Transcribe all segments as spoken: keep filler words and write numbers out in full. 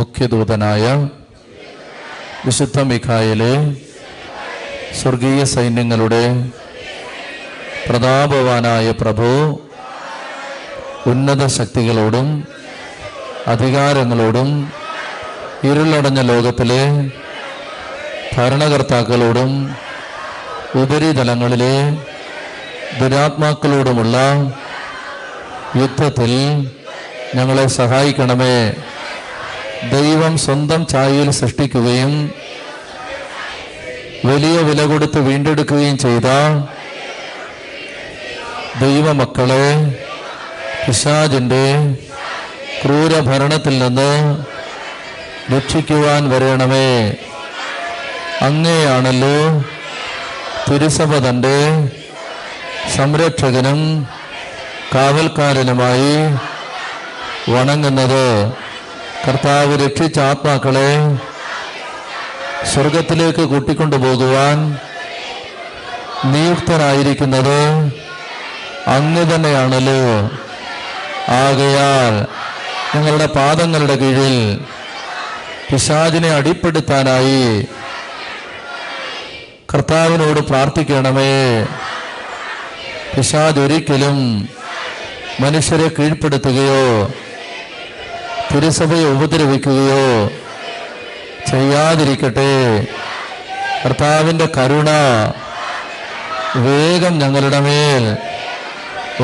മുഖ്യദൂതനായ വിശുദ്ധ മിഖായേലെ സ്വർഗീയ സൈന്യങ്ങളുടെ പ്രതാപവാനായ പ്രഭു ഉന്നത ശക്തികളോടും അധികാരങ്ങളോടും ഇരുളടഞ്ഞ ലോകത്തിലെ ഭരണകർത്താക്കളോടും ഉപരിതലങ്ങളിലെ ദുരാത്മാക്കളോടുമുള്ള യുദ്ധത്തിൽ ഞങ്ങളെ സഹായിക്കണമേ. ദൈവം സ്വന്തം ഛായയിൽ സൃഷ്ടിക്കുകയും വലിയ വില കൊടുത്ത് വീണ്ടെടുക്കുകയും ചെയ്ത ദൈവമക്കളെ പിശാചിൻ്റെ ക്രൂരഭരണത്തിൽ നിന്ന് രക്ഷിക്കുവാൻ വരണമേ. അങ്ങയാണല്ലോ തിരുസഭ തൻ്റെ സംരക്ഷകനും കാവൽക്കാരനുമായി വണങ്ങുന്നത്. കർത്താവ് രക്ഷിച്ച ആത്മാക്കളെ സ്വർഗത്തിലേക്ക് കൂട്ടിക്കൊണ്ടുപോകുവാൻ നിയുക്തനായിരിക്കുന്നത് അങ്ങ് തന്നെയാണല്ലോ. ആകയാൽ ഞങ്ങളുടെ പാദങ്ങളുടെ കീഴിൽ പിശാചിനെ അടിപ്പെടുത്താനായി കർത്താവിനോട് പ്രാർത്ഥിക്കണമേ. പിശാച് ഒരിക്കലും മനുഷ്യരെ കീഴ്പ്പെടുത്തുകയോ തിരുസഭയെ ഉപദ്രവിക്കുകയോ ചെയ്യാതിരിക്കട്ടെ. കർത്താവിൻ്റെ കരുണ വേഗം ഞങ്ങളുടെ മേൽ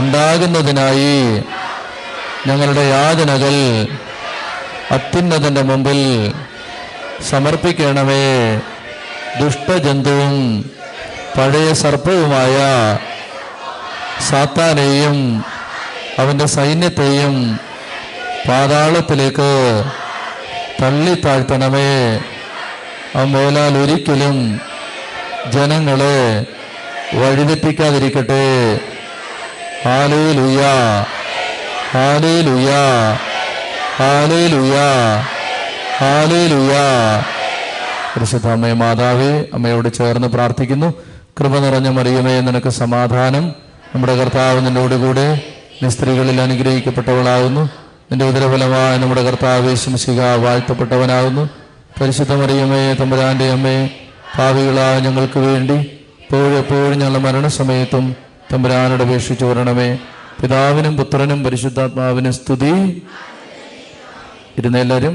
ഉണ്ടാകുന്നതിനായി ഞങ്ങളുടെ യാതനകൾ അത്യുന്നതൻ്റെ മുമ്പിൽ സമർപ്പിക്കണമേ. ദുഷ്ടജന്തുവും പഴയ സർപ്പവുമായ സാത്താനെയും അവൻ്റെ സൈന്യത്തെയും പാതാളത്തിലേക്ക് തള്ളിത്താഴ്ത്തണമേ. അമ്മേലാൽ ഒരിക്കലും ജനങ്ങളെ വഴിതെറ്റിക്കാതിരിക്കട്ടെ. ഹല്ലേലൂയ, ഹല്ലേലൂയ, ഹല്ലേലൂയ, ഹല്ലേലൂയ. പരിശുദ്ധ അമ്മേ മാതാവേ, അമ്മയോട് ചേർന്ന് പ്രാർത്ഥിക്കുന്നു. കൃപ നിറഞ്ഞ മറിയമേ, നിനക്ക് സമാധാനം. നമ്മുടെ കർത്താവ് നിന്നോടുകൂടെ. നീ സ്ത്രീകളിൽ അനുഗ്രഹിക്കപ്പെട്ടവളാകുന്നു. നിന്റെ ഉദരഫലമായ നമ്മുടെ കർത്താവ് യേശുമിശിഹ വാഴ്ത്തപ്പെട്ടവനാകുന്നു. പരിശുദ്ധ മറിയമേ, തമ്പുരാൻ്റെ അമ്മയെ, പാപികളായ ഞങ്ങൾക്ക് വേണ്ടി എപ്പോഴെപ്പോഴും ഞങ്ങളുടെ മരണസമയത്തും തമ്പുരാനോട് അപേക്ഷിച്ചു വരണമേ. പിതാവിനും പുത്രനും പരിശുദ്ധാത്മാവിനും സ്തുതി. ഇരുന്നെല്ലാവരും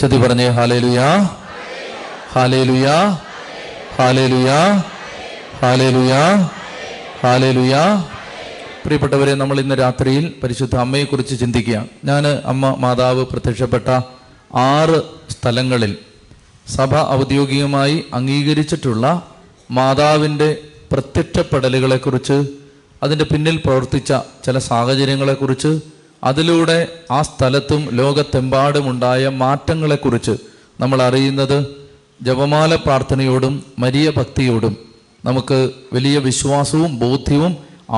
ചൊല്ലി പറഞ്ഞേ, ഹല്ലേലൂയ, ഹല്ലേലൂയ, ഹല്ലേലൂയ, ഹല്ലേലൂയ, ഹല്ലേലൂയ. പ്രിയപ്പെട്ടവരെ, നമ്മൾ ഇന്ന് രാത്രിയിൽ പരിശുദ്ധ അമ്മയെക്കുറിച്ച് ചിന്തിക്കുകയാണ്. ഞാൻ അമ്മ മാതാവ് പ്രത്യക്ഷപ്പെട്ട ആറ് സ്ഥലങ്ങളിൽ സഭ ഔദ്യോഗികമായി അംഗീകരിച്ചിട്ടുള്ള മാതാവിൻ്റെ പ്രത്യക്ഷപ്പെടലുകളെക്കുറിച്ച്, അതിൻ്റെ പിന്നിൽ പ്രവർത്തിച്ച ചില സാഹചര്യങ്ങളെക്കുറിച്ച്, അതിലൂടെ ആ സ്ഥലത്തും ലോകത്തെമ്പാടുമുണ്ടായ മാറ്റങ്ങളെക്കുറിച്ച് നമ്മൾ അറിയുന്നത് ജപമാല പ്രാർത്ഥനയോടും മരിയ ഭക്തിയോടും നമുക്ക് വലിയ വിശ്വാസവും ബോധ്യവും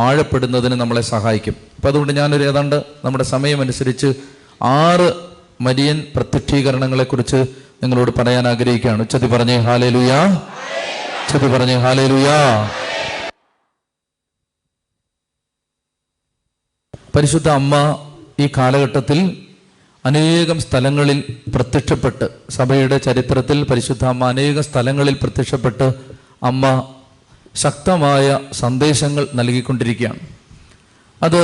ആഴപ്പെടുന്നതിന് നമ്മളെ സഹായിക്കും. അപ്പം അതുകൊണ്ട് ഞാനൊരു ഏതാണ്ട് നമ്മുടെ സമയമനുസരിച്ച് ആറ് മരിയൻ പ്രത്യക്ഷീകരണങ്ങളെക്കുറിച്ച് നിങ്ങളോട് പറയാൻ ആഗ്രഹിക്കുകയാണ്. ഉച്ചത്തി പറഞ്ഞേ, ഹല്ലേലൂയ. ഉച്ചത്തി പറഞ്ഞേ, ഹല്ലേലൂയ. പരിശുദ്ധ അമ്മ ഈ കാലഘട്ടത്തിൽ അനേകം സ്ഥലങ്ങളിൽ പ്രത്യക്ഷപ്പെട്ട്, സഭയുടെ ചരിത്രത്തിൽ പരിശുദ്ധ അമ്മ അനേകം സ്ഥലങ്ങളിൽ പ്രത്യക്ഷപ്പെട്ട് അമ്മ ശക്തമായ സന്ദേശങ്ങൾ നൽകിക്കൊണ്ടിരിക്കുകയാണ്. അത്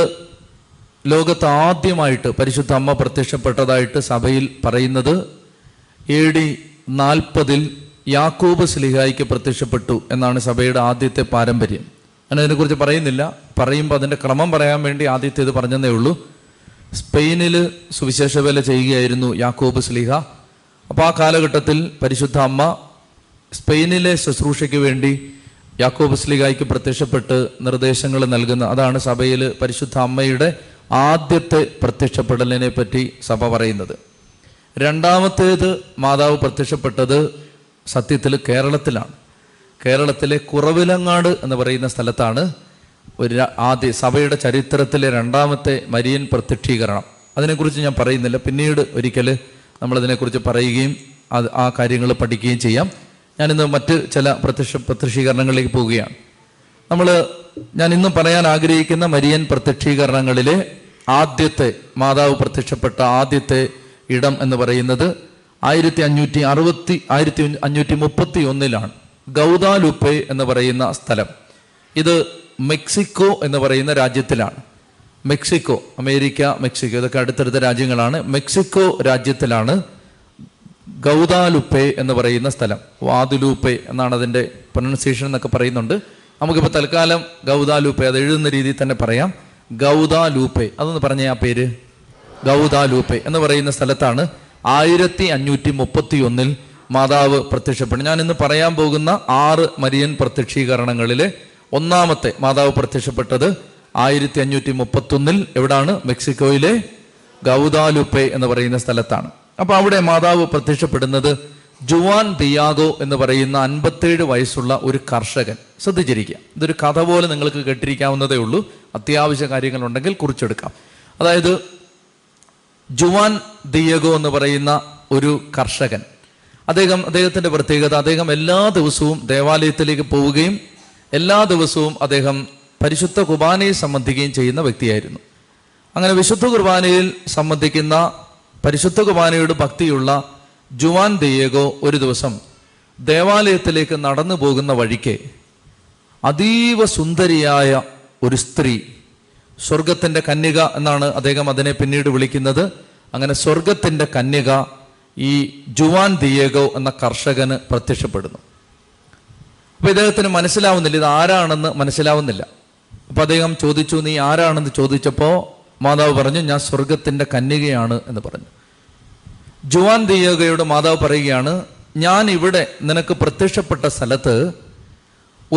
ലോകത്ത് ആദ്യമായിട്ട് പരിശുദ്ധ അമ്മ പ്രത്യക്ഷപ്പെട്ടതായിട്ട് സഭയിൽ പറയുന്നത് എ ഡി നാൽപ്പതിൽ യാക്കോബ് ശ്ലീഹായിക്ക് പ്രത്യക്ഷപ്പെട്ടു എന്നാണ് സഭയുടെ ആദ്യത്തെ പാരമ്പര്യം. ഞാൻ അതിനെക്കുറിച്ച് പറയുന്നില്ല. പറയുമ്പോൾ അതിൻ്റെ ക്രമം പറയാൻ വേണ്ടി ആദ്യത്തേത് പറഞ്ഞതേ ഉള്ളൂ. സ്പെയിനിൽ സുവിശേഷ വേല ചെയ്യുകയായിരുന്നു യാക്കോബ് ശ്ലീഹ. അപ്പോൾ ആ കാലഘട്ടത്തിൽ പരിശുദ്ധ അമ്മ സ്പെയിനിലെ ശുശ്രൂഷയ്ക്ക് വേണ്ടി യാക്കോബ് ശ്ലീഹായ്ക്ക് പ്രത്യക്ഷപ്പെട്ട് നിർദ്ദേശങ്ങൾ നൽകുന്ന, അതാണ് സഭയിൽ പരിശുദ്ധ അമ്മയുടെ ആദ്യത്തെ പ്രത്യക്ഷപ്പെടലിനെ പറ്റി സഭ പറയുന്നത്. രണ്ടാമത്തേത് മാതാവ് പ്രത്യക്ഷപ്പെട്ടത് സത്യത്തിൽ കേരളത്തിലാണ്. കേരളത്തിലെ കുറവിലങ്ങാട് എന്ന് പറയുന്ന സ്ഥലത്താണ് ഒരു ആദ്യ സഭയുടെ ചരിത്രത്തിലെ രണ്ടാമത്തെ മരിയൻ പ്രത്യക്ഷീകരണം. അതിനെക്കുറിച്ച് ഞാൻ പറയുന്നില്ല. പിന്നീട് ഒരിക്കൽ നമ്മളതിനെക്കുറിച്ച് പറയുകയും അത് ആ കാര്യങ്ങൾ പഠിക്കുകയും ചെയ്യാം. ഞാനിന്ന് മറ്റ് ചില പ്രത്യക്ഷ പ്രത്യക്ഷീകരണങ്ങളിലേക്ക് പോവുകയാണ്. നമ്മൾ ഞാൻ ഇന്ന് പറയാൻ ആഗ്രഹിക്കുന്ന മരിയൻ പ്രത്യക്ഷീകരണങ്ങളിലെ ആദ്യത്തെ മാതാവ് പ്രത്യക്ഷപ്പെട്ട ആദ്യത്തെ ഇടം എന്ന് പറയുന്നത് ആയിരത്തി അഞ്ഞൂറ്റി അറുപത്തി ആയിരത്തി അഞ്ഞൂറ്റി മുപ്പത്തി ഒന്നിലാണ് ഗൗദാലുപ്പെ എന്ന് പറയുന്ന സ്ഥലം. ഇത് മെക്സിക്കോ എന്ന് പറയുന്ന രാജ്യത്തിലാണ്. മെക്സിക്കോ, അമേരിക്ക, മെക്സിക്കോ ഇതൊക്കെ അടുത്തടുത്ത രാജ്യങ്ങളാണ്. മെക്സിക്കോ രാജ്യത്തിലാണ് ഗൗദാലുപ്പെ എന്ന് പറയുന്ന സ്ഥലം. വാതുലൂപ്പെ എന്നാണ് അതിൻ്റെ പ്രൊനൗൺസിയേഷൻ എന്നൊക്കെ പറയുന്നുണ്ട്. നമുക്കിപ്പോൾ തൽക്കാലം ഗൗദാലുപ്പെ അത് എഴുതുന്ന രീതിയിൽ തന്നെ പറയാം. ഗൗദാലുപ്പെ അതൊന്ന് പറഞ്ഞ ആ പേര് ഗൗദാലുപ്പെ എന്ന് പറയുന്ന സ്ഥലത്താണ് ആയിരത്തി അഞ്ഞൂറ്റി മുപ്പത്തി ഒന്നിൽ മാതാവ് പ്രത്യക്ഷപ്പെടും. ഞാൻ ഇന്ന് പറയാൻ പോകുന്ന ആറ് മരിയൻ പ്രത്യക്ഷീകരണങ്ങളിലെ ഒന്നാമത്തെ മാതാവ് പ്രത്യക്ഷപ്പെട്ടത് ആയിരത്തി അഞ്ഞൂറ്റി മുപ്പത്തി ഒന്നിൽ എവിടാണ്? മെക്സിക്കോയിലെ ഗൗദാലുപ്പെ എന്ന് പറയുന്ന സ്ഥലത്താണ്. അപ്പൊ അവിടെ മാതാവ് പ്രത്യക്ഷപ്പെടുന്നത് ജുവാൻ ബിയാഗോ എന്ന് പറയുന്ന അൻപത്തേഴ് വയസ്സുള്ള ഒരു കർഷകൻ. ശ്രദ്ധിച്ചിരിക്കുക, ഇതൊരു കഥ പോലെ നിങ്ങൾക്ക് കേട്ടിരിക്കാവുന്നതേ ഉള്ളൂ. അത്യാവശ്യ കാര്യങ്ങളുണ്ടെങ്കിൽ കുറിച്ചെടുക്കാം. അതായത് ജുവാൻ ദിയഗോ എന്ന് പറയുന്ന ഒരു കർഷകൻ, അദ്ദേഹം അദ്ദേഹത്തിൻ്റെ പ്രത്യേകത അദ്ദേഹം എല്ലാ ദിവസവും ദേവാലയത്തിലേക്ക് പോവുകയും എല്ലാ ദിവസവും അദ്ദേഹം പരിശുദ്ധ കുർബാനയെ സംബന്ധിക്കുകയും ചെയ്യുന്ന വ്യക്തിയായിരുന്നു. അങ്ങനെ വിശുദ്ധ കുർബാനയിൽ സംബന്ധിക്കുന്ന പരിശുദ്ധ കുർബാനയോട് ഭക്തിയുള്ള ജുവാൻ ദിയഗോ ഒരു ദിവസം ദേവാലയത്തിലേക്ക് നടന്നു പോകുന്ന വഴിക്ക് അതീവ സുന്ദരിയായ ഒരു സ്ത്രീ, സ്വർഗത്തിൻ്റെ കന്യക എന്നാണ് അദ്ദേഹം അതിനെ പിന്നീട് വിളിക്കുന്നത്, അങ്ങനെ സ്വർഗത്തിൻ്റെ കന്യക ഈ ജുവാൻ ദിയഗോ എന്ന കർഷകന് പ്രത്യക്ഷപ്പെടുന്നു. അപ്പോൾ ഇദ്ദേഹത്തിന് മനസ്സിലാവുന്നില്ല, ഇത് ആരാണെന്ന് മനസ്സിലാവുന്നില്ല. അപ്പോൾ അദ്ദേഹം ചോദിച്ചു, നീ ആരാണെന്ന് ചോദിച്ചപ്പോൾ മാതാവ് പറഞ്ഞു, ഞാൻ സ്വർഗത്തിൻ്റെ കന്യകയാണ് എന്ന് പറഞ്ഞു. ജുവാൻ ദിയഗോയുടെ മാതാവ് പറയുകയാണ്, ഞാൻ ഇവിടെ നിനക്ക് പ്രത്യക്ഷപ്പെട്ട സ്ഥലത്ത്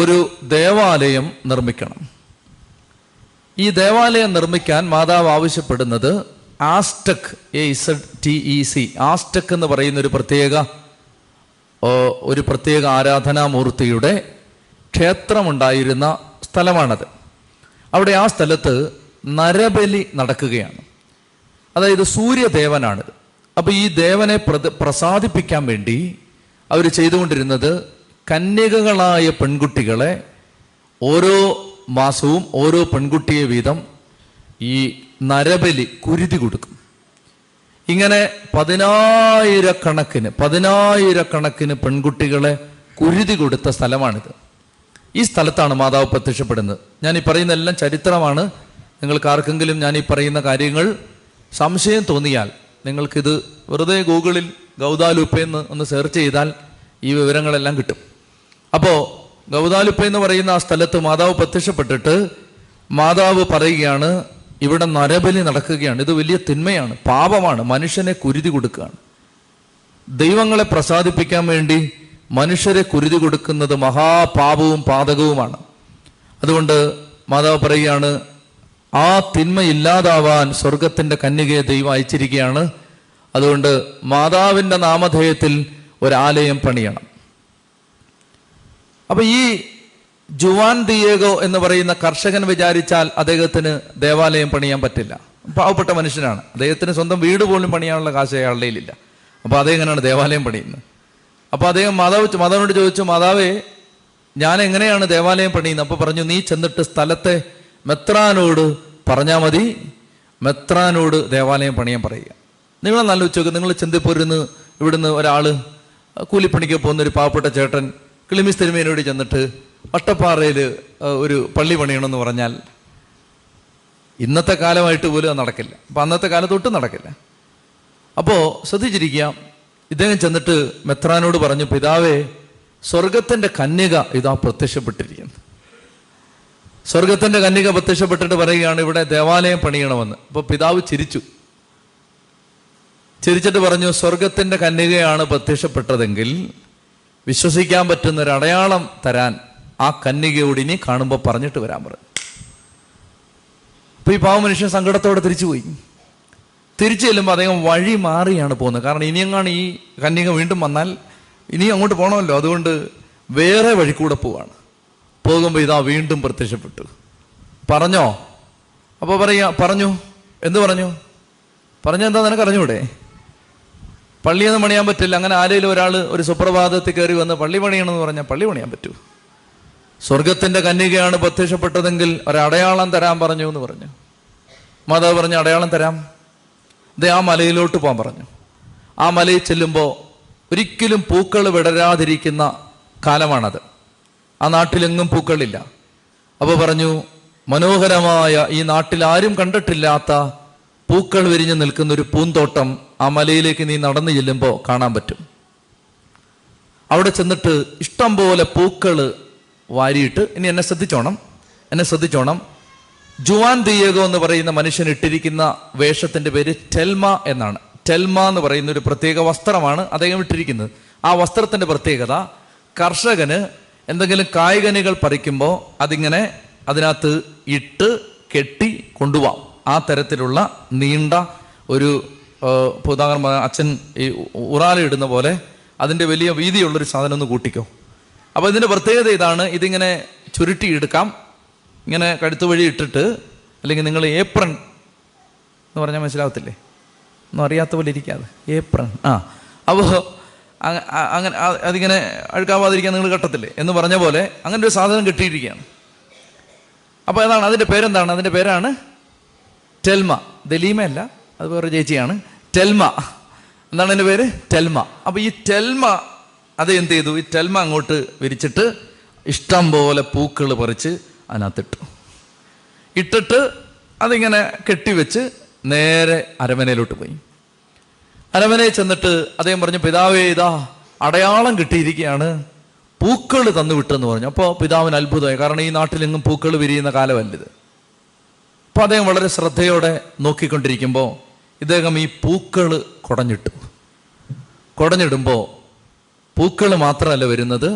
ഒരു ദേവാലയം നിർമ്മിക്കണം. ഈ ദേവാലയം നിർമ്മിക്കാൻ മാതാവ് ആവശ്യപ്പെടുന്നത് Aztec, A Z T E C, Aztec എന്ന് പറയുന്ന ഒരു പ്രത്യേക ഒരു പ്രത്യേക ആരാധനാമൂർത്തിയുടെ ക്ഷേത്രമുണ്ടായിരുന്ന സ്ഥലമാണത്. അവിടെ ആ സ്ഥലത്ത് നരബലി നടക്കുകയാണ്. അതായത് സൂര്യദേവനാണിത്. അപ്പോൾ ഈ ദേവനെ പ്രസാദിപ്പിക്കാൻ വേണ്ടി അവർ ചെയ്തുകൊണ്ടിരുന്നത് കന്യകകളായ പെൺകുട്ടികളെ ഓരോ മാസവും ഓരോ പെൺകുട്ടിയെ വീതം ഈ നരബലി കുരുതി കൊടുക്കും. ഇങ്ങനെ പതിനായിരക്കണക്കിന് പതിനായിരക്കണക്കിന് പെൺകുട്ടികളെ കുരുതി കൊടുത്ത സ്ഥലമാണിത്. ഈ സ്ഥലത്താണ് മാതാവ് പ്രത്യക്ഷപ്പെടുന്നത്. ഞാൻ ഈ പറയുന്ന എല്ലാം ചരിത്രമാണ്. നിങ്ങൾക്ക് ആർക്കെങ്കിലും ഞാൻ ഈ പറയുന്ന കാര്യങ്ങൾ സംശയം തോന്നിയാൽ നിങ്ങൾക്കിത് വെറുതെ ഗൂഗിളിൽ ഗൗദാലുപ്പെ എന്ന് ഒന്ന് സെർച്ച് ചെയ്താൽ ഈ വിവരങ്ങളെല്ലാം കിട്ടും. അപ്പോൾ ഗൗദാലുപ്പെ എന്ന് പറയുന്ന ആ സ്ഥലത്ത് മാതാവ് പ്രത്യക്ഷപ്പെട്ടിട്ട് മാതാവ് പറയുകയാണ്, ഇവിടെ നരബലി നടക്കുകയാണ്, ഇത് വലിയ തിന്മയാണ്, പാപമാണ്, മനുഷ്യനെ കുരുതി കൊടുക്കുകയാണ്. ദൈവങ്ങളെ പ്രസാദിപ്പിക്കാൻ വേണ്ടി മനുഷ്യരെ കുരുതി കൊടുക്കുന്നത് മഹാപാപവും പാതകവുമാണ്. അതുകൊണ്ട് മാതാവ് പറയുകയാണ്, ആ തിന്മ ഇല്ലാതാവാൻ സ്വർഗത്തിൻ്റെ കന്യകയെ ദൈവം അയച്ചിരിക്കുകയാണ്. അതുകൊണ്ട് മാതാവിൻ്റെ നാമധേയത്തിൽ ഒരാലയം പണിയണം. അപ്പൊ ഈ ജുവാൻ ദിയഗോ എന്ന് പറയുന്ന കർഷകൻ വിചാരിച്ചാൽ അദ്ദേഹത്തിന് ദേവാലയം പണിയാൻ പറ്റില്ല. പാവപ്പെട്ട മനുഷ്യനാണ്, അദ്ദേഹത്തിന് സ്വന്തം വീട് പോലും പണിയാനുള്ള കാശ് അയാളുടെ ഇല്ല. അപ്പോൾ അദ്ദേഹം എങ്ങനെയാണ് ദേവാലയം പണിയുന്നത്? അപ്പോൾ അദ്ദേഹം മാതാവ് മാതാവിനോട് ചോദിച്ചു, മാതാവേ, ഞാൻ എങ്ങനെയാണ് ദേവാലയം പണിയുന്നത്? അപ്പോൾ പറഞ്ഞു, നീ ചെന്നിട്ട് സ്ഥലത്തെ മെത്രാനോട് പറഞ്ഞാൽ മതി, മെത്രാനോട് ദേവാലയം പണിയാൻ പറയുക. നിങ്ങൾ നല്ല ഉച്ചക്ക് നിങ്ങൾ ചെന്തിപ്പോരുന്ന് ഇവിടുന്ന് ഒരാൾ കൂലിപ്പണിക്ക് പോകുന്നൊരു പാവപ്പെട്ട ചേട്ടൻ കിളിമിസ് തിരുമേനോട് ചെന്നിട്ട് വട്ടപ്പാറയിൽ ഒരു പള്ളി പണിയണമെന്ന് പറഞ്ഞാൽ ഇന്നത്തെ കാലമായിട്ട് പോലും അത് നടക്കില്ല. അപ്പം അന്നത്തെ കാലത്തൊട്ടും നടക്കില്ല. അപ്പോൾ ശ്രദ്ധിച്ചിരിക്കുക, ഇദ്ദേഹം ചെന്നിട്ട് മെത്രാനോട് പറഞ്ഞു, പിതാവേ, സ്വർഗത്തിൻ്റെ കന്യക ഇതാ പ്രത്യക്ഷപ്പെട്ടിരിക്കുന്നു. സ്വർഗത്തിൻ്റെ കന്യക പ്രത്യക്ഷപ്പെട്ടിട്ട് പറയുകയാണ്, ഇവിടെ ദേവാലയം പണിയണമെന്ന്. അപ്പോൾ പിതാവ് ചിരിച്ചു. ചിരിച്ചിട്ട് പറഞ്ഞു, സ്വർഗത്തിൻ്റെ കന്യകയാണ് പ്രത്യക്ഷപ്പെട്ടതെങ്കിൽ വിശ്വസിക്കാൻ പറ്റുന്ന ഒരു അടയാളം തരാൻ ആ കന്യകയോട് ഇനി കാണുമ്പോൾ പറഞ്ഞിട്ട് വരാൻ പറഞ്ഞു. അപ്പോൾ ഈ പാവ മനുഷ്യൻ സങ്കടത്തോടെ തിരിച്ചു പോയി. തിരിച്ചു ചെല്ലുമ്പോൾ അദ്ദേഹം വഴി മാറിയാണ് പോകുന്നത്. കാരണം ഇനിയെങ്ങാണ് ഈ കന്യക വീണ്ടും വന്നാൽ ഇനി അങ്ങോട്ട് പോകണമല്ലോ, അതുകൊണ്ട് വേറെ വഴി കൂടെ പോവാണ്. പോകുമ്പോൾ ഇതാ വീണ്ടും പ്രത്യക്ഷപ്പെട്ടു. പറഞ്ഞോ? അപ്പോൾ പറയാ പറഞ്ഞു. എന്ത് പറഞ്ഞു? പറഞ്ഞെന്താ നിനക്ക് അറിഞ്ഞൂടെ? പള്ളിയൊന്നും പണിയാൻ പറ്റില്ല. അങ്ങനെ ആലയിൽ ഒരാൾ ഒരു സുപ്രഭാതത്തിൽ കയറി വന്ന് പള്ളി പണിയണമെന്ന് പറഞ്ഞാൽ പള്ളി പണിയാൻ പറ്റൂ. സ്വർഗത്തിൻ്റെ കന്യകയാണ് പ്രത്യക്ഷപ്പെട്ടതെങ്കിൽ ഒരടയാളം തരാൻ പറഞ്ഞു എന്ന് പറഞ്ഞു. മാതാവ് പറഞ്ഞു, അടയാളം തരാം, ദേ ആ മലയിലോട്ട് പോകാൻ പറഞ്ഞു. ആ മലയിൽ ചെല്ലുമ്പോൾ ഒരിക്കലും പൂക്കൾ വിടരാതിരിക്കുന്ന കാലമാണത്, ആ നാട്ടിലെങ്ങും പൂക്കളില്ല. അപ്പോൾ പറഞ്ഞു, മനോഹരമായ ഈ നാട്ടിൽ ആരും കണ്ടിട്ടില്ലാത്ത പൂക്കൾ വിരിഞ്ഞു നിൽക്കുന്ന ഒരു പൂന്തോട്ടം ആ മലയിലേക്ക് നീ നടന്നു ചെല്ലുമ്പോൾ കാണാൻ പറ്റും. അവിടെ ചെന്നിട്ട് ഇഷ്ടം പോലെ പൂക്കൾ വാരിയിട്ട്, ഇനി എന്നെ ശ്രദ്ധിച്ചോണം എന്നെ ശ്രദ്ധിച്ചോണം ജുവാൻ ദിയേഗോ എന്ന് പറയുന്ന മനുഷ്യൻ ഇട്ടിരിക്കുന്ന വേഷത്തിൻ്റെ പേര് ടെൽമ എന്നാണ്. ടെൽമ എന്ന് പറയുന്ന ഒരു പ്രത്യേക വസ്ത്രമാണ് അദ്ദേഹം ഇട്ടിരിക്കുന്നത്. ആ വസ്ത്രത്തിൻ്റെ പ്രത്യേകത, കർഷകന് എന്തെങ്കിലും കായ്കനികൾ പറിക്കുമ്പോൾ അതിങ്ങനെ അതിനകത്ത് ഇട്ട് കെട്ടി കൊണ്ടുപോകാം. ആ തരത്തിലുള്ള നീണ്ട ഒരു ഉദാഹരണം, അച്ഛൻ ഈ ഉറാലിടുന്ന പോലെ അതിൻ്റെ വലിയ വീതിയുള്ളൊരു സാധനം ഒന്ന് കൂട്ടിക്കോ. അപ്പോൾ ഇതിൻ്റെ പ്രത്യേകത ഇതാണ്, ഇതിങ്ങനെ ചുരുട്ടിയെടുക്കാം, ഇങ്ങനെ കഴുത്തു വഴി ഇട്ടിട്ട്, അല്ലെങ്കിൽ നിങ്ങൾ ഏപ്രൺ എന്ന് പറഞ്ഞാൽ മനസ്സിലാവത്തില്ലേ, ഒന്നും അറിയാത്ത പോലെ ഇരിക്കാതെ ഏപ്രൺ. ആ അപ്പോൾ അങ്ങനെ അതിങ്ങനെ അഴുക്കാവാതിരിക്കാൻ നിങ്ങൾ കെട്ടത്തില്ലേ എന്ന് പറഞ്ഞ പോലെ അങ്ങനെ ഒരു സാധനം കെട്ടിയിരിക്കുകയാണ്. അപ്പോൾ അതാണ് അതിൻ്റെ പേരെന്താണ്, അതിൻ്റെ പേരാണ് ടെൽമ. ദലീമയല്ല, അത് വേറെ ചേച്ചിയാണ്. ടെൽമ എന്താണ് എൻ്റെ പേര്, ടെൽമ. അപ്പോൾ ഈ ടെൽമ അത് എന്ത് ചെയ്തു, ഈ ടെൽമ അങ്ങോട്ട് വിരിച്ചിട്ട് ഇഷ്ടം പോലെ പൂക്കൾ പറിച്ച് അതിനകത്തിട്ടു. ഇട്ടിട്ട് അതിങ്ങനെ കെട്ടിവെച്ച് നേരെ അരമനയിലോട്ട് പോയി. അരമനയിൽ ചെന്നിട്ട് അദ്ദേഹം പറഞ്ഞു, പിതാവേ ഇതാ അടയാളം കിട്ടിയിരിക്കുകയാണ്, പൂക്കൾ തന്നു വിട്ടെന്ന് പറഞ്ഞു. അപ്പോൾ പിതാവിന് അത്ഭുതമായി, കാരണം ഈ നാട്ടിലെങ്ങും പൂക്കൾ വിരിയുന്ന കാലമല്ലിത്. അപ്പോൾ അദ്ദേഹം വളരെ ശ്രദ്ധയോടെ നോക്കിക്കൊണ്ടിരിക്കുമ്പോൾ ഇദ്ദേഹം ഈ പൂക്കൾ കുടഞ്ഞിട്ടു. കുടഞ്ഞിടുമ്പോൾ പൂക്കൾ മാത്രമല്ല വരുന്നത്,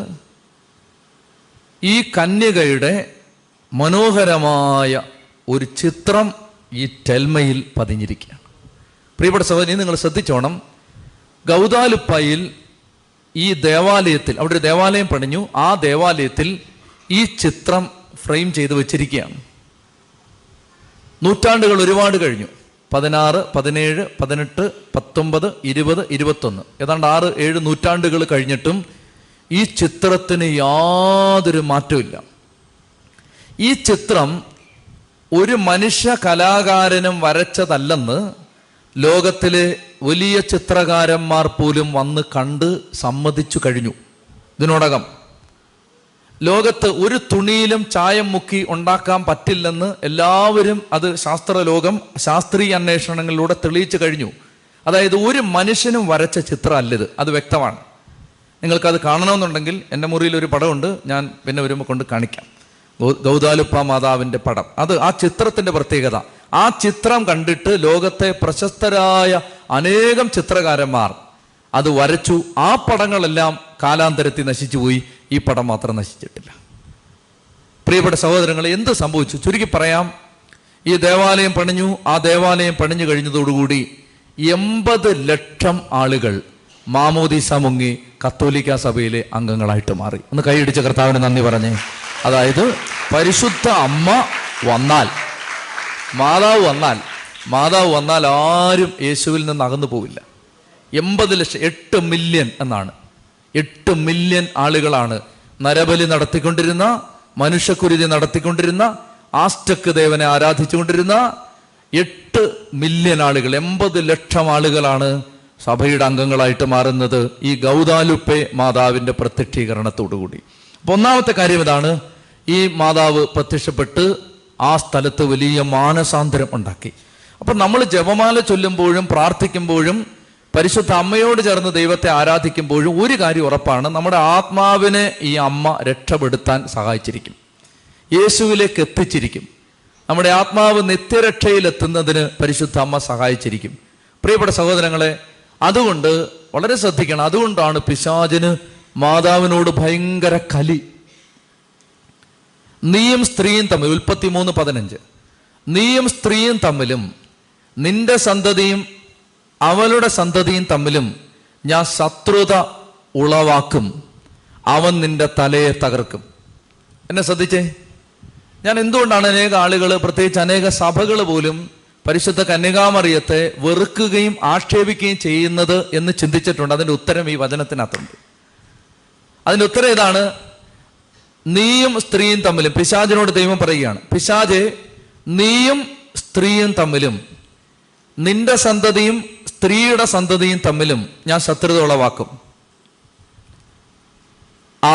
ഈ കന്യകയുടെ മനോഹരമായ ഒരു ചിത്രം ഈ ടെൽമയിൽ പതിഞ്ഞിരിക്കുകയാണ്. പ്രിയപ്പെട്ട സഹോദരി, നിങ്ങൾ ശ്രദ്ധിച്ചോണം, ഗൗദാലുപ്പായിൽ ഈ ദേവാലയത്തിൽ, അവിടെ ഒരു ദേവാലയം പണിഞ്ഞു, ആ ദേവാലയത്തിൽ ഈ ചിത്രം ഫ്രെയിം ചെയ്ത് വെച്ചിരിക്കുകയാണ്. നൂറ്റാണ്ടുകൾ ഒരുപാട് കഴിഞ്ഞു, പതിനാറ് പതിനേഴ് പതിനെട്ട് പത്തൊമ്പത് ഇരുപത് ഇരുപത്തൊന്ന്, ഏതാണ്ട് ആറ് ഏഴ് നൂറ്റാണ്ടുകൾ കഴിഞ്ഞിട്ടും ഈ ചിത്രത്തിന് യാതൊരു മാറ്റമില്ല. ഈ ചിത്രം ഒരു മനുഷ്യ കലാകാരനും വരച്ചതല്ലെന്ന് ലോകത്തിലെ വലിയ ചിത്രകാരന്മാർ പോലും വന്ന് കണ്ട് സമ്മതിച്ചു കഴിഞ്ഞു. ഇതിനോടകം ലോകത്ത് ഒരു തുണിയിലും ചായം മുക്കി ഉണ്ടാക്കാൻ പറ്റില്ലെന്ന് എല്ലാവരും, അത് ശാസ്ത്രലോകം ശാസ്ത്രീയ അന്വേഷണങ്ങളിലൂടെ തെളിയിച്ചു കഴിഞ്ഞു. അതായത് ഒരു മനുഷ്യനും വരച്ച ചിത്രമല്ലത്, അത് വ്യക്തമാണ്. നിങ്ങൾക്കത് കാണണമെന്നുണ്ടെങ്കിൽ എൻ്റെ മുറിയിൽ ഒരു പടമുണ്ട്, ഞാൻ പിന്നെ വരുമ്പോൾ കൊണ്ട് കാണിക്കാം, ഗൗദാലുപ്പ മാതാവിൻ്റെ പടം. അത് ആ ചിത്രത്തിൻ്റെ പ്രത്യേകത, ആ ചിത്രം കണ്ടിട്ട് ലോകത്തെ പ്രശസ്തരായ അനേകം ചിത്രകാരന്മാർ അത് വരച്ചു. ആ പടങ്ങളെല്ലാം കാലാന്തരത്തിൽ നശിച്ചുപോയി, ഈ പടം മാത്രം നശിച്ചിട്ടില്ല. പ്രിയപ്പെട്ട സഹോദരങ്ങളെ, എന്ത് സംഭവിച്ചു? ചുരുക്കി പറയാം, ഈ ദേവാലയം പണിഞ്ഞു. ആ ദേവാലയം പണിഞ്ഞു കഴിഞ്ഞതോടുകൂടി എൺപത് ലക്ഷം ആളുകൾ മാമോദിസ മുങ്ങി കത്തോലിക്ക സഭയിലെ അംഗങ്ങളായിട്ട് മാറി. ഒന്ന് കൈയടിച്ച കർത്താവിന് നന്ദി പറഞ്ഞേ. അതായത് പരിശുദ്ധ അമ്മ വന്നാൽ, മാതാവ് വന്നാൽ, മാതാവ് വന്നാൽ ആരും യേശുവിൽ നിന്ന് അകന്നു പോവില്ല. എൺപത് ലക്ഷം എട്ട് മില്യൺ എന്നാണ്, എട്ട് മില്യൺ ആളുകളാണ് നരബലി നടത്തിക്കൊണ്ടിരുന്ന, മനുഷ്യക്കുരുതി നടത്തിക്കൊണ്ടിരുന്ന, ആസ്റ്റക്ക് ദേവനെ ആരാധിച്ചുകൊണ്ടിരുന്ന എട്ട് മില്യൺ ആളുകൾ, എൺപത് ലക്ഷം ആളുകളാണ് സഭയുടെ അംഗങ്ങളായിട്ട് മാറുന്നത് ഈ ഗൗദാലുപ്പേ മാതാവിൻ്റെ പ്രത്യക്ഷീകരണത്തോടുകൂടി. അപ്പോൾ ഒന്നാമത്തെ കാര്യം ഇതാണ്, ഈ മാതാവ് പ്രത്യക്ഷപ്പെട്ട് ആ സ്ഥലത്ത് വലിയ മാനസാന്തരം ഉണ്ടാക്കി. അപ്പം നമ്മൾ ജപമാല ചൊല്ലുമ്പോഴും പ്രാർത്ഥിക്കുമ്പോഴും പരിശുദ്ധ അമ്മയോട് ചേർന്ന് ദൈവത്തെ ആരാധിക്കുമ്പോഴും ഒരു കാര്യം ഉറപ്പാണ്, നമ്മുടെ ആത്മാവിനെ ഈ അമ്മ രക്ഷപ്പെടുത്താൻ സഹായിച്ചിരിക്കും, യേശുവിലേക്ക് എത്തിച്ചിരിക്കും. നമ്മുടെ ആത്മാവ് നിത്യരക്ഷയിലെത്തുന്നതിന് പരിശുദ്ധ അമ്മ സഹായിച്ചിരിക്കും. പ്രിയപ്പെട്ട സഹോദരങ്ങളെ, അതുകൊണ്ട് വളരെ ശ്രദ്ധിക്കണം. അതുകൊണ്ടാണ് പിശാചിന് മാതാവിനോട് ഭയങ്കര കലി. നീയും സ്ത്രീയും തമ്മിൽ, ഉൽപ്പത്തി മൂന്ന് പതിനഞ്ച്, നീയും സ്ത്രീയും തമ്മിലും നിന്റെ സന്തതിയും അവളുടെ സന്തതിയും തമ്മിലും ഞാൻ ശത്രുത ഉളവാക്കും, അവൻ നിന്റെ തലയെ തകർക്കും. എന്നെ ശ്രദ്ധിച്ചേ, ഞാൻ എന്തുകൊണ്ടാണ് അനേക ആളുകൾ, പ്രത്യേകിച്ച് അനേക സഭകൾ പോലും പരിശുദ്ധ കന്യകാമറിയത്തെ വെറുക്കുകയും ആക്ഷേപിക്കുകയും ചെയ്യുന്നത് എന്ന് ചിന്തിച്ചിട്ടുണ്ട്. അതിൻ്റെ ഉത്തരം ഈ വചനത്തിനകത്തുണ്ട്. അതിൻ്റെ ഉത്തരം ഇതാണ്, നീയും സ്ത്രീയും തമ്മിലും, പിശാചിനോട് ദൈവം പറയുകയാണ്, പിശാചെ നീയും സ്ത്രീയും തമ്മിലും നിന്റെ സന്തതിയും സ്ത്രീയുടെ സന്തതിയും തമ്മിലും ഞാൻ ശത്രുത ഉളവാക്കും,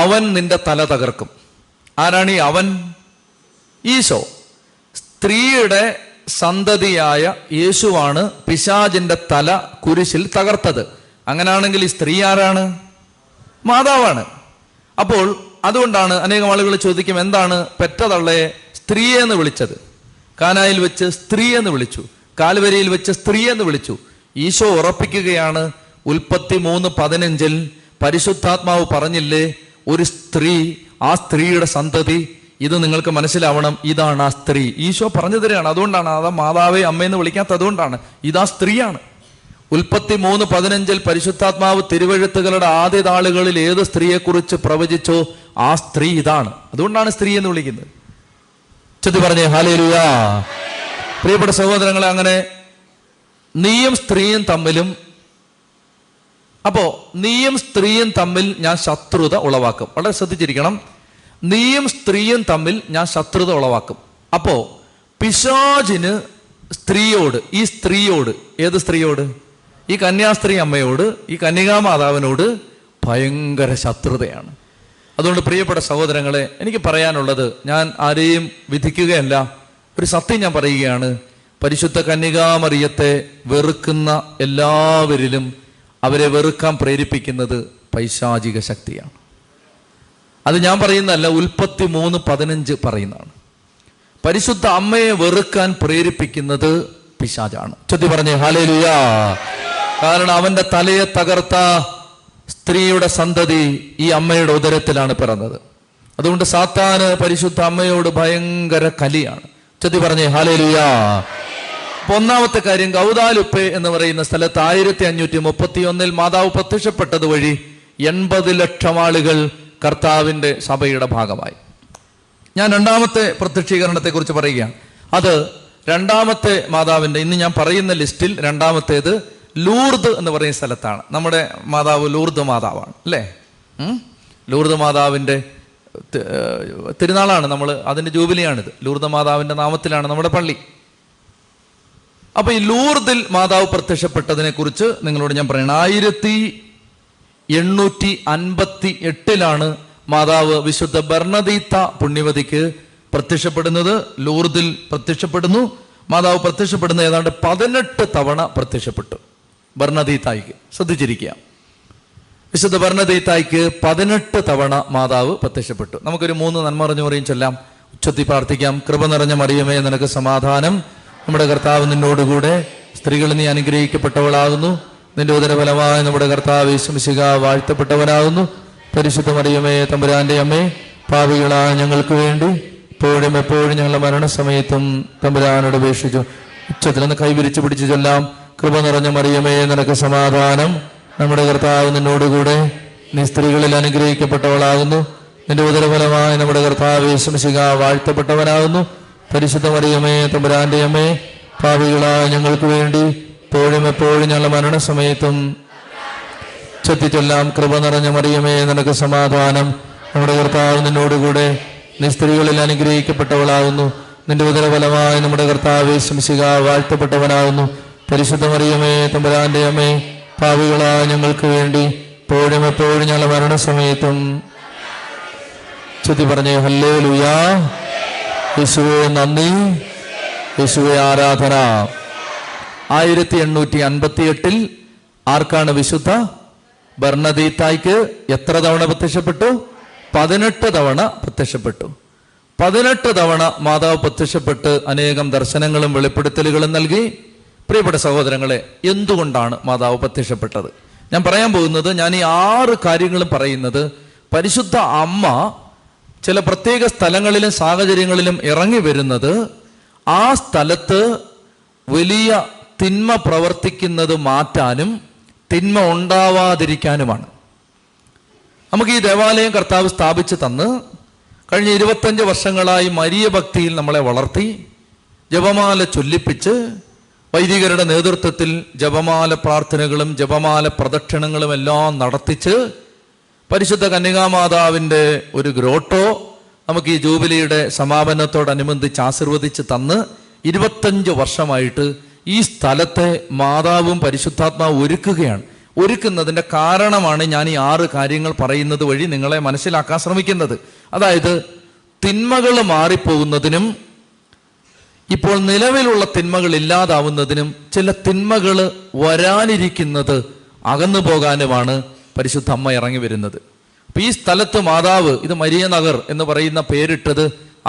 അവൻ നിന്റെ തല തകർക്കും. ആരാണ് ഈ അവൻ? ഈശോ. സ്ത്രീയുടെ സന്തതിയായ യേശുവാണ് പിശാചിന്റെ തല കുരിശിൽ തകർത്തത്. അങ്ങനെയാണെങ്കിൽ ഈ സ്ത്രീ ആരാണ്? മാതാവാണ്. അപ്പോൾ അതുകൊണ്ടാണ് അനേകം ആളുകൾ ചോദിക്കും, എന്താണ് പെറ്റതള്ളയെ സ്ത്രീ എന്ന് വിളിച്ചത്? കാനായിൽ വെച്ച് സ്ത്രീ എന്ന് വിളിച്ചു, കാൽവരിയിൽ വെച്ച് സ്ത്രീ എന്ന് വിളിച്ചു. ഈശോ ഉറപ്പിക്കുകയാണ്, ഉൽപ്പത്തി മൂന്ന് പതിനഞ്ചിൽ പരിശുദ്ധാത്മാവ് പറഞ്ഞില്ലേ ഒരു സ്ത്രീ, ആ സ്ത്രീയുടെ സന്തതി, ഇത് നിങ്ങൾക്ക് മനസ്സിലാവണം, ഇതാണ് ആ സ്ത്രീ. ഈശോ പറഞ്ഞു തരികയാണ്. അതുകൊണ്ടാണ് അതാ മാതാവേ അമ്മയെന്ന് വിളിക്കാത്തത്, അതുകൊണ്ടാണ്. ഇതാ സ്ത്രീയാണ്. ഉൽപ്പത്തി മൂന്ന് പതിനഞ്ചിൽ പരിശുദ്ധാത്മാവ് തിരുവഴുത്തുകളുടെ ആദ്യ താളുകളിൽ ഏത് സ്ത്രീയെക്കുറിച്ച് പ്രവചിച്ചോ ആ സ്ത്രീ ഇതാണ്. അതുകൊണ്ടാണ് സ്ത്രീ എന്ന് വിളിക്കുന്നത്. ചൊല്ലി പറഞ്ഞേ ഹല്ലേലൂയാ. പ്രിയപ്പെട്ട സഹോദരങ്ങളെ, അങ്ങനെ നീയും സ്ത്രീയും തമ്മിലും, അപ്പോ നീയും സ്ത്രീയും തമ്മിൽ ഞാൻ ശത്രുത ഉളവാക്കും. വളരെ ശ്രദ്ധിച്ചിരിക്കണം. നീയും സ്ത്രീയും തമ്മിൽ ഞാൻ ശത്രുത ഉളവാക്കും. അപ്പോ പിശാചിന് സ്ത്രീയോട്, ഈ സ്ത്രീയോട്, ഏത് സ്ത്രീയോട്? ഈ കന്യാസ്ത്രീ അമ്മയോട്, ഈ കന്യകാമാതാവിനോട് ഭയങ്കര ശത്രുതയാണ്. അതുകൊണ്ട് പ്രിയപ്പെട്ട സഹോദരങ്ങളെ, എനിക്ക് പറയാനുള്ളത്, ഞാൻ ആരെയും വിധിക്കുകയല്ല, ഒരു സത്യം ഞാൻ പറയുകയാണ്. പരിശുദ്ധ കന്യകാമറിയത്തെ വെറുക്കുന്ന എല്ലാവരിലും അവരെ വെറുക്കാൻ പ്രേരിപ്പിക്കുന്നത് പൈശാചിക ശക്തിയാണ്. അത് ഞാൻ പറയുന്നതല്ല, ഉൽപ്പത്തി മൂന്ന് പതിനഞ്ച് പറയുന്നതാണ്. പരിശുദ്ധ അമ്മയെ വെറുക്കാൻ പ്രേരിപ്പിക്കുന്നത് പിശാചാണ്. ചൊല്ലി പറഞ്ഞേ ഹല്ലേലൂയാ. കാരണം അവന്റെ തലയെ തകർത്ത സ്ത്രീയുടെ സന്തതി ഈ അമ്മയുടെ ഉദരത്തിലാണ് പിറന്നത്. അതുകൊണ്ട് സാത്താന് പരിശുദ്ധ അമ്മയോട് ഭയങ്കര കലിയാണ്. ചൊല്ലി പറഞ്ഞേ ഹല്ലേലൂയാ. അപ്പൊ ഒന്നാമത്തെ കാര്യം, ഗൗദാലുപ്പെ എന്ന് പറയുന്ന സ്ഥലത്ത് ആയിരത്തി അഞ്ഞൂറ്റി മുപ്പത്തി ഒന്നിൽ മാതാവ് പ്രത്യക്ഷപ്പെട്ടത് വഴി എൺപത് ലക്ഷം ആളുകൾ കർത്താവിൻ്റെ സഭയുടെ ഭാഗമായി. ഞാൻ രണ്ടാമത്തെ പ്രത്യക്ഷീകരണത്തെക്കുറിച്ച് പറയുകയാണ്. അത് രണ്ടാമത്തെ മാതാവിൻ്റെ, ഇന്ന് ഞാൻ പറയുന്ന ലിസ്റ്റിൽ രണ്ടാമത്തേത് ലൂർദ് എന്ന് പറയുന്ന സ്ഥലത്താണ്. നമ്മുടെ മാതാവ് ലൂർദ് മാതാവാണ് അല്ലേ. ലൂർദ് മാതാവിൻ്റെ തിരുനാളാണ് നമ്മൾ, അതിൻ്റെ ജൂബിലിയാണിത്. ലൂർദ് മാതാവിൻ്റെ നാമത്തിലാണ് നമ്മുടെ പള്ളി. അപ്പോൾ ഈ ലൂർദിൽ മാതാവ് പ്രത്യക്ഷപ്പെട്ടതിനെക്കുറിച്ച് നിങ്ങളോട് ഞാൻ പറയണം. ആയിരത്തി എണ്ണൂറ്റി അൻപത്തി എട്ടിലാണ് മാതാവ് വിശുദ്ധ ബർണദീത്ത പുണ്യവതിക്ക് പ്രത്യക്ഷപ്പെടുന്നത്. ലൂർദിൽ പ്രത്യക്ഷപ്പെടുന്നു. മാതാവ് പ്രത്യക്ഷപ്പെടുന്ന ഏതാണ്ട് പതിനെട്ട് തവണ പ്രത്യക്ഷപ്പെട്ടു ബർണദീത്തായിക്ക്. ശ്രദ്ധിച്ചിരിക്കുക, വിശുദ്ധ ബർണദീത്തായിക്ക് പതിനെട്ട് തവണ മാതാവ് പ്രത്യക്ഷപ്പെട്ടു. നമുക്കൊരു മൂന്ന് നന്മറിഞ്ഞു പറയും ചൊല്ലാം, ഉച്ചത്തി പ്രാർത്ഥിക്കാം. കൃപ നിറഞ്ഞ മറിയമേ, നിനക്ക് സമാധാനം, നമ്മുടെ കർത്താവ് നിന്നോടുകൂടെ, സ്ത്രീകൾ നീ അനുഗ്രഹിക്കപ്പെട്ടവളാകുന്നു, നിന്റെ ഉദരഫലമായ നമ്മുടെ കർത്താവ് യേശുമിശിഹാ വാഴ്ത്തപ്പെട്ടവനാകുന്നു. പരിശുദ്ധ മറിയമേ തമ്പുരാന്റെ അമ്മേ, പാപികളായ ഞങ്ങൾക്ക് വേണ്ടി ഇപ്പോഴും എപ്പോഴും ഞങ്ങളുടെ മരണസമയത്തും തമ്പുരാനോട് അപേക്ഷിച്ചു. ഉച്ചത്തിലൊന്ന് കൈവിരിച്ചു പിടിച്ചു ചൊല്ലാം, കൃപ നിറഞ്ഞ മറിയമേ, നിനക്ക് സമാധാനം, നമ്മുടെ കർത്താവ് നിന്നോടുകൂടെ, നീ സ്ത്രീകളിൽ അനുഗ്രഹിക്കപ്പെട്ടവളാകുന്നു, നിന്റെ ഉദരഫലമായ നമ്മുടെ കർത്താവ് യേശുമിശിഹാ വാഴ്ത്തപ്പെട്ടവനാകുന്നു. പരിശുദ്ധ മറിയമേ തമ്പുരാന്റെ അമ്മേ, പാപികളായ ഞങ്ങൾക്ക് വേണ്ടി എപ്പോഴും എപ്പോഴും ഞങ്ങളുടെ മരണസമയത്തും ചെത്തിച്ചൊല്ലാം, കൃപ നിറഞ്ഞ മറിയമേ, നിനക്ക് സമാധാനം, നമ്മുടെ കർത്താവ് നിന്നോടുകൂടെ, നീ സ്ത്രീകളിൽ അനുഗ്രഹിക്കപ്പെട്ടവളാകുന്നു, നിന്റെ ഉദരഫലമായി നമ്മുടെ കർത്താവ് യേശുമിശിഹാ വാഴ്ത്തപ്പെട്ടവനാകുന്നു. പരിശുദ്ധ മറിയമേ തമ്പുരാന്റെ അമ്മേ, പാപികളായ ഞങ്ങൾക്ക് വേണ്ടി എപ്പോഴും എപ്പോഴും ഞങ്ങളുടെ മരണസമയത്തും ചെത്തി പറഞ്ഞു ഹല്ലേലൂയാ. യേശുവേ നന്ദി, യേശുവേ ആരാധന. ആയിരത്തി എണ്ണൂറ്റി അൻപത്തി എട്ടിൽ ആർക്കാണ് വിശുദ്ധ ബർണദീത്തായ്ക്ക് എത്ര തവണ പ്രത്യക്ഷപ്പെട്ടു? പതിനെട്ട് തവണ പ്രത്യക്ഷപ്പെട്ടു. പതിനെട്ട് തവണ മാതാവ് പ്രത്യക്ഷപ്പെട്ട് അനേകം ദർശനങ്ങളും വെളിപ്പെടുത്തലുകളും നൽകി. പ്രിയപ്പെട്ട സഹോദരങ്ങളെ, എന്തുകൊണ്ടാണ് മാതാവ് പ്രത്യക്ഷപ്പെട്ടത്? ഞാൻ പറയാൻ പോകുന്നത്, ഞാൻ ഈ ആറ് കാര്യങ്ങളും പറയുന്നത് പരിശുദ്ധ അമ്മ ചില പ്രത്യേക സ്ഥലങ്ങളിലും സാഹചര്യങ്ങളിലും ഇറങ്ങി വരുന്നത് ആ സ്ഥലത്ത് വലിയ തിന്മ പ്രവർത്തിക്കുന്നത് മാറ്റാനും തിന്മ ഉണ്ടാവാതിരിക്കാനുമാണ്. നമുക്ക് ഈ ദേവാലയം കർത്താവ് സ്ഥാപിച്ച് തന്ന് കഴിഞ്ഞ ഇരുപത്തഞ്ച് വർഷങ്ങളായി മരിയ ഭക്തിയിൽ നമ്മളെ വളർത്തി, ജപമാല ചൊല്ലിപ്പിച്ച്, വൈദികരുടെ നേതൃത്വത്തിൽ ജപമാല പ്രാർത്ഥനകളും ജപമാല പ്രദക്ഷിണങ്ങളും എല്ലാം നടത്തിച്ച്, പരിശുദ്ധ കന്യകാമാതാവിൻ്റെ ഒരു ഗ്രോട്ടോ നമുക്ക് ഈ ജൂബിലിയുടെ സമാപനത്തോടനുബന്ധിച്ച് ആശീർവദിച്ച് തന്ന് ഇരുപത്തഞ്ച് വർഷമായിട്ട് ഈ സ്ഥലത്തെ മാതാവും പരിശുദ്ധാത്മാവും ഒരുക്കുകയാണ്. ഒരുക്കുന്നതിൻ്റെ കാരണമാണ് ഞാൻ ഈ ആറ് കാര്യങ്ങൾ പറയുന്നത് വഴി നിങ്ങളെ മനസ്സിലാക്കാൻ ശ്രമിക്കുന്നത്. അതായത്, തിന്മകൾ മാറിപ്പോകുന്നതിനും ഇപ്പോൾ നിലവിലുള്ള തിന്മകൾ ഇല്ലാതാവുന്നതിനും ചില തിന്മകൾ വരാനിരിക്കുന്നത് അകന്നു പോകാനുമാണ് പരിശുദ്ധ അമ്മ ഇറങ്ങി വരുന്നത്. അപ്പം ഈ സ്ഥലത്ത് മാതാവ്, ഇത് മരിയ നഗർ എന്ന് പറയുന്ന പേരിട്ടത്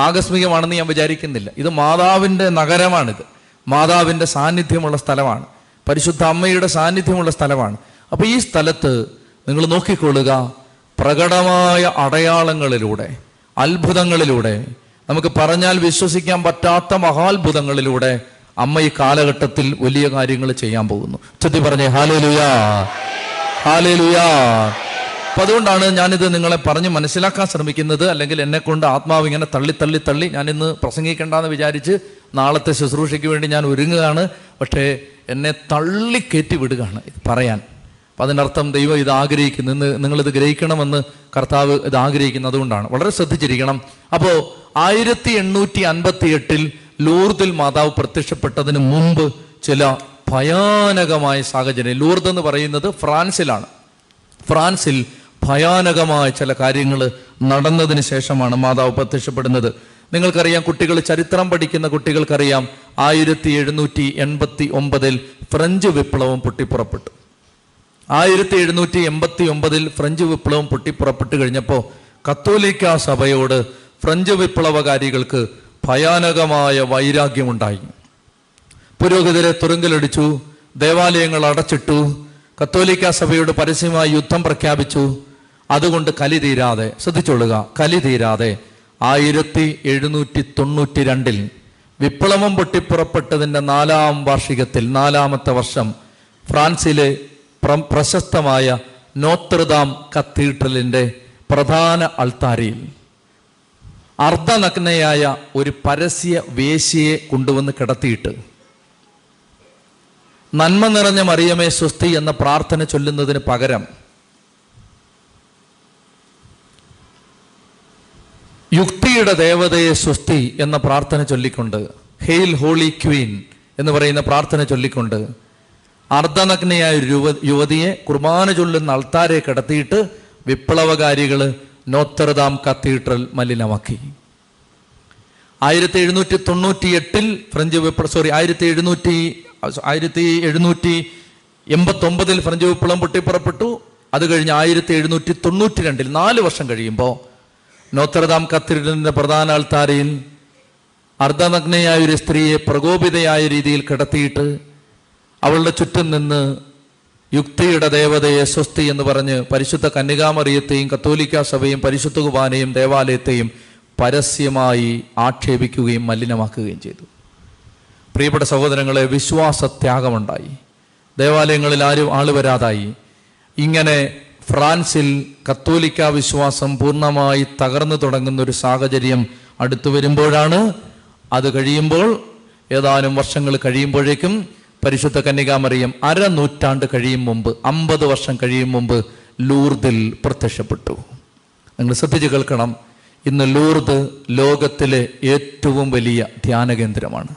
ആകസ്മികമാണെന്ന് ഞാൻ വിചാരിക്കുന്നില്ല. ഇത് മാതാവിൻ്റെ നഗരമാണിത്. മാതാവിൻ്റെ സാന്നിധ്യമുള്ള സ്ഥലമാണ്, പരിശുദ്ധ അമ്മയുടെ സാന്നിധ്യമുള്ള സ്ഥലമാണ്. അപ്പോൾ ഈ സ്ഥലത്ത് നിങ്ങൾ നോക്കിക്കൊള്ളുക, പ്രകടമായ അടയാളങ്ങളിലൂടെ, അത്ഭുതങ്ങളിലൂടെ, നമുക്ക് പറഞ്ഞാൽ വിശ്വസിക്കാൻ പറ്റാത്ത മഹാത്ഭുതങ്ങളിലൂടെ അമ്മ ഈ കാലഘട്ടത്തിൽ വലിയ കാര്യങ്ങൾ ചെയ്യാൻ പോകുന്നു. ചൊല്ലി പറഞ്ഞേ ഹല്ലേലൂയാ, ഹല്ലേലൂയാ. അപ്പം അതുകൊണ്ടാണ് ഞാനിത് നിങ്ങളെ പറഞ്ഞ് മനസ്സിലാക്കാൻ ശ്രമിക്കുന്നത്. അല്ലെങ്കിൽ എന്നെ കൊണ്ട് ആത്മാവ് ഇങ്ങനെ തള്ളി തള്ളി തള്ളി ഞാനിന്ന് പ്രസംഗിക്കേണ്ടെന്ന് വിചാരിച്ച് നാളത്തെ ശുശ്രൂഷയ്ക്ക് വേണ്ടി ഞാൻ ഒരുങ്ങുകയാണ്, പക്ഷേ എന്നെ തള്ളിക്കയറ്റി വിടുകയാണ് ഇത് പറയാൻ. അപ്പം അതിനർത്ഥം ദൈവം ഇത് ആഗ്രഹിക്കുന്നു, നിങ്ങളിത് ഗ്രഹിക്കണമെന്ന് കർത്താവ് ഇത് ആഗ്രഹിക്കുന്നു. അതുകൊണ്ടാണ് വളരെ ശ്രദ്ധിച്ചിരിക്കണം. അപ്പോൾ ആയിരത്തി എണ്ണൂറ്റി അൻപത്തി എട്ടിൽ ലൂർദിൽ മാതാവ് പ്രത്യക്ഷപ്പെട്ടതിന് മുമ്പ് ചില ഭയാനകമായ സാഹചര്യം, ലൂർദ് എന്ന് പറയുന്നത് ഫ്രാൻസിലാണ്, ഫ്രാൻസിൽ ഭയാനകമായ ചില കാര്യങ്ങൾ നടന്നതിന് ശേഷമാണ് മാതാവ് പ്രത്യക്ഷപ്പെടുന്നത്. നിങ്ങൾക്കറിയാം, കുട്ടികൾ ചരിത്രം പഠിക്കുന്ന കുട്ടികൾക്കറിയാം, ആയിരത്തി എഴുന്നൂറ്റി എൺപത്തി ഒമ്പതിൽ ഫ്രഞ്ച് വിപ്ലവം പൊട്ടിപ്പുറപ്പെട്ടു. ആയിരത്തി എഴുന്നൂറ്റി എൺപത്തി ഒമ്പതിൽ ഫ്രഞ്ച് വിപ്ലവം പൊട്ടിപ്പുറപ്പെട്ട് കഴിഞ്ഞപ്പോൾ കത്തോലിക്ക സഭയോട് ഫ്രഞ്ച് വിപ്ലവകാരികൾക്ക് ഭയാനകമായ വൈരാഗ്യമുണ്ടായി. പുരോഹിതരെ തുറങ്കലടിച്ചു, ദേവാലയങ്ങൾ അടച്ചിട്ടു, കത്തോലിക്ക സഭയോട് പരസ്യമായി യുദ്ധം പ്രഖ്യാപിച്ചു. അതുകൊണ്ട് കലി തീരാതെ, ശ്രദ്ധിച്ചോളുക, കലി തീരാതെ ആയിരത്തി എഴുന്നൂറ്റി തൊണ്ണൂറ്റി രണ്ടിൽ വിപ്ലവം പൊട്ടിപ്പുറപ്പെട്ടതിൻ്റെ നാലാം വാർഷികത്തിൽ, നാലാമത്തെ വർഷം, ഫ്രാൻസിലെ പ്രശസ്തമായ നോത്രദാം കത്തീഡ്രലിൻ്റെ പ്രധാന അൾത്താരിയിൽ അർദ്ധനഗ്നയായ ഒരു പരസ്യ വേശ്യയെ കൊണ്ടുവന്ന് കിടത്തിയിട്ട് നന്മ നിറഞ്ഞ മറിയമേ സ്വസ്തി എന്ന പ്രാർത്ഥന ചൊല്ലുന്നതിന് പകരം യുക്തിയുടെ ദേവതയെ സ്വസ്തി എന്ന പ്രാർത്ഥന ചൊല്ലിക്കൊണ്ട്, ഹെയിൽ ഹോളി ക്വീൻ എന്ന് പറയുന്ന പ്രാർത്ഥന ചൊല്ലിക്കൊണ്ട് അർദ്ധനഗ്നയായ യുവ യുവതിയെ കുർബാന ചൊല്ലുന്ന അൾത്താരെ കിടത്തിയിട്ട് വിപ്ലവകാരികൾ നോത്രദാം കത്തീഡ്രൽ മലിനമാക്കി. ആയിരത്തി എഴുന്നൂറ്റി തൊണ്ണൂറ്റി എട്ടിൽ ഫ്രഞ്ച് വിപ്ലവം സോറി ആയിരത്തി എഴുന്നൂറ്റി ആയിരത്തി എഴുന്നൂറ്റി എൺപത്തി ഒമ്പതിൽ ഫ്രഞ്ച് വിപ്ലവം പൊട്ടിപ്പുറപ്പെട്ടു. അത് കഴിഞ്ഞ് ആയിരത്തി എഴുന്നൂറ്റി തൊണ്ണൂറ്റി രണ്ടിൽ നാല് വർഷം കഴിയുമ്പോൾ നോത്രദാം കത്തീഡ്രലിൻ്റെ പ്രധാന അൾത്താരയിൽ അർദ്ധനഗ്നയായ ഒരു സ്ത്രീയെ പ്രകോപിതയായ രീതിയിൽ കിടത്തിയിട്ട് അവളുടെ ചുറ്റും നിന്ന് യുക്തിയുടെ ദേവതയെ സ്വസ്തി എന്ന് പറഞ്ഞ് പരിശുദ്ധ കന്യകാമറിയത്തെയും കത്തോലിക്ക സഭയും പരിശുദ്ധ കുർബാനയും ദേവാലയത്തെയും പരസ്യമായി ആക്ഷേപിക്കുകയും മലിനമാക്കുകയും ചെയ്തു. പ്രിയപ്പെട്ട സഹോദരങ്ങളെ, വിശ്വാസത്യാഗമുണ്ടായി, ദേവാലയങ്ങളിൽ ആരും ആൾ വരാതായി. ഇങ്ങനെ ഫ്രാൻസിൽ കത്തോലിക്ക വിശ്വാസം പൂർണ്ണമായി തകർന്നു തുടങ്ങുന്ന ഒരു സാഹചര്യം അടുത്തു വരുമ്പോഴാണ്. അത് കഴിയുമ്പോൾ, ഏതാനും വർഷങ്ങൾ കഴിയുമ്പോഴേക്കും, പരിശുദ്ധ കന്യകാമറിയം അരനൂറ്റാണ്ട് കഴിയും മുമ്പ്, അമ്പത് വർഷം കഴിയും മുമ്പ് ലൂർദിൽ പ്രത്യക്ഷപ്പെട്ടു. നിങ്ങൾ ശ്രദ്ധിച്ച് കേൾക്കണം, ഇന്ന് ലൂർദ് ലോകത്തിലെ ഏറ്റവും വലിയ ധ്യാന കേന്ദ്രമാണ്.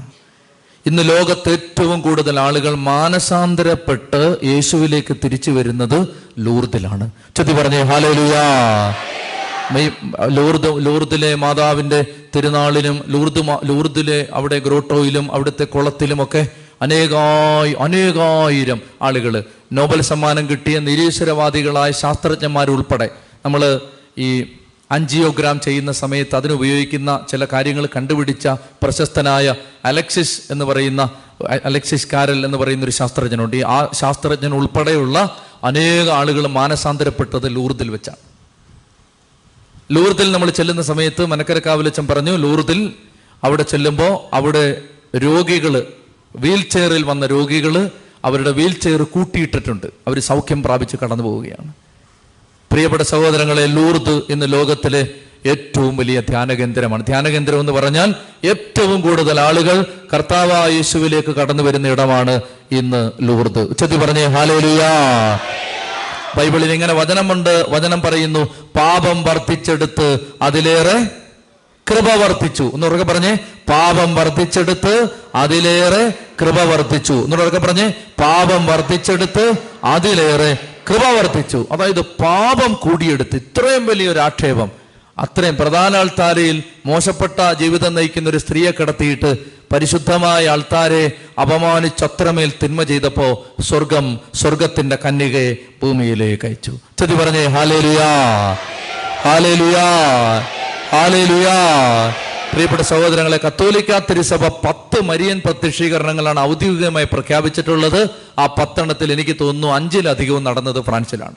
ഇന്ന് ലോകത്ത് ഏറ്റവും കൂടുതൽ ആളുകൾ മാനസാന്തരപ്പെട്ട് യേശുവിലേക്ക് തിരിച്ചു വരുന്നത് ലൂർദിലാണ്. ചൊല്ലി പറഞ്ഞേ ഹല്ലേലൂയാ. ലൂർദ് ലൂർദിലെ മാതാവിൻ്റെ തിരുനാളിനും ലൂർദ് ലൂർദിലെ അവിടെ ഗ്രോട്ടോയിലും അവിടുത്തെ കുളത്തിലുമൊക്കെ അനേകായി അനേകായിരം ആളുകൾ, നോബൽ സമ്മാനം കിട്ടിയ നിരീശ്വരവാദികളായ ശാസ്ത്രജ്ഞന്മാരുൾപ്പെടെ, നമ്മൾ ഈ ആൻജിയോഗ്രാം ചെയ്യുന്ന സമയത്ത് അതിനുപയോഗിക്കുന്ന ചില കാര്യങ്ങൾ കണ്ടുപിടിച്ച പ്രശസ്തനായ അലക്സിസ് എന്ന് പറയുന്ന അലക്സിസ് കാരൽ എന്ന് പറയുന്ന ഒരു ശാസ്ത്രജ്ഞനുണ്ട്. ആ ശാസ്ത്രജ്ഞൻ ഉൾപ്പെടെയുള്ള അനേക ആളുകൾ മാനസാന്തരപ്പെട്ടത് ലൂർദിൽ വെച്ചാണ്. ലൂർദിൽ നമ്മൾ ചെല്ലുന്ന സമയത്ത് മനക്കരക്കാവിലച്ചൻ പറഞ്ഞു, ലൂർദിൽ അവിടെ ചെല്ലുമ്പോൾ അവിടെ രോഗികൾ, വീൽ ചെയറിൽ വന്ന രോഗികൾ അവരുടെ വീൽ ചെയർ കൂട്ടിയിട്ടിട്ടുണ്ട്, അവർ സൗഖ്യം പ്രാപിച്ച് കടന്നു പോവുകയാണ്. പ്രിയപ്പെട്ട സഹോദരങ്ങളെ, ലൂർദ് ഇന്ന് ലോകത്തിലെ ഏറ്റവും വലിയ ധ്യാന കേന്ദ്രമാണ്. ധ്യാന കേന്ദ്രം എന്ന് പറഞ്ഞാൽ ഏറ്റവും കൂടുതൽ ആളുകൾ കർത്താവായ യേശുവിലേക്ക് കടന്നു വരുന്ന ഇടമാണ് ഇന്ന് ലൂർദ്. ഉച്ചത്തിൽ പറഞ്ഞേ ഹല്ലേലൂയാ. ബൈബിളിൽ ഇങ്ങനെ വചനമുണ്ട്, വചനം പറയുന്നു, പാപം വർദ്ധിച്ചെടുത്ത് അതിലേറെ കൃപ വർദ്ധിച്ചു. എന്നുറക്കെ പറഞ്ഞേ, പാപം വർദ്ധിച്ചെടുത്ത് അതിലേറെ കൃപ വർദ്ധിച്ചു. എന്നുള്ളതൊക്കെ പറഞ്ഞേ, പാപം വർദ്ധിച്ചെടുത്ത് അതിലേറെ കൃപ വർദ്ധിച്ചു. അതായത് പാപം കൂടിയെടുത്ത്, ഇത്രയും വലിയൊരു ആക്ഷേപം. അത്രയും പ്രധാന ആൾത്താരയിൽ മോശപ്പെട്ട ജീവിതം നയിക്കുന്ന ഒരു സ്ത്രീയെ കിടത്തിയിട്ട് പരിശുദ്ധമായ ആൾത്താരെ അപമാനിച്ചത്രമേൽ തിന്മ ചെയ്തപ്പോ സ്വർഗം സ്വർഗത്തിന്റെ കന്യകയെ ഭൂമിയിലേക്ക് അയച്ചു. ചെത്തി പറഞ്ഞേ ഹല്ലേലൂയാ, ഹല്ലേലൂയാ, ഹല്ലേലൂയാ. പ്രിയപ്പെട്ട സഹോദരങ്ങളെ, കത്തോലിക്കാ തിരുസഭ പത്ത് മരിയൻ പ്രത്യക്ഷീകരണങ്ങളാണ് ഔദ്യോഗികമായി പ്രഖ്യാപിച്ചിട്ടുള്ളത്. ആ പത്തെണ്ണത്തിൽ എനിക്ക് തോന്നുന്നു അഞ്ചിലധികവും നടന്നത് ഫ്രാൻസിലാണ്.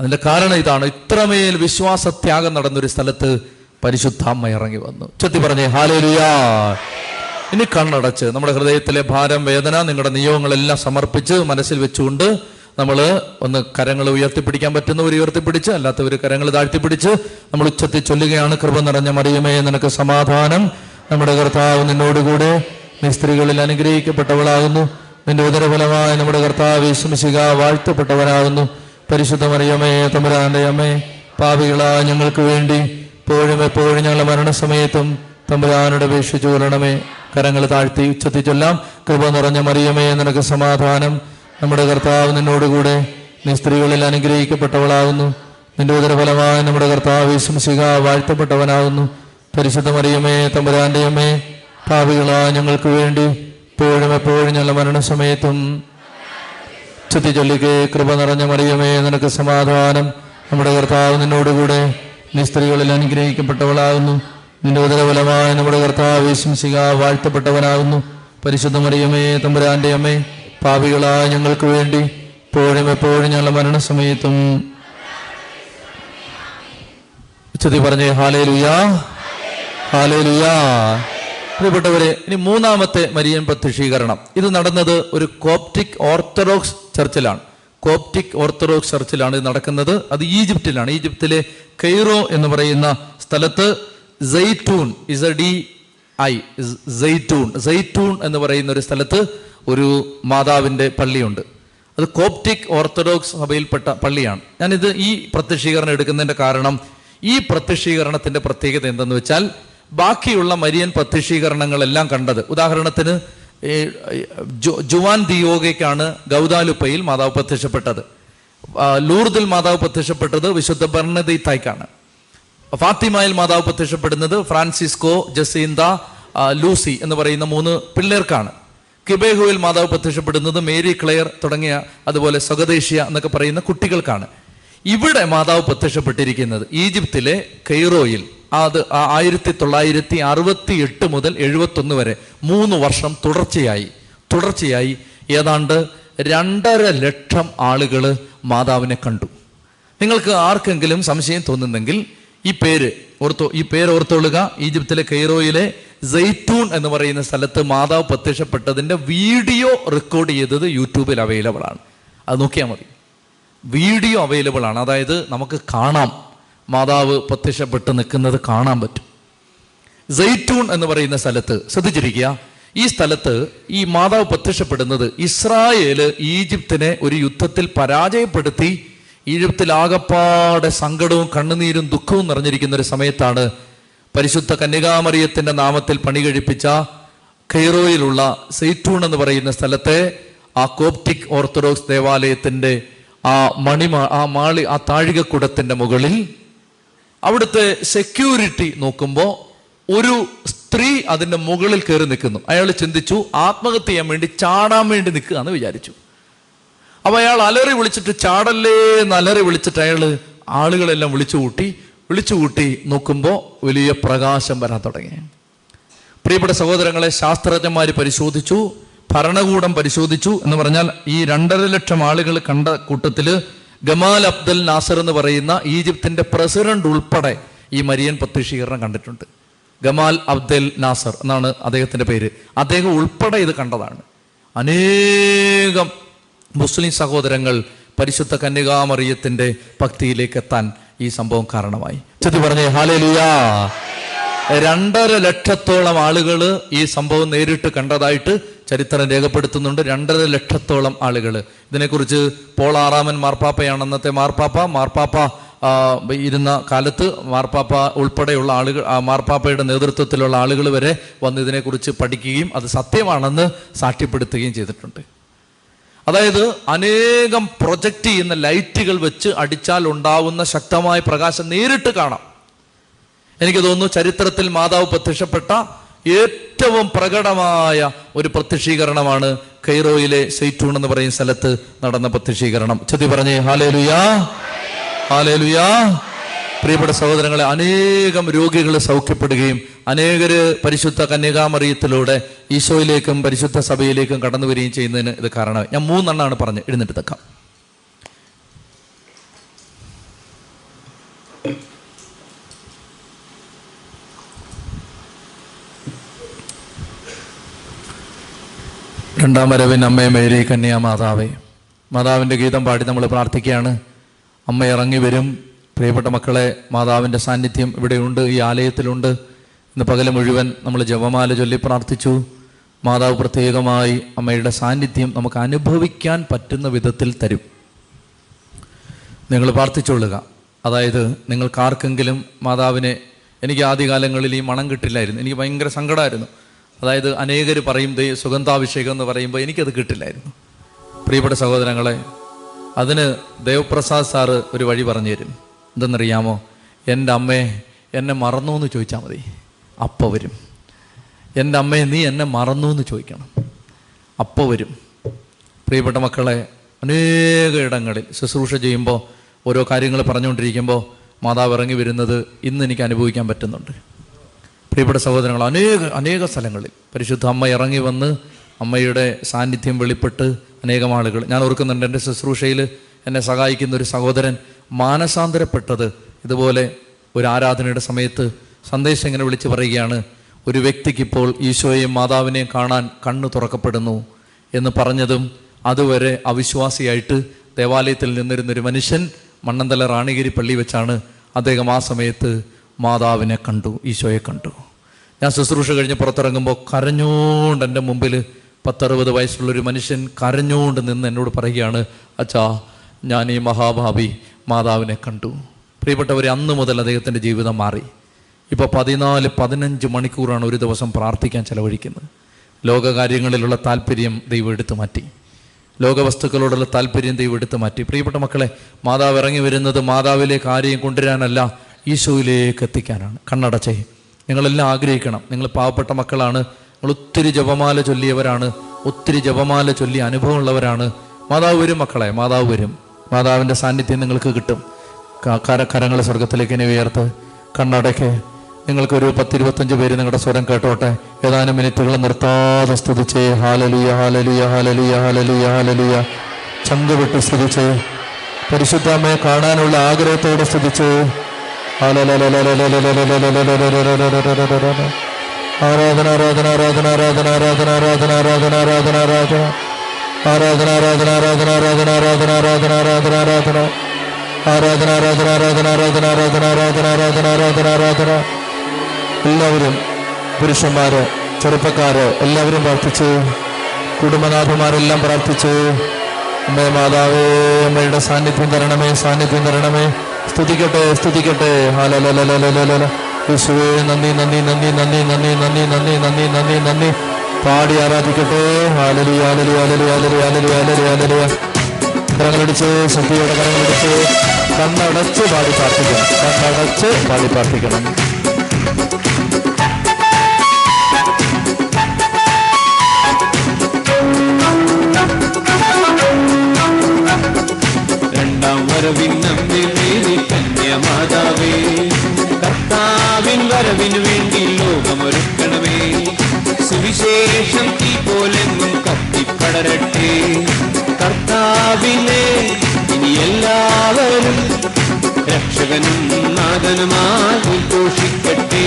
അതിന്റെ കാരണം ഇതാണ്, ഇത്രമേൽ വിശ്വാസത്യാഗം നടന്നൊരു സ്ഥലത്ത് പരിശുദ്ധാമ്മ ഇറങ്ങി വന്നു. ചെത്തി പറഞ്ഞേ ഹല്ലേലൂയാ. ഇനി കണ്ണടച്ച് നമ്മുടെ ഹൃദയത്തിലെ ഭാരം, വേദന, നിങ്ങളുടെ നിയോഗങ്ങളെല്ലാം സമർപ്പിച്ച് മനസ്സിൽ വെച്ചുകൊണ്ട് നമ്മൾ ഒന്ന് കരങ്ങൾ ഉയർത്തിപ്പിടിക്കാൻ പറ്റുന്നവർ ഉയർത്തിപ്പിടിച്ച്, അല്ലാത്തവർ കരങ്ങൾ താഴ്ത്തിപ്പിടിച്ച് നമ്മൾ ഉച്ചത്തിൽ ചൊല്ലുകയാണ്. കൃപ നിറഞ്ഞ മറിയമേ, നിനക്ക് സമാധാനം, നമ്മുടെ കർത്താവ് നിന്നോടുകൂടെ, നീ സ്ത്രീകളിൽ അനുഗ്രഹിക്കപ്പെട്ടവളാകുന്നു, നിന്റെ ഉദരഫലമായി നമ്മുടെ കർത്താവ് യേശു മിശിഹ വാഴ്ത്തപ്പെട്ടവനാകുന്നു. പരിശുദ്ധ മറിയമേ തമ്പുരാന്റെ അമ്മേ, പാപികളായ ഞങ്ങൾക്ക് വേണ്ടി ഇപ്പോഴും എപ്പോഴും ഞങ്ങളുടെ മരണസമയത്തും തമ്പുരാനോട് അപേക്ഷിച്ചു കൊള്ളണമേ. കരങ്ങൾ താഴ്ത്തി ഉച്ചത്തിൽ ചൊല്ലാം. കൃപ നിറഞ്ഞ മറിയമേ, നിനക്ക് സമാധാനം, നമ്മുടെ കർത്താവ് നിന്നോടുകൂടെ, നീ സ്ത്രീകളിൽ അനുഗ്രഹിക്കപ്പെട്ടവളാകുന്നു, നിന്റെ ഉദരഫലമായി നമ്മുടെ കർത്താവ് യേശു മിശിഹ വാഴ്ത്തപ്പെട്ടവനാകുന്നു. പരിശുദ്ധ മറിയമേ തമ്പുരാന്റെ അമ്മേ, പാപികളായ ഞങ്ങൾക്ക് വേണ്ടി ഇപ്പോഴും എപ്പോഴും ഞങ്ങളുടെ മരണസമയത്തും. ചുറ്റി ചൊല്ലിക്കേ, കൃപ നിറഞ്ഞ മറിയമേ, നിനക്ക് സമാധാനം, നമ്മുടെ കർത്താവ് നിന്നോടുകൂടെ, നീ സ്ത്രീകളിൽ അനുഗ്രഹിക്കപ്പെട്ടവളാകുന്നു, നിന്റെ ഉദരഫലമായി നമ്മുടെ കർത്താവ് യേശു മിശിഹ വാഴ്ത്തപ്പെട്ടവനാകുന്നു. പരിശുദ്ധ മറിയമേ തമ്പുരാന്റെ അമ്മേ, പാപികളായ ഞങ്ങൾക്ക് വേണ്ടി ഇപ്പോഴും എപ്പോഴും ഞങ്ങളുടെ മരണസമയത്തും. ഉച്ചത്തിൽ പറഞ്ഞേ ഹല്ലേലൂയാ, ഹല്ലേലൂയാ. പ്രിയപ്പെട്ടവരെ, ഇനി മൂന്നാമത്തെ മരിയൻ പ്രത്യക്ഷീകരണം. ഇത് നടന്നത് ഒരു കോപ്റ്റിക് ഓർത്തഡോക്സ് ചർച്ചിലാണ്. കോപ്റ്റിക് ഓർത്തഡോക്സ് ചർച്ചിലാണ് ഇത് നടക്കുന്നത്. അത് ഈജിപ്തിലാണ്. ഈജിപ്തിലെ കെയ്റോ എന്ന് പറയുന്ന സ്ഥലത്ത് സെയ്റ്റൂൺ ഇസഡി ഐ സെയ്റ്റൂൺ സെയ്റ്റൂൺ എന്ന് പറയുന്ന ഒരു സ്ഥലത്ത് ഒരു മാതാവിൻ്റെ പള്ളിയുണ്ട്. അത് കോപ്റ്റിക് ഓർത്തഡോക്സ് സഭയിൽപ്പെട്ട പള്ളിയാണ്. ഞാനിത് ഈ പ്രത്യക്ഷീകരണം എടുക്കുന്നതിൻ്റെ കാരണം, ഈ പ്രത്യക്ഷീകരണത്തിൻ്റെ പ്രത്യേകത എന്തെന്ന് വെച്ചാൽ, ബാക്കിയുള്ള മരിയൻ പ്രത്യക്ഷീകരണങ്ങളെല്ലാം കണ്ടത്, ഉദാഹരണത്തിന് ജുവാൻ ദിയോഗയ്ക്കാണ് ഗൗദാലുപ്പയിൽ മാതാവ് പ്രത്യക്ഷപ്പെട്ടത്, ലൂർദിൽ മാതാവ് പ്രത്യക്ഷപ്പെട്ടത് വിശുദ്ധ ബർണദീത്തായ്ക്കാണ്, ഫാത്തിമയിൽ മാതാവ് പ്രത്യക്ഷപ്പെടുന്നത് ഫ്രാൻസിസ്കോ, ജസീന്ത, ലൂസി എന്ന് പറയുന്ന മൂന്ന് പിള്ളേർക്കാണ്, കിബേഹുവിൽ മാതാവ് പ്രത്യക്ഷപ്പെടുന്നത് മേരി ക്ലെയർ തുടങ്ങിയ, അതുപോലെ സ്വകദേശിയ എന്നൊക്കെ പറയുന്ന കുട്ടികൾക്കാണ്. ഇവിടെ മാതാവ് പ്രത്യക്ഷപ്പെട്ടിരിക്കുന്നത് ഈജിപ്തിലെ കെയ്റോയിൽ. അത് ആയിരത്തി തൊള്ളായിരത്തി അറുപത്തി എട്ട് മുതൽ എഴുപത്തൊന്ന് വരെ മൂന്ന് വർഷം തുടർച്ചയായി തുടർച്ചയായി ഏതാണ്ട് രണ്ടര ലക്ഷം ആളുകൾ മാതാവിനെ കണ്ടു. നിങ്ങൾക്ക് ആർക്കെങ്കിലും സംശയം തോന്നുന്നെങ്കിൽ ഈ പേര് ഓർത്തോ ഈ പേര് ഓർത്തോളുക. ഈജിപ്തിലെ കെയ്റോയിലെ സെയ്റ്റൂൺ എന്ന് പറയുന്ന സ്ഥലത്ത് മാതാവ് പ്രത്യക്ഷപ്പെട്ടതിൻ്റെ വീഡിയോ റെക്കോർഡ് ചെയ്തത് യൂട്യൂബിൽ അവൈലബിൾ ആണ്. അത് നോക്കിയാൽ മതി, വീഡിയോ അവൈലബിൾ ആണ്. അതായത് നമുക്ക് കാണാം, മാതാവ് പ്രത്യക്ഷപ്പെട്ട് നിൽക്കുന്നത് കാണാൻ പറ്റും. സെയ്റ്റൂൺ എന്ന് പറയുന്ന സ്ഥലത്ത് ശ്രദ്ധിച്ചിരിക്കുക. ഈ സ്ഥലത്ത് ഈ മാതാവ് പ്രത്യക്ഷപ്പെടുന്നത്, ഇസ്രായേല് ഈജിപ്തിനെ ഒരു യുദ്ധത്തിൽ പരാജയപ്പെടുത്തി ഈജിപ്തിൽ ആകപ്പാടെ സങ്കടവും കണ്ണുനീരും ദുഃഖവും നിറഞ്ഞിരിക്കുന്ന ഒരു സമയത്താണ് പരിശുദ്ധ കന്യകാമറിയത്തിന്റെ നാമത്തിൽ പണി കഴിപ്പിച്ച കെയ്റോയിലുള്ള സെയ്റ്റൂൺ എന്ന് പറയുന്ന സ്ഥലത്തെ ആ കോപ്റ്റിക് ഓർത്തഡോക്സ് ദേവാലയത്തിന്റെ ആ മണിമാ ആ മാളി ആ താഴികക്കുടത്തിന്റെ മുകളിൽ അവിടുത്തെ സെക്യൂരിറ്റി നോക്കുമ്പോൾ ഒരു സ്ത്രീ അതിൻ്റെ മുകളിൽ കയറി നിൽക്കുന്നു. അയാൾ ചിന്തിച്ചു ആത്മഹത്യ ചെയ്യാൻ വേണ്ടി ചാടാൻ വേണ്ടി നിൽക്കുക എന്ന് വിചാരിച്ചു. അപ്പോൾ അയാൾ അലറി വിളിച്ചിട്ട് ചാടല്ലേ എന്ന് അലറി വിളിച്ചിട്ട് അയാൾ ആളുകളെല്ലാം വിളിച്ചു കൂട്ടി വിളിച്ചു കൂട്ടി നോക്കുമ്പോൾ വലിയ പ്രകാശം വരാൻ തുടങ്ങി. പ്രിയപ്പെട്ട സഹോദരങ്ങളെ, ശാസ്ത്രജ്ഞന്മാർ പരിശോധിച്ചു, ഭരണകൂടം പരിശോധിച്ചു. എന്ന് പറഞ്ഞാൽ ഈ രണ്ടര ലക്ഷം ആളുകൾ കണ്ട കൂട്ടത്തിൽ ഗമാൽ അബ്ദൽ നാസർ എന്ന് പറയുന്ന ഈജിപ്തിൻ്റെ പ്രസിഡന്റ് ഉൾപ്പെടെ ഈ മരിയൻ പ്രത്യക്ഷീകരണം കണ്ടിട്ടുണ്ട്. ഗമാൽ അബ്ദൽ നാസർ എന്നാണ് അദ്ദേഹത്തിൻ്റെ പേര്. അദ്ദേഹം ഉൾപ്പെടെ ഇത് കണ്ടതാണ്. അനേകം മുസ്ലിം സഹോദരങ്ങൾ പരിശുദ്ധ കന്യകാമറിയത്തിൻ്റെ ഭക്തിയിലേക്ക് എത്താൻ ഈ സംഭവം കാരണമായി. ചെത്തി പറഞ്ഞേ ഹല്ലേലൂയാ. രണ്ടര ലക്ഷത്തോളം ആളുകൾ ഈ സംഭവം നേരിട്ട് കണ്ടതായിട്ട് ചരിത്രം രേഖപ്പെടുത്തുന്നുണ്ട്. രണ്ടര ലക്ഷത്തോളം ആളുകൾ. ഇതിനെക്കുറിച്ച് പോൾ ആറാമൻ മാർപ്പാപ്പയാണ് അന്നത്തെ മാർപ്പാപ്പ. മാർപ്പാപ്പ ഇരുന്ന കാലത്ത് മാർപ്പാപ്പ ഉൾപ്പെടെയുള്ള ആളുകൾ, മാർപ്പാപ്പയുടെ നേതൃത്വത്തിലുള്ള ആളുകൾ വരെ വന്ന് ഇതിനെക്കുറിച്ച് പഠിക്കുകയും അത് സത്യമാണെന്ന് സാക്ഷ്യപ്പെടുത്തുകയും ചെയ്തിട്ടുണ്ട്. അതായത് അനേകം പ്രൊജക്റ്റ് ചെയ്യുന്ന ലൈറ്റുകൾ വെച്ച് അടിച്ചാൽ ഉണ്ടാവുന്ന ശക്തമായ പ്രകാശം നേരിട്ട് കാണാം. എനിക്ക് തോന്നുന്നു ചരിത്രത്തിൽ മാതാവ് പ്രത്യക്ഷപ്പെട്ട ഏറ്റവും പ്രകടമായ ഒരു പ്രത്യക്ഷീകരണമാണ് കൈറോയിലെ സെയ്റ്റൂൺ എന്ന് പറയുന്ന സ്ഥലത്ത് നടന്ന പ്രത്യക്ഷീകരണം. ചൊല്ലി പറഞ്ഞേ ഹല്ലേലൂയ, ഹല്ലേലൂയ. പ്രിയപ്പെട്ട സഹോദരങ്ങളെ, അനേകം രോഗികൾ സൗഖ്യപ്പെടുകയും അനേകര് പരിശുദ്ധ കന്യകാമറിയത്തിലൂടെ ഈശോയിലേക്കും പരിശുദ്ധ സഭയിലേക്കും കടന്നു വരികയും ചെയ്യുന്നതിന് ഇത് കാരണമായി. ഞാൻ മൂന്നെണ്ണമാണ് പറഞ്ഞ് എഴുന്നേറ്റെടുക്കാം. രണ്ടാം വരവിൻ അമ്മയെ മേരി കന്യാ മാതാവേ. മാതാവിൻ്റെ ഗീതം പാടി നമ്മൾ പ്രാർത്ഥിക്കുകയാണ്. അമ്മ ഇറങ്ങി വരും. പ്രിയപ്പെട്ട മക്കളെ, മാതാവിൻ്റെ സാന്നിധ്യം ഇവിടെയുണ്ട്, ഈ ആലയത്തിലുണ്ട്. ഇന്ന് പകൽ മുഴുവൻ നമ്മൾ ജപമാല ചൊല്ലി പ്രാർത്ഥിച്ചു. മാതാവ് പ്രത്യേകമായി അമ്മയുടെ സാന്നിധ്യം നമുക്ക് അനുഭവിക്കാൻ പറ്റുന്ന വിധത്തിൽ തരും. നിങ്ങൾ പ്രാർത്ഥിച്ചുകൊള്ളുക. അതായത് നിങ്ങൾക്കാർക്കെങ്കിലും മാതാവിനെ, എനിക്ക് ആദ്യകാലങ്ങളിൽ ഈ മണം കിട്ടില്ലായിരുന്നു, എനിക്ക് ഭയങ്കര സങ്കടമായിരുന്നു. അതായത് അനേകർ പറയും ദേ സുഗന്ധാഭിഷേകം എന്ന് പറയുമ്പോൾ എനിക്കത് കിട്ടില്ലായിരുന്നു. പ്രിയപ്പെട്ട സഹോദരങ്ങളെ, അതിന് ദേവപ്രസാദ് സാറ് ഒരു വഴി പറഞ്ഞു തരും. എന്തെന്നറിയാമോ? എൻ്റെ അമ്മയെ എന്നെ മറന്നു എന്ന് ചോദിച്ചാൽ മതി, അപ്പം വരും. എൻ്റെ അമ്മയെ നീ എന്നെ മറന്നു എന്ന് ചോദിക്കണം, അപ്പം വരും. പ്രിയപ്പെട്ട മക്കളെ, അനേക ഇടങ്ങളിൽ ശുശ്രൂഷ ചെയ്യുമ്പോൾ ഓരോ കാര്യങ്ങൾ പറഞ്ഞുകൊണ്ടിരിക്കുമ്പോൾ മാതാവ് ഇറങ്ങി വരുന്നത് ഇന്ന് എനിക്ക് അനുഭവിക്കാൻ പറ്റുന്നുണ്ട്. പ്രിയപ്പെട്ട സഹോദരങ്ങൾ, അനേക അനേക സ്ഥലങ്ങളിൽ പരിശുദ്ധ അമ്മ ഇറങ്ങി വന്ന് അമ്മയുടെ സാന്നിധ്യം വെളിപ്പെട്ട് അനേകം ആളുകൾ. ഞാൻ ഓർക്കുന്നുണ്ട്, എൻ്റെ ശുശ്രൂഷയിൽ എന്നെ സഹായിക്കുന്ന ഒരു സഹോദരൻ മാനസാന്തരപ്പെട്ടത് ഇതുപോലെ ഒരു ആരാധനയുടെ സമയത്ത് സന്ദേശം ഇങ്ങനെ വിളിച്ച് പറയുകയാണ്, ഒരു വ്യക്തിക്കിപ്പോൾ ഈശോയെയും മാതാവിനെയും കാണാൻ കണ്ണ് തുറക്കപ്പെടുന്നു എന്ന് പറഞ്ഞതും അതുവരെ അവിശ്വാസിയായിട്ട് ദേവാലയത്തിൽ നിന്നിരുന്നൊരു മനുഷ്യൻ മണ്ണന്തല റാണിഗിരി പള്ളി വെച്ചാണ് അദ്ദേഹം ആ സമയത്ത് മാതാവിനെ കണ്ടു, ഈശോയെ കണ്ടു. ഞാൻ ശുശ്രൂഷ കഴിഞ്ഞ് പുറത്തിറങ്ങുമ്പോൾ കരഞ്ഞോണ്ട് എൻ്റെ മുമ്പിൽ പത്തറുപത് വയസ്സുള്ളൊരു മനുഷ്യൻ കരഞ്ഞോണ്ട് നിന്ന് എന്നോട് പറയുകയാണ്, അച്ഛാ ഞാൻ ഈ മഹാഭാവി മാതാവിനെ കണ്ടു. പ്രിയപ്പെട്ടവരെ, അന്ന് മുതൽ അദ്ദേഹത്തിൻ്റെ ജീവിതം മാറി. ഇപ്പോൾ പതിനാല് പതിനഞ്ച് മണിക്കൂറാണ് ഒരു ദിവസം പ്രാർത്ഥിക്കാൻ ചിലവഴിക്കുന്നത്. ലോകകാര്യങ്ങളിലുള്ള താല്പര്യം ദൈവം എടുത്തു മാറ്റി, ലോകവസ്തുക്കളോടുള്ള താല്പര്യം ദൈവം എടുത്തു മാറ്റി. പ്രിയപ്പെട്ട മക്കളെ, മാതാവ് ഇറങ്ങി വരുന്നത് മാതാവിലേക്ക് ആരെയും കൊണ്ടുവരാനല്ല, ഈശോയിലേക്ക് എത്തിക്കാനാണ്. കണ്ണടച്ചേ, നിങ്ങളെല്ലാം ആഗ്രഹിക്കണം. നിങ്ങൾ പാവപ്പെട്ട മക്കളാണ്, നിങ്ങൾ ഒത്തിരി ജപമാല ചൊല്ലിയവരാണ്, ഒത്തിരി ജപമാല ചൊല്ലി അനുഭവമുള്ളവരാണ്. മാതാവ് വരും മക്കളെ, മാതാവ് വരും. മാതാവിൻ്റെ സാന്നിധ്യം നിങ്ങൾക്ക് കിട്ടും. കര കരങ്ങൾ സ്വർഗത്തിലേക്ക് ഇനി ഉയർത്ത്, കണ്ണടയ്ക്ക്. നിങ്ങൾക്കൊരു പത്തിരുപത്തഞ്ച് പേര് നിങ്ങളുടെ സ്വരം കേട്ടോട്ടെ. ഏതാനും മിനിറ്റുകൾ നിർത്താതെ സ്തുതിച്ചേ ഹല്ലേലൂയ, ഹല്ലേലൂയ, ഹല്ലേലൂയ, ഹല്ലേലൂയ, ഹല്ലേലൂയ. ചങ്കുവിട്ട് സ്തുതിച്ചേ, പരിശുദ്ധ അമ്മയെ കാണാനുള്ള ആഗ്രഹത്തോടെ സ്തുതിച്ചേ. എല്ലാവരും, പുരുഷന്മാര് ചെറുപ്പക്കാര് എല്ലാവരും പ്രാർത്ഥിച്ചു, കുടുംബനാഥന്മാരെല്ലാം പ്രാർത്ഥിച്ചു. അമ്മേ മാതാവേ, അമ്മയുടെ സാന്നിധ്യം തരണമേ, സാന്നിധ്യം തരണമേ. സ്തുതിക്കട്ടെ, സ്തുതിക്കട്ടെ. യേശുവേ നന്ദി, നന്ദി, നന്ദി, നന്ദി, നന്ദി, നന്ദി, നന്ദി, നന്ദി, നന്ദി, നന്ദി. പാടി ആരാധിക്കട്ടെ. ഹല്ലേലൂയ, ഹല്ലേലൂയ, ഹല്ലേലൂയ, ഹല്ലേലൂയ, ഹല്ലേലൂയ. കരങ്ങളടിച്ച്, ശക്തിയോടെ കരങ്ങളടിച്ച്, കണ്ണടച്ച് പാടി പ്രാർത്ഥിക്കണം, കണ്ണടച്ച് പാടി പ്രാർത്ഥിക്കണം. രണ്ടാം വരവിൻ അമ്മേ കന്യമാതാവേ, കർത്താവിൻ വരവിനു വേണ്ടി ലോകമൊരുക്കണമേ. സുവിശേഷം തീ പോലെന്നും കത്തിപ്പടരട്ടെ കർത്താവിനെ. ഇനി എല്ലാവരും രക്ഷകനും നാഥനുമായി ഉദ്ഘോഷിക്കട്ടെ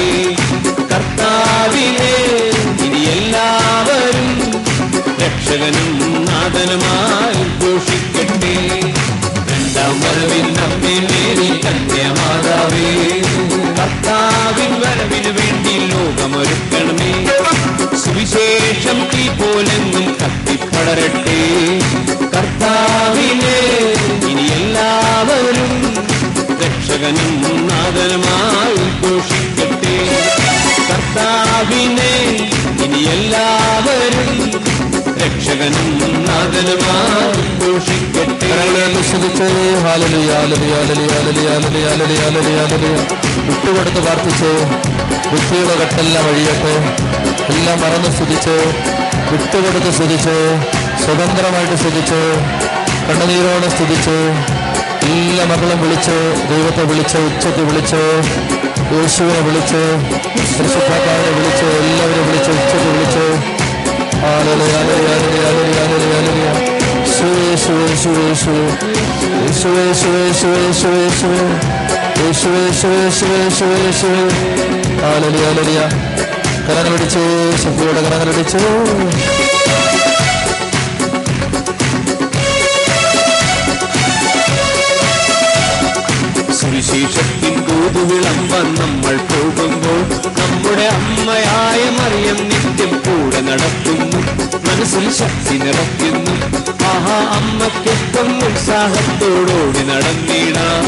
കർത്താവിനെ. ഇനി എല്ലാവരും രക്ഷകനും നാഥനുമായി ഉദ്ഘോഷിക്കട്ടെ. വരവിൻ അമ്മേ മേരി കന്യമാതാവേ, കർത്താവിൻ വരവിനു വേണ്ടി ലോകമൊരുക്കണമേ. സുവിശേഷം തീ പോലെന്നും കത്തിപ്പടരട്ടെ കർത്താവിനെ. ഇനി എല്ലാവരും രക്ഷ ആശ്വസിച്ചേ. ഹാലലുയ ഹാലലുയ ഹാലലുയ ഹാലലുയ ഹാലലുയ ഹാലലുയ ഹാലലുയ ഹാലലുയ. വിട്ടുകൊടുത്ത് പ്രാർത്ഥിച്ചേ. ബുദ്ധിയുടെ കട്ടെല്ലാം ഒഴിയട്ടെ. എല്ലാം മറന്ന് സ്തുതിച്ചേ, വിട്ടുകൊടുത്ത് സ്തുതിച്ചേ, സ്വതന്ത്രമായിട്ട് സ്തുതിച്ചേ, കണ്ണുനീരോടെ സ്തുതിച്ചേ. എല്ലാ മക്കളും വിളിച്ച്, ദൈവത്തെ വിളിച്ച്, ഉച്ചയ്ക്ക് വിളിച്ച്, യേശുവിനെ വിളിച്ച്, പരിശുദ്ധാത്മാവിനെ വിളിച്ച്, എല്ലാവരെയും വിളിച്ച്, ഉച്ചയ്ക്ക് വിളിച്ച്. കരങ്ങളടിച്ച്, ശക്തിയോടെ കരങ്ങളടിച്ച്. സുവിശേഷത്തിൻ കൂതുവിളമ്പാൻ നമ്മൾ പോകുമ്പോൾ നമ്മുടെ അമ്മയായ മറിയം നിത്യം കൂടെ നടത്തുന്നു. മനസ്സിൽ ശക്തി നിറയ്ക്കുന്നു. ആഹാ അമ്മയ്ക്കൊപ്പം ഉത്സാഹത്തോടോടി നടന്നിടാം.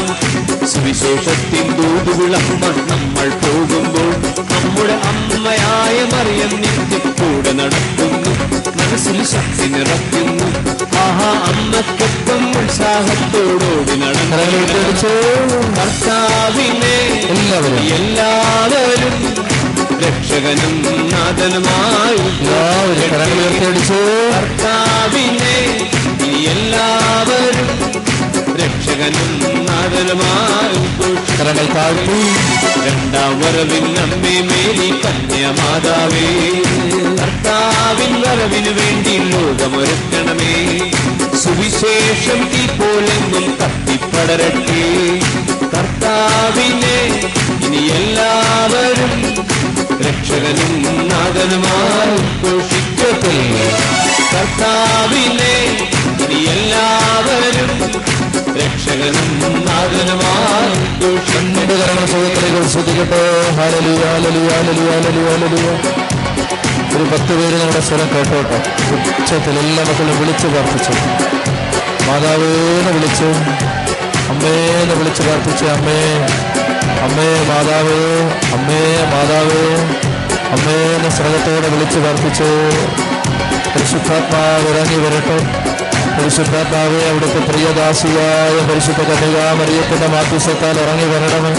സുവിശേഷത്തിൻ കൂതുവിളമ്പാൻ നമ്മൾ പോകുമ്പോൾ നമ്മുടെ അമ്മയായ മറിയം നിത്യം കൂടെ നടത്തുന്നു. മനസ്സിൽ ശക്തി നിറയ്ക്കുന്നു. ആഹാ അമ്മയ്ക്കൊപ്പം ഉത്സാഹത്തോടോടി നടന്നിടാം. കർത്താവിനെ എല്ലാവരും എല്ലാവരും രക്ഷകനും നാഥനുമായി കർത്താവിനെ എല്ലാവരും രക്ഷകനും നാഥനുമായി രണ്ടാം വരവിൻ അമ്മേ മേരി കന്യമാതാവേ, കർത്താവിൻ വരവിനു വേണ്ടി ലോകമൊരുക്കണമേ. സുവിശേഷം തീ പോലെന്നും കത്തിപ്പടരട്ടെ. കർത്താവിനെ ഇനി എല്ലാവരും രക്ഷകനും നാഥനുമായി ഘോഷിക്കട്ടെ. കർത്താവിനെ ഇനി എല്ലാവരും രക്ഷകനും നാഥനുമായി ഘോഷിക്കട്ടെ. ഹല്ലേലൂയ ഹല്ലേലൂയ ഹല്ലേലൂയ ഹല്ലേലൂയ. ഒരു പത്ത് പേര് നമ്മുടെ സ്വരം കേട്ടോട്ടെ. ഉച്ചത്തിൽ എല്ലാ മക്കളും വിളിച്ച് പ്രാർത്ഥിച്ചു. മാതാവേന്ന് വിളിച്ചു, അമ്മേന്ന് വിളിച്ച് പ്രാർത്ഥിച്ചു. അമ്മേ അമ്മേ മാതാവേ, അമ്മേ മാതാവേ, അമ്മേന്ന് സ്നേഹത്തോടെ വിളിച്ച് പ്രാർത്ഥിച്ചു. പരിശുദ്ധാത്മാവ് ഇറങ്ങി വരട്ടെ. പരിശുദ്ധാത്മാവെ അവിടുത്തെ പ്രിയദാസിയായ പരിശുദ്ധ കന്യകാമറിയത്തിന്റെ മാധ്യസ്ഥത്താൽ ഇറങ്ങി വരണമേ.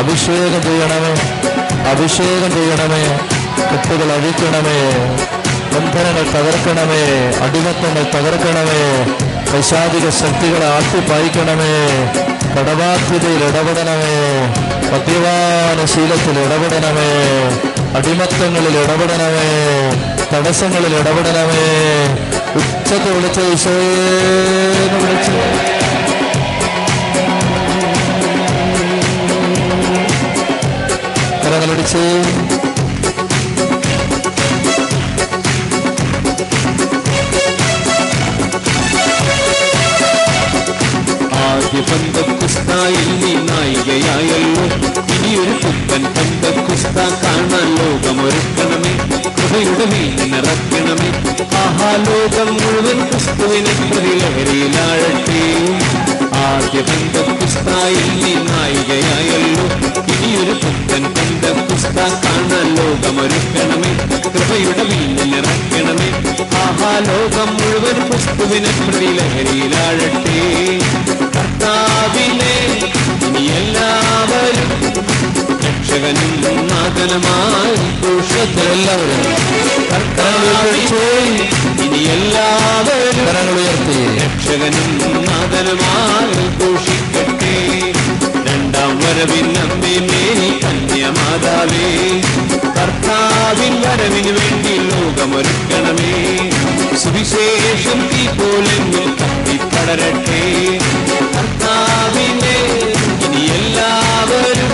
അഭിഷേകം ചെയ്യണമേ, അഭിഷേകം ചെയ്യണമേ. കെട്ടുകൾ അഴിക്കണമേ, ബന്ധനങ്ങൾ തകർക്കണമേ, അടിമത്തങ്ങൾ തകർക്കണമേ, വൈശാചിക ശക്തികളെ ആട്ടിപ്പായിക്കണമേ. കടബാധ്യതയിൽ ഇടപെടണമേ, മദ്യപാനശീലത്തിൽ ഇടപെടണമേ, അടിമത്തങ്ങളിൽ ഇടപെടണമേ, തടസ്സങ്ങളിൽ ഇടപെടണമേ. ഉച്ചത്തെ വിളിച്ച ഈശോയെന്ന് വിളിച്ചു. കരകളടിച്ച് പന്തക്കുസ്തായിൽ നീ നായികയായല്ലോ. ഇനിയൊരു പുത്തൻ പന്തക്കുസ്ത കാണാൻ ലോകമൊരുക്കണമേ. കൃപയുടെ വീട് നിറയ്ക്കണമേ. ആഹാ ലോകം മുഴുവൻ ക്രിസ്തുവിനെ പ്രതിലഹരിയിലാഴട്ടെ. ആദ്യ പന്തക്കുസ്തായിൽ നീ നായികയായല്ലോ. ഇനിയൊരു പുത്തൻ പന്തക്കുസ്ത കാണാൻ ലോകമൊരുക്കണമേ. കൃപയുടെ വീട് നിറയ്ക്കണമേ. ആഹാ ലോകം മുഴുവൻ ക്രിസ്തുവിനെ പ്രതിലഹരിയിലാഴട്ടെ. കർത്താവിനെ ഇനി എല്ലാവരും രക്ഷകനും നാഥനുമായി ഘോഷിക്കട്ടെ. എല്ലാവരും കർത്താവിനെ ഇനി എല്ലാവരും കരങ്ങളുയർത്തി രക്ഷകനും നാഥനുമായി ഘോഷിക്കട്ടെ. രണ്ടാം വരവിൻ അമ്മേ മേരി കന്യമാതാവേ, കർത്താവിൻ വരവിന് വേണ്ടി ലോകമൊരുക്കണമേ. സുവിശേഷം തീ പോലെന്നും കത്തിപ്പടരട്ടെ. കർത്താവിനെ ഇനി എല്ലാവരും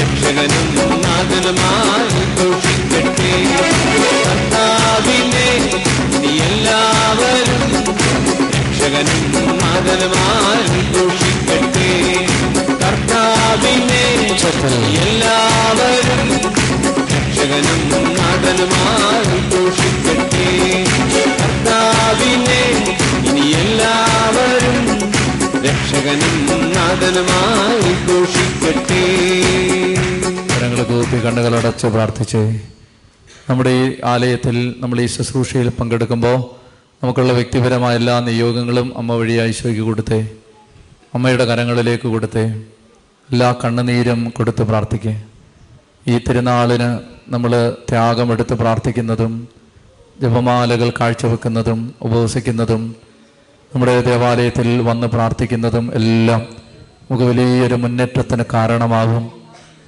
രക്ഷകനും നാഥനുമായി ഘോഷിക്കട്ടെ. കർത്താവിനെ ഇനി എല്ലാവരും രക്ഷകനും നാഥനുമായി ഘോഷിക്കട്ടെ. കർത്താവിനെ എല്ലാവരും രക്ഷകനും നാഥനുമായി ഘോഷിക്കട്ടെ. കർത്താവിനെ ഇനി എല്ലാവരും രക്ഷകനും നാഥനുമായി ഘോഷിക്കട്ടെ. കരങ്ങൾ കൂപ്പി കണ്ണുകളടച്ച് പ്രാർത്ഥിച്ച് നമ്മുടെ ഈ ആലയത്തിൽ നമ്മൾ ഈ ശുശ്രൂഷയിൽ പങ്കെടുക്കുമ്പോൾ നമുക്കുള്ള വ്യക്തിപരമായ എല്ലാ നിയോഗങ്ങളും അമ്മ വഴി ഈശോയ്ക്ക് കൊടുത്തേ, അമ്മയുടെ കരങ്ങളിലേക്ക് കൊടുത്തേ, എല്ലാ കണ്ണുനീരും കൊടുത്ത് പ്രാർത്ഥിക്കേ. ഈ തിരുനാളിന് നമ്മൾ ത്യാഗമെടുത്ത് പ്രാർത്ഥിക്കുന്നതും ജപമാലകൾ കാഴ്ചവെക്കുന്നതും ഉപവസിക്കുന്നതും നമ്മുടെ ദേവാലയത്തിൽ വന്ന് പ്രാർത്ഥിക്കുന്നതും എല്ലാം നമുക്ക് വലിയൊരു മുന്നേറ്റത്തിന് കാരണമാകും.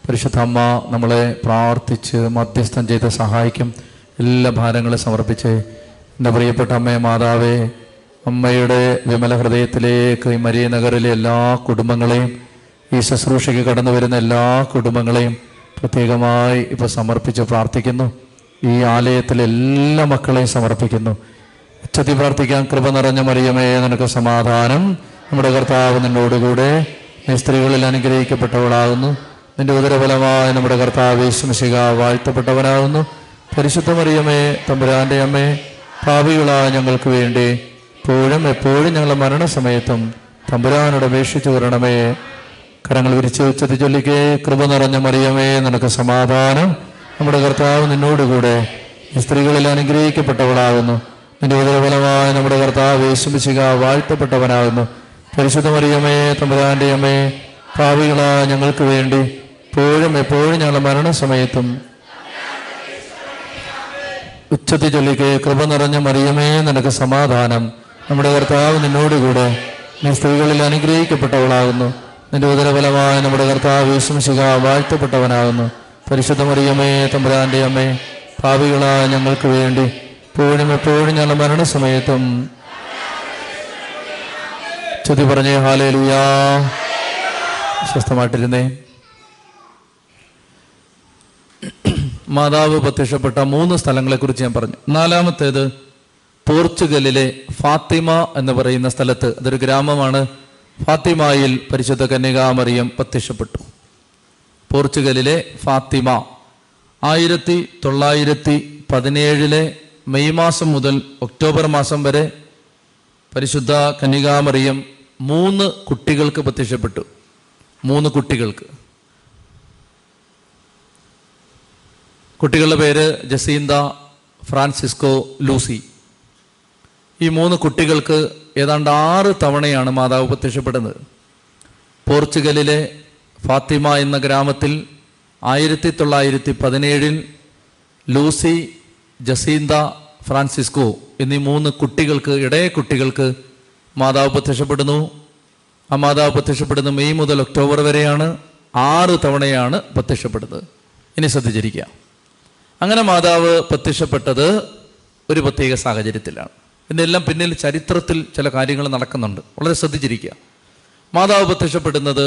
പരിശുദ്ധ അമ്മ നമ്മളെ പ്രാർത്ഥിച്ച് മധ്യസ്ഥം ചെയ്ത് സഹായിക്കും. എല്ലാ ഭാരങ്ങളും സമർപ്പിച്ച് എൻ്റെ പ്രിയപ്പെട്ട അമ്മയെ മാതാവേ, അമ്മയുടെ വിമല ഹൃദയത്തിലേക്ക് ഈ മരിയ നഗറിലെ എല്ലാ കുടുംബങ്ങളെയും ഈ ശുശ്രൂഷയ്ക്ക് കടന്നു വരുന്ന എല്ലാ കുടുംബങ്ങളെയും പ്രത്യേകമായി ഇപ്പോൾ സമർപ്പിച്ച് പ്രാർത്ഥിക്കുന്നു. ഈ ആലയത്തിലെ എല്ലാ മക്കളെയും സമർപ്പിക്കുന്നു. ഉച്ചത്തിൽ പ്രാർത്ഥിക്കാൻ. കൃപ നിറഞ്ഞ മറിയമേ, നിനക്ക് സമാധാനം, നമ്മുടെ കർത്താവ് നിന്നോടുകൂടെ, നീ സ്ത്രീകളിൽ അനുഗ്രഹിക്കപ്പെട്ടവളാകുന്നു, നിന്റെ ഉദരഫലമായി നമ്മുടെ കർത്താവ് യേശു മിശിഹാ വാഴ്ത്തപ്പെട്ടവനാകുന്നു. പരിശുദ്ധ മറിയമേ തമ്പുരാൻ്റെ അമ്മേ, പാപികളായ ഞങ്ങൾക്ക് വേണ്ടി എപ്പോഴും എപ്പോഴും ഞങ്ങളുടെ മരണസമയത്തും തമ്പുരാനോട് അപേക്ഷിച്ചു വരണമേ. കരങ്ങൾ വിരിച്ച് ഉച്ചത്തി ചൊല്ലിക്കേ. കൃപ നിറഞ്ഞ മറിയമേ, നിനക്ക് സമാധാനം, നമ്മുടെ കർത്താവ് നിന്നോടുകൂടെ, സ്ത്രീകളിൽ അനുഗ്രഹിക്കപ്പെട്ടവളാകുന്നു, നിന്റെ ഉദരഫലമായ നമ്മുടെ കർത്താവ് യേശു മിശിഹാ വാഴ്ത്തപ്പെട്ടവനാകുന്നു. പരിശുദ്ധ മറിയമേ തമ്പുരാൻ്റെ അമ്മേ, പാപികളായ ഞങ്ങൾക്ക് വേണ്ടി എപ്പോഴും എപ്പോഴും ഞങ്ങളുടെ മരണസമയത്തും ഉച്ചത്തിൽ ചൊല്ലിക്കേ. കൃപ നിറഞ്ഞ മറിയമേ, നിനക്ക് സമാധാനം, നമ്മുടെ കർത്താവ് നിന്നോടുകൂടെ, നീ സ്ത്രീകളിൽ അനുഗ്രഹിക്കപ്പെട്ടവളാകുന്നു, നിന്റെ ഉദരഫലമായ നമ്മുടെ കർത്താവ് യേശു മിശിഹാ വാഴ്ത്തപ്പെട്ടവനാകുന്നു. പരിശുദ്ധ മറിയമേ തമ്പുരാൻ്റെ അമ്മേ, പാപികളായ ഞങ്ങൾക്ക് വേണ്ടി എപ്പോഴും എപ്പോഴും ഞങ്ങളുടെ മരണസമയത്തും ചൊല്ലി പറഞ്ഞേ ഹല്ലേലൂയാ. സ്വസ്ഥമായിട്ടിരുന്നേ. മാതാവ് പ്രത്യക്ഷപ്പെട്ട മൂന്ന് സ്ഥലങ്ങളെക്കുറിച്ച് ഞാൻ പറഞ്ഞു. നാലാമത്തേത് പോർച്ചുഗലിലെ ഫാത്തിമ എന്ന് പറയുന്ന സ്ഥലത്ത്, അതൊരു ഗ്രാമമാണ്, ഫാത്തിമയിൽ പരിശുദ്ധ കന്യകാമറിയം പ്രത്യക്ഷപ്പെട്ടു. പോർച്ചുഗലിലെ ഫാത്തിമ ആയിരത്തി തൊള്ളായിരത്തി പതിനേഴിലെ മെയ് മാസം മുതൽ ഒക്ടോബർ മാസം വരെ പരിശുദ്ധ കന്യകാമറിയം മൂന്ന് കുട്ടികൾക്ക് പ്രത്യക്ഷപ്പെട്ടു. മൂന്ന് കുട്ടികൾക്ക് കുട്ടികളുടെ പേര് ജസീന്ത, ഫ്രാൻസിസ്കോ, ലൂസി. ഈ മൂന്ന് കുട്ടികൾക്ക് ഏതാണ്ട് ആറ് തവണയാണ് മാതാവ് പ്രത്യക്ഷപ്പെടുന്നത്. പോർച്ചുഗലിലെ ഫാത്തിമ എന്ന ഗ്രാമത്തിൽ ആയിരത്തി തൊള്ളായിരത്തി പതിനേഴിൽ ലൂസി, ജസീന്ത, ഫ്രാൻസിസ്കോ എന്നീ മൂന്ന് കുട്ടികൾക്ക്, ഇടയ കുട്ടികൾക്ക് മാതാവ് പ്രത്യക്ഷപ്പെടുന്നു. ആ മാതാവ് പ്രത്യക്ഷപ്പെടുന്ന മെയ് മുതൽ ഒക്ടോബർ വരെയാണ്. ആറ് തവണയാണ് പ്രത്യക്ഷപ്പെടുന്നത്. ഇനി ശ്രദ്ധിച്ചിരിക്കുക. അങ്ങനെ മാതാവ് പ്രത്യക്ഷപ്പെട്ടത് ഒരു പ്രത്യേക സാഹചര്യത്തിലാണ്. ഇതിൻ്റെ എല്ലാം പിന്നിൽ ചരിത്രത്തിൽ ചില കാര്യങ്ങൾ നടക്കുന്നുണ്ട്. വളരെ ശ്രദ്ധിച്ചിരിക്കുക. മാതാവ് പ്രത്യക്ഷപ്പെടുന്നത്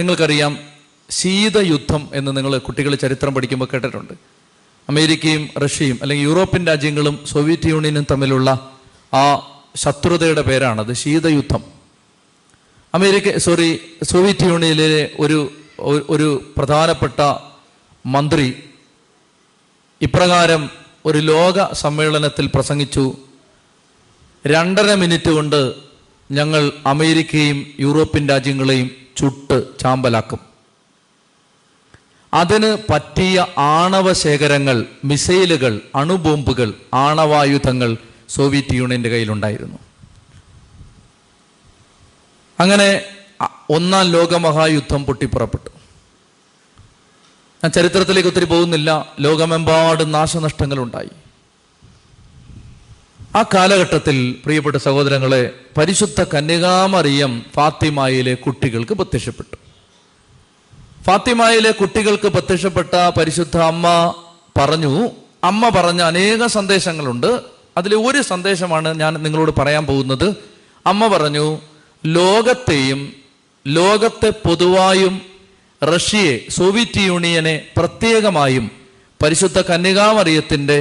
നിങ്ങൾക്കറിയാം, ശീതയുദ്ധം എന്ന് നിങ്ങൾ കുട്ടികൾ ചരിത്രം പഠിക്കുമ്പോൾ കേട്ടിട്ടുണ്ട്. അമേരിക്കയും റഷ്യയും അല്ലെങ്കിൽ യൂറോപ്യൻ രാജ്യങ്ങളും സോവിയറ്റ് യൂണിയനും തമ്മിലുള്ള ആ ശത്രുതയുടെ പേരാണത്, ശീതയുദ്ധം. അമേരിക്ക സോറി സോവിയറ്റ് യൂണിയനിലെ ഒരു ഒരു പ്രധാനപ്പെട്ട മന്ത്രി ഇപ്രകാരം ഒരു ലോക സമ്മേളനത്തിൽ പ്രസംഗിച്ചു: രണ്ടര മിനിറ്റ് കൊണ്ട് ഞങ്ങൾ അമേരിക്കയും യൂറോപ്യൻ രാജ്യങ്ങളെയും ചുട്ട് ചാമ്പലാക്കും. അതിന് പറ്റിയ ആണവ ശേഖരങ്ങൾ, മിസൈലുകൾ, അണുബോംബുകൾ, ആണവായുധങ്ങൾ സോവിയറ്റ് യൂണിയന്റെ കയ്യിലുണ്ടായിരുന്നു. അങ്ങനെ ഒന്നാം ലോകമഹായുദ്ധം പൊട്ടിപ്പുറപ്പെട്ടു. ഞാൻ ചരിത്രത്തിലേക്ക് ഒത്തിരി പോകുന്നില്ല. ലോകമെമ്പാടും നാശനഷ്ടങ്ങളുണ്ടായി. ആ കാലഘട്ടത്തിൽ പ്രിയപ്പെട്ട സഹോദരങ്ങളെ, പരിശുദ്ധ കന്യകാമറിയം ഫാത്തിമയിലെ കുട്ടികൾക്ക് പ്രത്യക്ഷപ്പെട്ടു. ഫാത്തിമയിലെ കുട്ടികൾക്ക് പ്രത്യക്ഷപ്പെട്ട പരിശുദ്ധ അമ്മ പറഞ്ഞു. അമ്മ പറഞ്ഞ അനേക സന്ദേശങ്ങളുണ്ട്. അതിലെ ഒരു സന്ദേശമാണ് ഞാൻ നിങ്ങളോട് പറയാൻ പോകുന്നത്. അമ്മ പറഞ്ഞു, ലോകത്തെയും ലോകത്തെ പൊതുവായും റഷ്യയെ, സോവിയറ്റ് യൂണിയനെ പ്രത്യേകമായും പരിശുദ്ധ കന്യകാമറിയത്തിൻ്റെ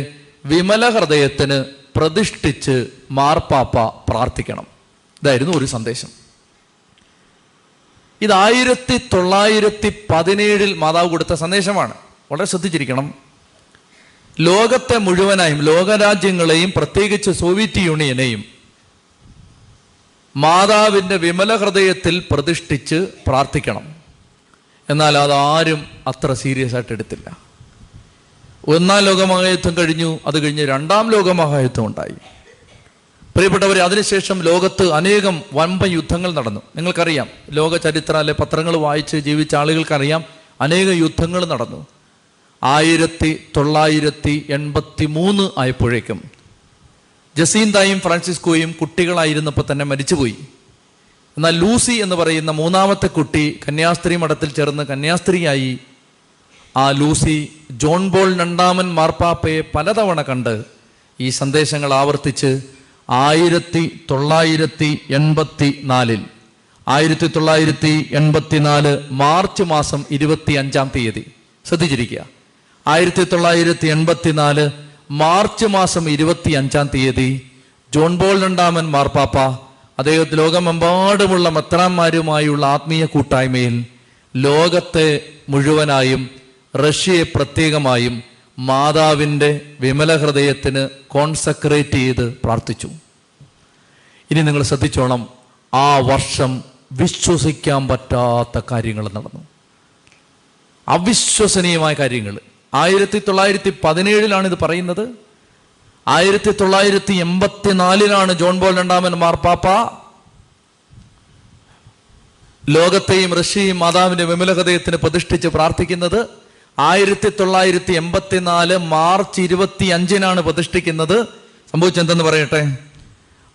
വിമല ഹൃദയത്തിന് പ്രതിഷ്ഠിച്ച് മാർപ്പാപ്പ പ്രാർത്ഥിക്കണം. ഇതായിരുന്നു ഒരു സന്ദേശം. ഇത് ആയിരത്തി തൊള്ളായിരത്തി പതിനേഴിൽ മാതാവ് കൊടുത്ത സന്ദേശമാണ്. വളരെ ശ്രദ്ധിച്ചിരിക്കണം. ലോകത്തെ മുഴുവനായും, ലോകരാജ്യങ്ങളെയും, പ്രത്യേകിച്ച് സോവിയറ്റ് യൂണിയനെയും മാതാവിൻ്റെ വിമല ഹൃദയത്തിൽ പ്രതിഷ്ഠിച്ച് പ്രാർത്ഥിക്കണം. എന്നാൽ അതാരും അത്ര സീരിയസ് ആയിട്ട് എടുത്തില്ല. ഒന്നാം ലോകമഹായുദ്ധം കഴിഞ്ഞു. അത് കഴിഞ്ഞ് രണ്ടാം ലോകമഹായുദ്ധം ഉണ്ടായി. പ്രിയപ്പെട്ടവരെ, അതിനുശേഷം ലോകത്ത് അനേകം വമ്പൻ യുദ്ധങ്ങൾ നടന്നു. നിങ്ങൾക്കറിയാം, ലോക ചരിത്ര അല്ലെ പത്രങ്ങൾ വായിച്ച് ജീവിച്ച ആളുകൾക്കറിയാം അനേകം യുദ്ധങ്ങൾ നടന്നു. ആയിരത്തി തൊള്ളായിരത്തി എൺപത്തി മൂന്ന് ആയപ്പോഴേക്കും ജസീന്തയും ഫ്രാൻസിസ്കോയും കുട്ടികളായിരുന്നപ്പോൾ തന്നെ മരിച്ചുപോയി. എന്നാൽ ലൂസി എന്ന് പറയുന്ന മൂന്നാമത്തെ കുട്ടി കന്യാസ്ത്രീ മഠത്തിൽ ചേർന്ന് കന്യാസ്ത്രീയായി. ആ ലൂസി ജോൺ ബോൾ രണ്ടാമൻ മാർപ്പാപ്പയെ പലതവണ കണ്ട് ഈ സന്ദേശങ്ങൾ ആവർത്തിച്ച് ആയിരത്തി തൊള്ളായിരത്തി എൺപത്തി നാലിൽ ആയിരത്തി തൊള്ളായിരത്തി എൺപത്തി നാല് മാർച്ച് മാസം ഇരുപത്തി അഞ്ചാം തീയതി, ശ്രദ്ധിച്ചിരിക്കുക, ആയിരത്തി തൊള്ളായിരത്തി എൺപത്തി നാല് മാർച്ച് മാസം ഇരുപത്തി അഞ്ചാം തീയതി ജോൺ ബോൾ രണ്ടാമൻ മാർപ്പാപ്പ അദ്ദേഹത്തെ ലോകമെമ്പാടുമുള്ള മെത്രാന്മാരുമായുള്ള ആത്മീയ കൂട്ടായ്മയിൽ ലോകത്തെ മുഴുവനായും റഷ്യയെ പ്രത്യേകമായും മാതാവിൻ്റെ വിമല ഹൃദയത്തിന് കോൺസെക്രേറ്റ് ചെയ്ത് പ്രാർത്ഥിച്ചു. ഇനി നിങ്ങൾ ശ്രദ്ധിച്ചോണം, ആ വർഷം വിശ്വസിക്കാൻ പറ്റാത്ത കാര്യങ്ങൾ നടന്നു, അവിശ്വസനീയമായ കാര്യങ്ങൾ. ആയിരത്തി തൊള്ളായിരത്തി പതിനേഴിലാണ് ഇത് പറയുന്നത്. ആയിരത്തി തൊള്ളായിരത്തി എൺപത്തി നാലിലാണ് ജോൺ ബോൾ രണ്ടാമൻ മാർപ്പാപ്പ ലോകത്തെയും റഷ്യയും മാതാവിൻ്റെ വിമല ഹൃദയത്തിന് പ്രതിഷ്ഠിച്ച് പ്രാർത്ഥിക്കുന്നത്. ആയിരത്തി തൊള്ളായിരത്തി എൺപത്തി നാല് മാർച്ച് ഇരുപത്തി അഞ്ചിനാണ് പ്രതിഷ്ഠിക്കുന്നത്. സംഭവിച്ചെന്തെന്ന് പറയട്ടെ,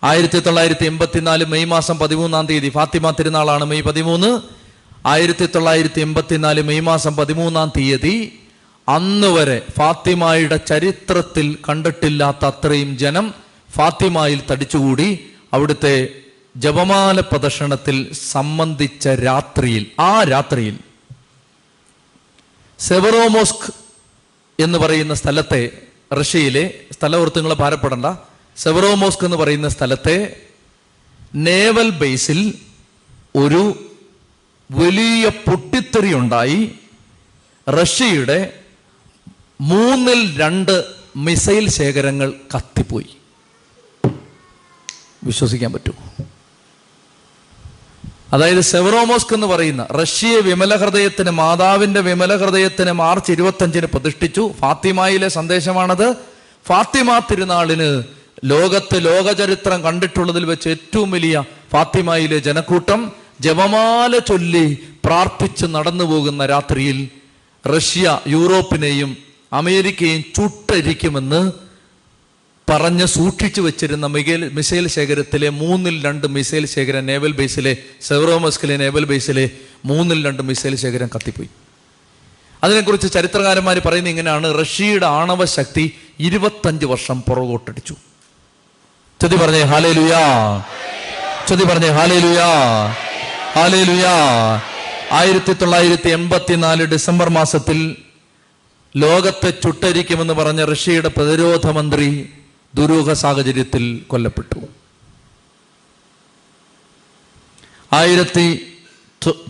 ആയിരത്തി തൊള്ളായിരത്തി എൺപത്തിനാല് മെയ് മാസം പതിമൂന്നാം തീയതി, ഫാത്തിമ തിരുനാളാണ് മെയ് പതിമൂന്ന്. ആയിരത്തി തൊള്ളായിരത്തി എൺപത്തിനാല് മെയ് മാസം പതിമൂന്നാം തീയതി അന്ന് വരെ ഫാത്തിമയുടെ ചരിത്രത്തിൽ കണ്ടിട്ടില്ലാത്ത അത്രയും ജനം ഫാത്തിമയിൽ തടിച്ചുകൂടി അവിടുത്തെ ജപമാല പ്രദർശനത്തിൽ സംബന്ധിച്ച രാത്രിയിൽ, ആ രാത്രിയിൽ സെവറോമോസ്ക് എന്ന് പറയുന്ന സ്ഥലത്തെ, റഷ്യയിലെ സ്ഥലവൃത്തങ്ങൾ ഭാരപ്പെടേണ്ട, സെവറോമോസ്ക് എന്ന് പറയുന്ന സ്ഥലത്തെ നേവൽ ബേസിൽ ഒരു വലിയ പൊട്ടിത്തെറി ഉണ്ടായി. റഷ്യയുടെ മൂന്നിൽ രണ്ട് മിസൈൽ ശേഖരങ്ങൾ കത്തിപ്പോയി. വിശ്വസിക്കാൻ പറ്റുമോ? അതായത് സെവറോമോസ്ക് എന്ന് പറയുന്ന റഷ്യയെ വിമല ഹൃദയത്തിന്, മാതാവിൻ്റെ വിമല ഹൃദയത്തിന് മാർച്ച് ഇരുപത്തഞ്ചിന് പ്രതിഷ്ഠിച്ചു. ഫാത്തിമയിലെ സന്ദേശമാണത്. ഫാത്തിമ തിരുനാളിന് ലോകത്ത് ലോകചരിത്രം കണ്ടിട്ടുള്ളതിൽ വെച്ച് ഏറ്റവും വലിയ ഫാത്തിമയിലെ ജനക്കൂട്ടം ജപമാല ചൊല്ലി പ്രാർത്ഥിച്ച് നടന്നു പോകുന്ന രാത്രിയിൽ റഷ്യ യൂറോപ്പിനെയും അമേരിക്കയും ചുട്ടരിക്കുമെന്ന് പറഞ്ഞ് സൂക്ഷിച്ചു വെച്ചിരുന്ന മിസൈൽ മിസൈൽ ശേഖരത്തിലെ മൂന്നിൽ രണ്ട് മിസൈൽ ശേഖരം നേവൽ ബേസിലെ, സെവറോമോസ്കിലെ നേവൽ ബേസിലെ മൂന്നിൽ രണ്ട് മിസൈൽ ശേഖരം കത്തിപ്പോയി. അതിനെക്കുറിച്ച് ചരിത്രകാരന്മാർ പറയുന്ന ഇങ്ങനെയാണ്, റഷ്യയുടെ ആണവ ശക്തി ഇരുപത്തഞ്ച് വർഷം പുറകോട്ടടിച്ചു. ചൊല്ലി പറഞ്ഞേ ഹല്ലേലൂയാ, ചൊല്ലി പറഞ്ഞേ ഹല്ലേലൂയാ, ഹല്ലേലൂയാ. ആയിരത്തി തൊള്ളായിരത്തി എൺപത്തിനാല് ഡിസംബർ മാസത്തിൽ ലോകത്തെ ചുട്ടരിക്കുമെന്ന് പറഞ്ഞ റഷ്യയുടെ പ്രതിരോധ മന്ത്രി ദുരൂഹ സാഹചര്യത്തിൽ കൊല്ലപ്പെട്ടു. ആയിരത്തി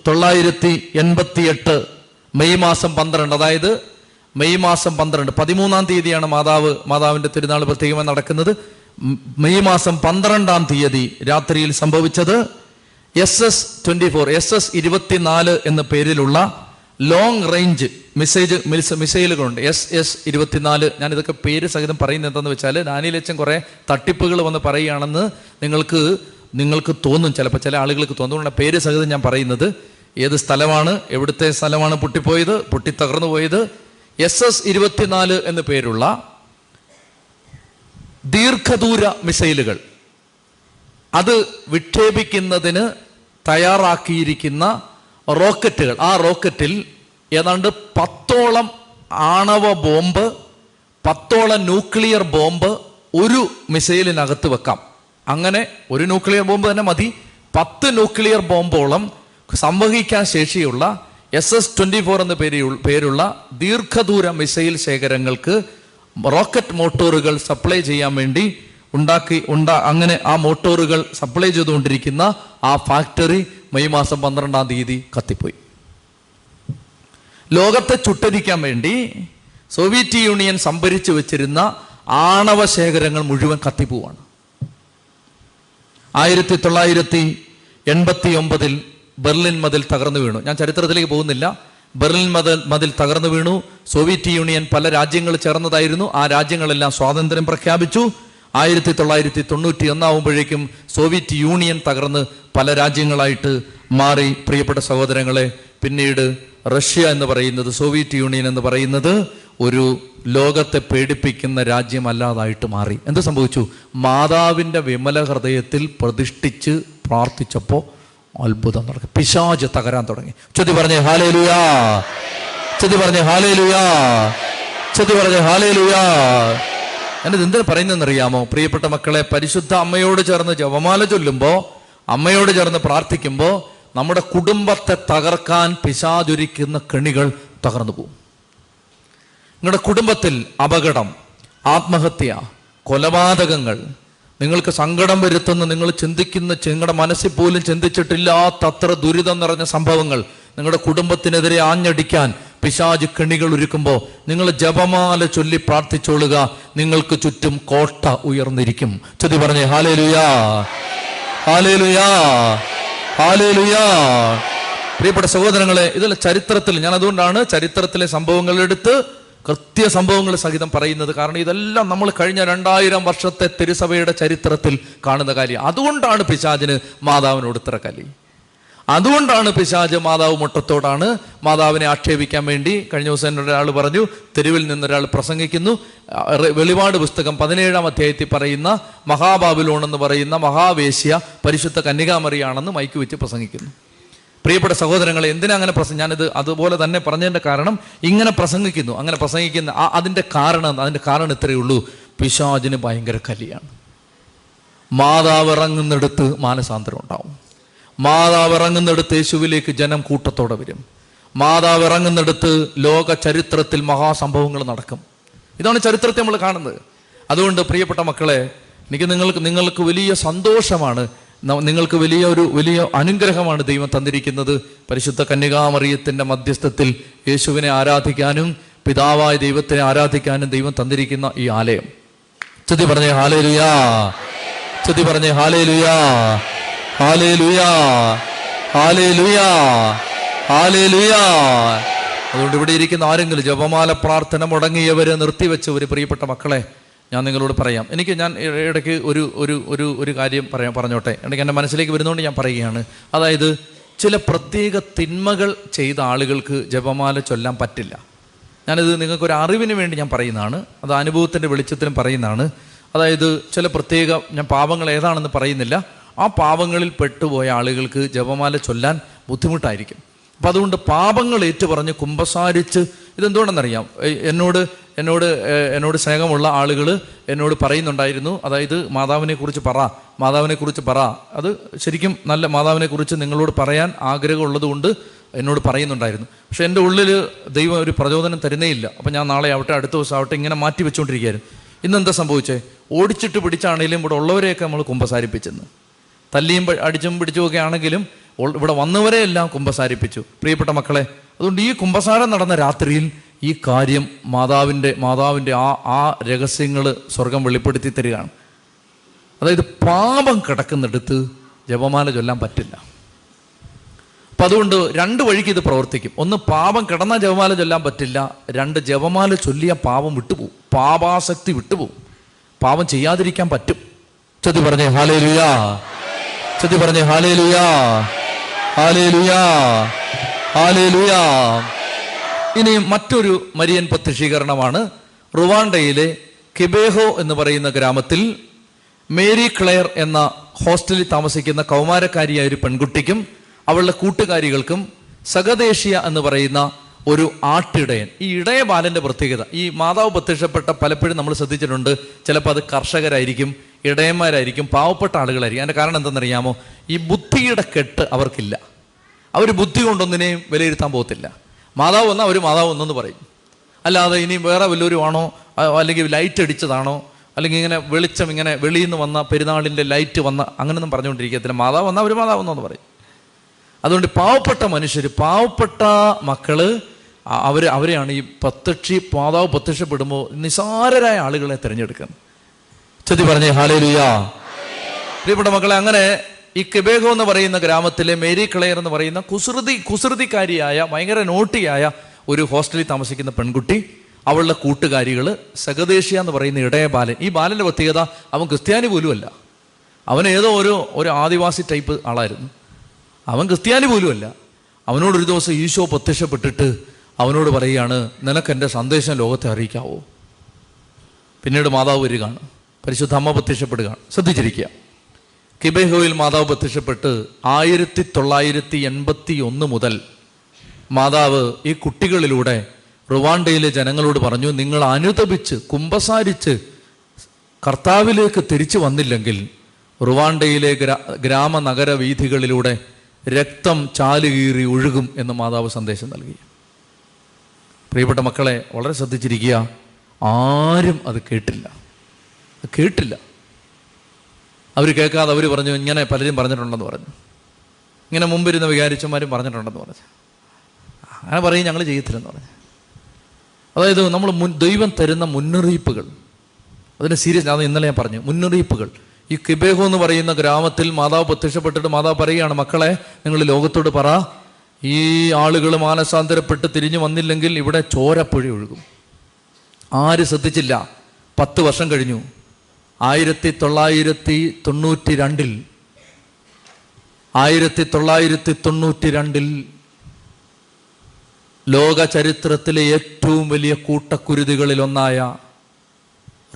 തൊള്ളായിരത്തി എൺപത്തി എട്ട് മെയ് മാസം പന്ത്രണ്ട്, അതായത് മെയ് മാസം പന്ത്രണ്ട്, പതിമൂന്നാം തീയതിയാണ് മാതാവ് മാതാവിൻ്റെ തിരുനാൾ പ്രത്യേകമായി നടക്കുന്നത്. മെയ് മാസം പന്ത്രണ്ടാം തീയതി രാത്രിയിൽ സംഭവിച്ചത് S S twenty four S S ഇരുപത്തിനാല് എന്ന പേരിലുള്ള ലോങ് റേഞ്ച് മിസൈജ് മിസ് മിസൈലുകളുണ്ട്. എസ് എസ് ഇരുപത്തിനാല്, ഞാനിതൊക്കെ പേര് സഹിതം പറയുന്നത് എന്താണെന്ന് വെച്ചാൽ ഡാനിയേലച്ചൻ കുറേ തട്ടിപ്പുകൾ വന്ന് പറയുകയാണെന്ന് നിങ്ങൾക്ക് നിങ്ങൾക്ക് തോന്നും, ചിലപ്പോൾ ചില ആളുകൾക്ക് തോന്നും. അതുകൊണ്ട് പേര് സഹിതം ഞാൻ പറയുന്നത്, ഏത് സ്ഥലമാണ്, എവിടുത്തെ സ്ഥലമാണ് പൊട്ടിപ്പോയത്, പൊട്ടിത്തകർന്നു പോയത്. എസ് എസ് ഇരുപത്തിനാല് എന്ന പേരുള്ള ദീർഘദൂര മിസൈലുകൾ അത് വിക്ഷേപിക്കുന്നതിന് തയ്യാറാക്കിയിരിക്കുന്ന റോക്കറ്റുകൾ, ആ റോക്കറ്റിൽ ഏതാണ്ട് പത്തോളം ആണവ ബോംബ്, പത്തോളം ന്യൂക്ലിയർ ബോംബ് ഒരു മിസൈലിനകത്ത് വെക്കാം. അങ്ങനെ ഒരു ന്യൂക്ലിയർ ബോംബ് തന്നെ മതി. പത്ത് ന്യൂക്ലിയർ ബോംബോളം സംവഹിക്കാൻ ശേഷിയുള്ള എസ് എസ് ട്വന്റി ഫോർ എന്ന പേരുള്ള ദീർഘദൂര മിസൈൽ ശേഖരങ്ങൾക്ക് റോക്കറ്റ് മോട്ടോറുകൾ സപ്ലൈ ചെയ്യാൻ വേണ്ടി ഉണ്ടാക്കി ഉണ്ടാ അങ്ങനെ ആ മോട്ടോറുകൾ സപ്ലൈ ചെയ്തുകൊണ്ടിരിക്കുന്ന ആ ഫാക്ടറി മെയ് മാസം പന്ത്രണ്ടാം തീയതി കത്തിപ്പോയി. ലോകത്തെ ചുട്ടരിക്കാൻ വേണ്ടി സോവിയറ്റ് യൂണിയൻ സംഭരിച്ചു വെച്ചിരുന്ന ആണവ ശേഖരങ്ങൾ മുഴുവൻ കത്തിപ്പോവാണ്. ആയിരത്തി തൊള്ളായിരത്തി എൺപത്തി ഒമ്പതിൽ ബെർലിൻ മതിൽ തകർന്നു വീണു. ഞാൻ ചരിത്രത്തിലേക്ക് പോകുന്നില്ല. ബെർലിൻ മതിൽ മതിൽ തകർന്നു വീണു. സോവിയറ്റ് യൂണിയൻ പല രാജ്യങ്ങൾ ചേർന്നതായിരുന്നു. ആ രാജ്യങ്ങളെല്ലാം സ്വാതന്ത്ര്യം പ്രഖ്യാപിച്ചു. ആയിരത്തി തൊള്ളായിരത്തി തൊണ്ണൂറ്റി ഒന്നാവുമ്പോഴേക്കും സോവിയറ്റ് യൂണിയൻ തകർന്ന് പല രാജ്യങ്ങളായിട്ട് മാറി. പ്രിയപ്പെട്ട സഹോദരങ്ങളെ, പിന്നീട് റഷ്യ എന്ന് പറയുന്നത്, സോവിയറ്റ് യൂണിയൻ എന്ന് പറയുന്നത് ഒരു ലോകത്തെ പേടിപ്പിക്കുന്ന രാജ്യമല്ലാതായിട്ട് മാറി. എന്ത് സംഭവിച്ചു? മാതാവിൻ്റെ വിമല ഹൃദയത്തിൽ പ്രതിഷ്ഠിച്ച് പ്രാർത്ഥിച്ചപ്പോൾ അത്ഭുതം തുടങ്ങി, പിശാച് തകരാൻ തുടങ്ങി. ചൊല്ലി പറഞ്ഞേ ഹല്ലേലൂയ, ചൊല്ലി പറഞ്ഞേ ഹല്ലേലൂയ, ചൊല്ലി പറഞ്ഞേ ഹല്ലേലൂയ. എന്നിട്ട് എന്തിനു പറയുന്നതെന്നറിയാമോ പ്രിയപ്പെട്ട മക്കളെ? പരിശുദ്ധ അമ്മയോട് ചേർന്ന് ജപമാല ചൊല്ലുമ്പോൾ, അമ്മയോട് ചേർന്ന് പ്രാർത്ഥിക്കുമ്പോൾ നമ്മുടെ കുടുംബത്തെ തകർക്കാൻ പിശാചൊരുക്കുന്ന കെണികൾ തകർന്നു പോകും. നിങ്ങളുടെ കുടുംബത്തിൽ അപകടം, ആത്മഹത്യ, കൊലപാതകങ്ങൾ, നിങ്ങൾക്ക് സങ്കടം വരുത്തുന്ന, നിങ്ങൾ ചിന്തിക്കുന്ന, നിങ്ങളുടെ മനസ്സിൽ പോലും ചിന്തിച്ചിട്ടില്ലാത്തത്ര ദുരിതം നിറഞ്ഞ സംഭവങ്ങൾ നിങ്ങളുടെ കുടുംബത്തിനെതിരെ ആഞ്ഞടിക്കാൻ പിശാച് കെണികൾ ഒരുക്കുമ്പോൾ നിങ്ങൾ ജപമാല ചൊല്ലി പ്രാർത്ഥിച്ചോളുക. നിങ്ങൾക്ക് ചുറ്റും കോട്ട ഉയർന്നിരിക്കും. ചൊല്ലി പറഞ്ഞേ ഹല്ലേലൂയാ, ഹല്ലേലൂയാ, ഹല്ലേലൂയാ. പ്രിയപ്പെട്ട സഹോദരങ്ങളെ, ഇതിലെ ചരിത്രത്തിൽ, ഞാൻ അതുകൊണ്ടാണ് ചരിത്രത്തിലെ സംഭവങ്ങളെടുത്ത് കൃത്യ സംഭവങ്ങൾ സഹിതം പറയുന്നത്. കാരണം ഇതെല്ലാം നമ്മൾ കഴിഞ്ഞ രണ്ടായിരം വർഷത്തെ തിരുസഭയുടെ ചരിത്രത്തിൽ കാണുന്ന കാര്യം. അതുകൊണ്ടാണ് പിശാചിന് മാതാവിനോട് ഇത്ര കലി. അതുകൊണ്ടാണ് പിശാച് മാതാവ് മുട്ടത്തോടാണ്. മാതാവിനെ ആക്ഷേപിക്കാൻ വേണ്ടി കഴിഞ്ഞ ദിവസം ഒരാൾ പറഞ്ഞു, തെരുവിൽ നിന്നൊരാൾ പ്രസംഗിക്കുന്നു. വെളിപാട് പുസ്തകം പതിനേഴാം അധ്യായത്തിൽ പറയുന്ന മഹാബാബിലോൺ എന്ന് പറയുന്ന മഹാവേശ്യ പരിശുദ്ധ കന്യകാമറിയാണെന്ന് മൈക്ക് വെച്ച് പ്രസംഗിക്കുന്നു. പ്രിയപ്പെട്ട സഹോദരങ്ങളെ, എന്തിനാ അങ്ങനെ പ്രസംഗം? ഞാനിത് അതുപോലെ തന്നെ പറഞ്ഞതിൻ്റെ കാരണം, ഇങ്ങനെ പ്രസംഗിക്കുന്നു. അങ്ങനെ പ്രസംഗിക്കുന്ന ആ അതിൻ്റെ കാരണം അതിൻ്റെ കാരണം ഇത്രയേ ഉള്ളൂ, പിശാചിന് ഭയങ്കര കലിയാണ്. മാതാവ് ഇറങ്ങുന്നിടത്ത് മാനസാന്തരം ഉണ്ടാവും. മാതാവ് ഇറങ്ങുന്നിടത്ത് യേശുവിലേക്ക് ജനം കൂട്ടത്തോടെ വരും. മാതാവ് ഇറങ്ങുന്നിടത്ത് ലോക ചരിത്രത്തിൽ മഹാസംഭവങ്ങൾ നടക്കും. ഇതാണ് ചരിത്രത്തെ നമ്മൾ കാണുന്നത്. അതുകൊണ്ട് പ്രിയപ്പെട്ട മക്കളെ, എനിക്ക് നിങ്ങൾക്ക് നിങ്ങൾക്ക് വലിയ സന്തോഷമാണ്, നിങ്ങൾക്ക് വലിയ ഒരു വലിയ അനുഗ്രഹമാണ് ദൈവം തന്നിരിക്കുന്നത്. പരിശുദ്ധ കന്യകാമറിയത്തിൻ്റെ മധ്യസ്ഥത്തിൽ യേശുവിനെ ആരാധിക്കാനും പിതാവായ ദൈവത്തിനെ ആരാധിക്കാനും ദൈവം തന്നിരിക്കുന്ന ഈ ആലയം. ചൊല്ലി പറഞ്ഞേ ഹല്ലേലൂയ, ചൊല്ലി പറഞ്ഞേ ഹല്ലേലൂയ, ഹല്ലേലൂയ, ഹല്ലേലൂയ, ഹല്ലേലൂയ. അതുകൊണ്ട് ഇവിടെ ഇരിക്കുന്ന ആരെങ്കിലും ജപമാല പ്രാർത്ഥന മുടങ്ങിയവരെ നിർത്തിവെച്ചവർ, പ്രിയപ്പെട്ട മക്കളെ, ഞാൻ നിങ്ങളോട് പറയാം. എനിക്ക് ഞാൻ ഇടയ്ക്ക് ഒരു ഒരു ഒരു ഒരു കാര്യം പറയാം പറഞ്ഞോട്ടെ. എനിക്ക് എൻ്റെ മനസ്സിലേക്ക് വരുന്നതുകൊണ്ട് ഞാൻ പറയുകയാണ്. അതായത്, ചില പ്രത്യേക തിന്മകൾ ചെയ്ത ആളുകൾക്ക് ജപമാല ചൊല്ലാൻ പറ്റില്ല. ഞാനിത് നിങ്ങൾക്കൊരു അറിവിന് വേണ്ടി ഞാൻ പറയുന്നതാണ്, അത് അനുഭവത്തിൻ്റെ വെളിച്ചത്തിലും പറയുന്നതാണ്. അതായത്, ചില പ്രത്യേക, ഞാൻ പാപങ്ങൾ ഏതാണെന്ന് പറയുന്നില്ല, ആ പാപങ്ങളിൽ പെട്ടുപോയ ആളുകൾക്ക് ജപമാല ചൊല്ലാൻ ബുദ്ധിമുട്ടായിരിക്കും. അപ്പം അതുകൊണ്ട് പാപങ്ങൾ ഏറ്റുപറഞ്ഞ് കുമ്പസാരിച്ച്, ഇതെന്തുകൊണ്ടെന്നറിയാം, എന്നോട് എന്നോട് എന്നോട് സ്നേഹമുള്ള ആളുകൾ എന്നോട് പറയുന്നുണ്ടായിരുന്നു. അതായത്, മാതാവിനെക്കുറിച്ച് പറ, മാതാവിനെക്കുറിച്ച് പറ. അത് ശരിക്കും നല്ല മാതാവിനെക്കുറിച്ച് നിങ്ങളോട് പറയാൻ ആഗ്രഹമുള്ളത് കൊണ്ട് എന്നോട് പറയുന്നുണ്ടായിരുന്നു. പക്ഷെ എൻ്റെ ഉള്ളിൽ ദൈവം ഒരു പ്രചോദനം തരുന്നേ ഇല്ല. അപ്പം ഞാൻ നാളെ ആവട്ടെ, അടുത്ത ദിവസം ആവട്ടെ, ഇങ്ങനെ മാറ്റി വെച്ചുകൊണ്ടിരിക്കുകയായിരുന്നു. ഇന്നെന്താ സംഭവിച്ചേ? ഓടിച്ചിട്ട് പിടിച്ചാണെങ്കിലും ഇവിടെ ഉള്ളവരെയൊക്കെ നമ്മൾ കുമ്പസാരിപ്പിച്ചെന്ന്, തല്ലിയും അടിച്ചും പിടിച്ചുമൊക്കെ ആണെങ്കിലും ഇവിടെ വന്നവരെയെല്ലാം കുമ്പസാരിപ്പിച്ചു. പ്രിയപ്പെട്ട മക്കളെ, അതുകൊണ്ട് ഈ കുമ്പസാരം നടന്ന രാത്രിയിൽ ഈ കാര്യം മാതാവിൻ്റെ മാതാവിൻ്റെ ആ ആ രഹസ്യങ്ങൾ സ്വർഗം വെളിപ്പെടുത്തി തരികയാണ്. അതായത്, പാപം കിടക്കുന്നിടത്ത് ജപമാല ചൊല്ലാൻ പറ്റില്ല. അപ്പം അതുകൊണ്ട് രണ്ട് വഴിക്ക് ഇത് പ്രവർത്തിക്കും. ഒന്ന്, പാപം കിടന്ന ജപമാല ചൊല്ലാൻ പറ്റില്ല. രണ്ട്, ജപമാല ചൊല്ലിയാൽ പാപം വിട്ടുപോകും, പാപാസക്തി വിട്ടുപോകും, പാപം ചെയ്യാതിരിക്കാൻ പറ്റും. ചൊല്ലി പറഞ്ഞേ ഹല്ലേലൂയ, ചൊല്ലി പറഞ്ഞേ ഹല്ലേലൂയ, ഹല്ലേലൂയ, ഹല്ലേലൂയ. ഇനി മറ്റൊരു മരിയൻ പ്രത്യക്ഷീകരണമാണ്. റുവാണ്ടയിലെ കിബേഹോ എന്ന് പറയുന്ന ഗ്രാമത്തിൽ മേരി ക്ലെയർ എന്ന ഹോസ്റ്റലിൽ താമസിക്കുന്ന കൗമാരക്കാരിയായ ഒരു പെൺകുട്ടിക്കും അവളുടെ കൂട്ടുകാരികൾക്കും സഗദേശിയ എന്ന് പറയുന്ന ഒരു ആട്ടിടയൻ. ഈ ഇടയ ബാലൻ്റെ പ്രത്യേകത, ഈ മാതാവ് പ്രത്യക്ഷപ്പെട്ട പലപ്പോഴും നമ്മൾ ശ്രദ്ധിച്ചിട്ടുണ്ട്, ചിലപ്പോൾ അത് കർഷകരായിരിക്കും, ഇടയന്മാരായിരിക്കും, പാവപ്പെട്ട ആളുകളായിരിക്കും. അതിൻ്റെ കാരണം എന്തെന്നറിയാമോ? ഈ ബുദ്ധിയുടെ കെട്ട് അവർക്കില്ല. അവർ ബുദ്ധി കൊണ്ടൊന്നിനെയും വിലയിരുത്താൻ പോകത്തില്ല. മാതാവ് വന്നാൽ അവർ മാതാവ് ഒന്നെന്ന് പറയും. അല്ലാതെ ഇനി വേറെ വല്ലവരും ആണോ, അല്ലെങ്കിൽ ലൈറ്റ് അടിച്ചതാണോ, അല്ലെങ്കിൽ ഇങ്ങനെ വെളിച്ചം ഇങ്ങനെ വെളിയിൽ നിന്ന് വന്ന പെരുന്നാളിൻ്റെ ലൈറ്റ് വന്ന അങ്ങനെയൊന്നും പറഞ്ഞുകൊണ്ടിരിക്കത്തില്ല. മാതാവ് വന്നാൽ അവർ മാതാവ് ഒന്നെന്ന് പറയും. അതുകൊണ്ട് പാവപ്പെട്ട മനുഷ്യർ, പാവപ്പെട്ട മക്കള്, അവർ അവരെയാണ് ഈ പ്രത്യക്ഷി മാതാവ് പ്രത്യക്ഷപ്പെടുമ്പോൾ നിസാരരായ ആളുകളെ തിരഞ്ഞെടുക്കുന്നത്. ചൊല്ലി പറഞ്ഞേ ഹല്ലേലൂയ. പ്രിയപ്പെട്ട മക്കളെ, അങ്ങനെ ഈ കിബേഗോ എന്ന് പറയുന്ന ഗ്രാമത്തിലെ മേരി ക്ലെയർ എന്ന് പറയുന്ന കുസൃതി കുസൃതിക്കാരിയായ ഭയങ്കര നോട്ടിയായ ഒരു ഹോസ്റ്റലിൽ താമസിക്കുന്ന പെൺകുട്ടി അവളുടെ കൂട്ടുകാരികൾ സകദേശിയ എന്ന് പറയുന്ന ഇടയ ബാലൻ. ഈ ബാലൻ്റെ പ്രത്യേകത അവൻ ക്രിസ്ത്യാനി പോലുമല്ല, അവൻ ഏതോ ഒരു ഒരു ആദിവാസി ടൈപ്പ് ആളായിരുന്നു, അവൻ ക്രിസ്ത്യാനി പോലുമല്ല. അവനോടൊരു ദിവസം ഈശോ പ്രത്യക്ഷപ്പെട്ടിട്ട് അവനോട് പറയുകയാണ്, നിനക്കെൻ്റെ സന്ദേശം ലോകത്തെ അറിയിക്കാവോ. പിന്നീട് മാതാവ് വരികയാണ്, പരിശുദ്ധ അമ്മ പ്രത്യക്ഷപ്പെടുകയാണ്. ശ്രദ്ധിച്ചിരിക്കുക, കിബേഹോയിൽ മാതാവ് പ്രത്യക്ഷപ്പെട്ട് ആയിരത്തി തൊള്ളായിരത്തി എൺപത്തി ഒന്ന് മുതൽ മാതാവ് ഈ കുട്ടികളിലൂടെ റുവാണ്ടയിലെ ജനങ്ങളോട് പറഞ്ഞു, നിങ്ങൾ അനുതപിച്ച് കുമ്പസാരിച്ച് കർത്താവിലേക്ക് തിരിച്ചു വന്നില്ലെങ്കിൽ റുവാണ്ടയിലെ ഗ്രാ ഗ്രാമ നഗര വീഥികളിലൂടെ രക്തം ചാലുകീറി ഒഴുകും എന്ന് മാതാവ് സന്ദേശം നൽകി. പ്രിയപ്പെട്ട മക്കളെ, വളരെ ശ്രദ്ധിച്ചിരിക്കുക, ആരും അത് കേട്ടില്ല കേട്ടില്ല അവർ കേൾക്കാതെ അവർ പറഞ്ഞു, ഇങ്ങനെ പലരും പറഞ്ഞിട്ടുണ്ടെന്ന് പറഞ്ഞു, ഇങ്ങനെ മുമ്പിരുന്ന വികാരിച്ചന്മാരും പറഞ്ഞിട്ടുണ്ടെന്ന് പറഞ്ഞു, അങ്ങനെ പറയും ഞങ്ങൾ ചെയ്യത്തില്ലെന്ന് പറഞ്ഞു. അതായത് നമ്മൾ മുൻ ദൈവം തരുന്ന മുന്നറിയിപ്പുകൾ, അതിന് സീരിയസ്. അത് ഇന്നലെ ഞാൻ പറഞ്ഞു, മുന്നറിയിപ്പുകൾ. ഈ കിബേഹോ എന്ന് പറയുന്ന ഗ്രാമത്തിൽ മാതാവ് പ്രത്യക്ഷപ്പെട്ടിട്ട് മാതാവ് പറയുകയാണ്, മക്കളെ നിങ്ങൾ ലോകത്തോട് പറ, ഈ ആളുകൾ മാനസാന്തരപ്പെട്ട് തിരിഞ്ഞു വന്നില്ലെങ്കിൽ ഇവിടെ ചോരപ്പുഴ ഒഴുകും. ആര് ശ്രദ്ധിച്ചില്ല? പത്ത് വർഷം കഴിഞ്ഞു, ആയിരത്തി തൊള്ളായിരത്തി തൊണ്ണൂറ്റി രണ്ടിൽ ആയിരത്തി തൊള്ളായിരത്തി തൊണ്ണൂറ്റി രണ്ടിൽ ലോക ചരിത്രത്തിലെ ഏറ്റവും വലിയ കൂട്ടക്കുരുതികളിലൊന്നായ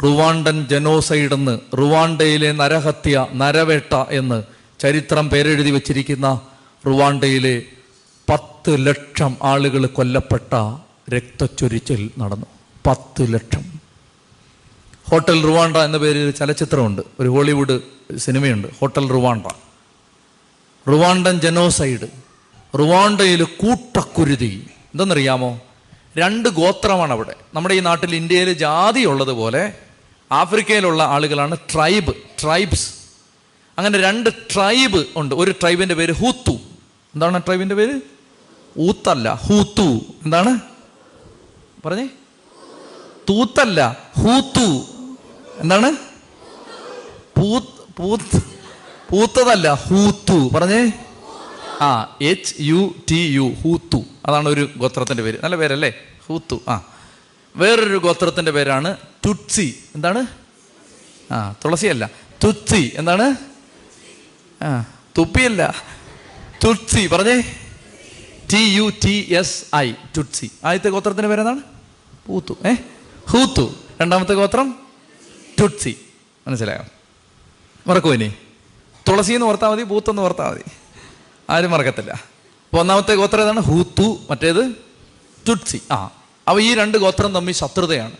റുവാണ്ടൻ ജനോസൈഡ് എന്ന്, റുവാണ്ടയിലെ നരഹത്യ നരവേട്ട എന്ന് ചരിത്രം പേരെഴുതി വച്ചിരിക്കുന്ന റുവാണ്ടയിലെ പത്ത് ലക്ഷം ആളുകൾ കൊല്ലപ്പെട്ട രക്തച്ചൊരിച്ചിൽ നടന്നു. പത്ത് ലക്ഷം. ഹോട്ടൽ റുവാണ്ട എന്ന പേരിൽ ചലച്ചിത്രമുണ്ട്, ഒരു ഹോളിവുഡ് സിനിമയുണ്ട്, ഹോട്ടൽ റുവാണ്ട. റുവാണ്ടൻ ജനോസൈഡ്, റുവാണ്ടയിൽ കൂട്ടക്കുരുതി. എന്തെന്നറിയാമോ, രണ്ട് ഗോത്രമാണ് അവിടെ. നമ്മുടെ ഈ നാട്ടിൽ ഇന്ത്യയിൽ ജാതി ഉള്ളതുപോലെ ആഫ്രിക്കയിലുള്ള ആളുകളാണ് ട്രൈബ്, ട്രൈബ്സ്. അങ്ങനെ രണ്ട് ട്രൈബ് ഉണ്ട്. ഒരു ട്രൈബിൻ്റെ പേര് ഹൂത്തു. എന്താണ് ട്രൈബിൻ്റെ പേര്? ഊത്തല്ല, ഹൂത്തു. എന്താണ് പറഞ്ഞേ? തൂത്തല്ല, ഹൂത്തു. എന്താണ്? പൂത്തതല്ല, ഹൂത്തു. പറഞ്ഞേ? ആ, H U T U, Hutu. അതാണ് ഒരു ഗോത്രത്തിൻ്റെ പേര്. നല്ല പേരല്ലേ, ഹൂത്തു. ആ, വേറൊരു ഗോത്രത്തിൻ്റെ പേരാണ് തുട്സി. എന്താണ്? ആ, തുളസിയല്ല, തുട്സി. എന്താണ്? ആ, തുപ്പിയല്ല, തുട്സി. പറഞ്ഞേ? T U T S I, Tutsi. ആദ്യത്തെ ഗോത്രത്തിൻ്റെ പേരെന്താണ്? ഹൂത്തു. ഏ, ഹൂത്തു. രണ്ടാമത്തെ ഗോത്രം തുട്സി. മനസ്സിലായോ? മറക്കുമോ ഇനി? തുളസി എന്ന് ഓർത്താൽ മതി, പൂത്തെന്ന് ഓർത്താൽ മതി, ആരും മറക്കത്തില്ല. അപ്പോൾ ഒന്നാമത്തെ ഗോത്രം ഏതാണ്? ഹൂത്തു, മറ്റേത് തുട്സി. ആ, അപ്പോൾ ഈ രണ്ട് ഗോത്രം തമ്മിൽ ശത്രുതയാണ്.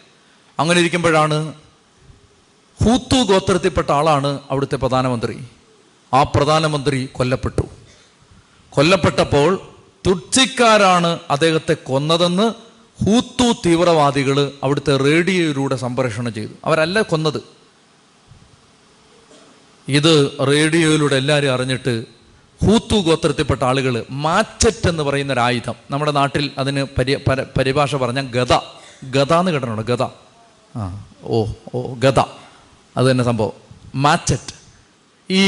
അങ്ങനെ ഇരിക്കുമ്പോഴാണ് ഹൂത്തു ഗോത്രത്തിൽപ്പെട്ട ആളാണ് അവിടുത്തെ പ്രധാനമന്ത്രി. ആ പ്രധാനമന്ത്രി കൊല്ലപ്പെട്ടു. കൊല്ലപ്പെട്ടപ്പോൾ തുട്സിക്കാരാണ് അദ്ദേഹത്തെ കൊന്നതെന്ന് ഹൂത്തു തീവ്രവാദികൾ അവിടുത്തെ റേഡിയോയിലൂടെ സംപ്രേഷണം ചെയ്തു. അവരല്ല കൊന്നത്, ഇത് റേഡിയോയിലൂടെ എല്ലാവരും അറിഞ്ഞിട്ട് ഹൂത്തു ഗോത്രത്തിൽപ്പെട്ട ആളുകൾ മാച്ചറ്റ് എന്ന് പറയുന്ന ഒരു ആയുധം, നമ്മുടെ നാട്ടിൽ അതിന് പരി പര പരിഭാഷ പറഞ്ഞാൽ ഗദ, ഗദ എന്ന് കേട്ടിട്ടുണ്ട്, ഗദ. ആ, ഓ ഓ ഗദ, അത് തന്നെ സംഭവം, മാച്ചറ്റ്. ഈ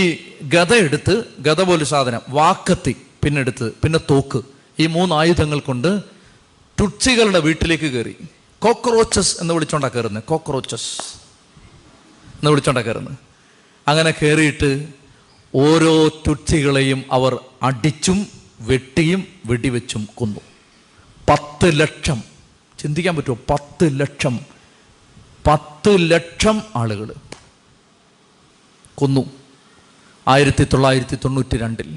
ഗദ എടുത്ത്, ഗദ പോലെ സാധനം, വാക്കത്തി പിന്നെടുത്ത്, പിന്നെ തോക്ക്, ഈ മൂന്ന് ആയുധങ്ങൾ കൊണ്ട് തുട്സികളുടെ വീട്ടിലേക്ക് കയറി. കോക്ക്രോച്ചസ് എന്ന് വിളിച്ചോണ്ടാണ് കയറുന്നത്, കോക്ക്രോച്ചസ് എന്ന് വിളിച്ചോണ്ടാണ് കയറുന്നത്. അങ്ങനെ കയറിയിട്ട് ഓരോ തുട്സികളെയും അവർ അടിച്ചും വെട്ടിയും വെടിവെച്ചും കൊന്നു. പത്ത് ലക്ഷം. ചിന്തിക്കാൻ പറ്റുമോ? പത്ത് ലക്ഷം പത്ത് ലക്ഷം ആളുകൾ കൊന്നു ആയിരത്തി തൊള്ളായിരത്തി തൊണ്ണൂറ്റി രണ്ടിൽ.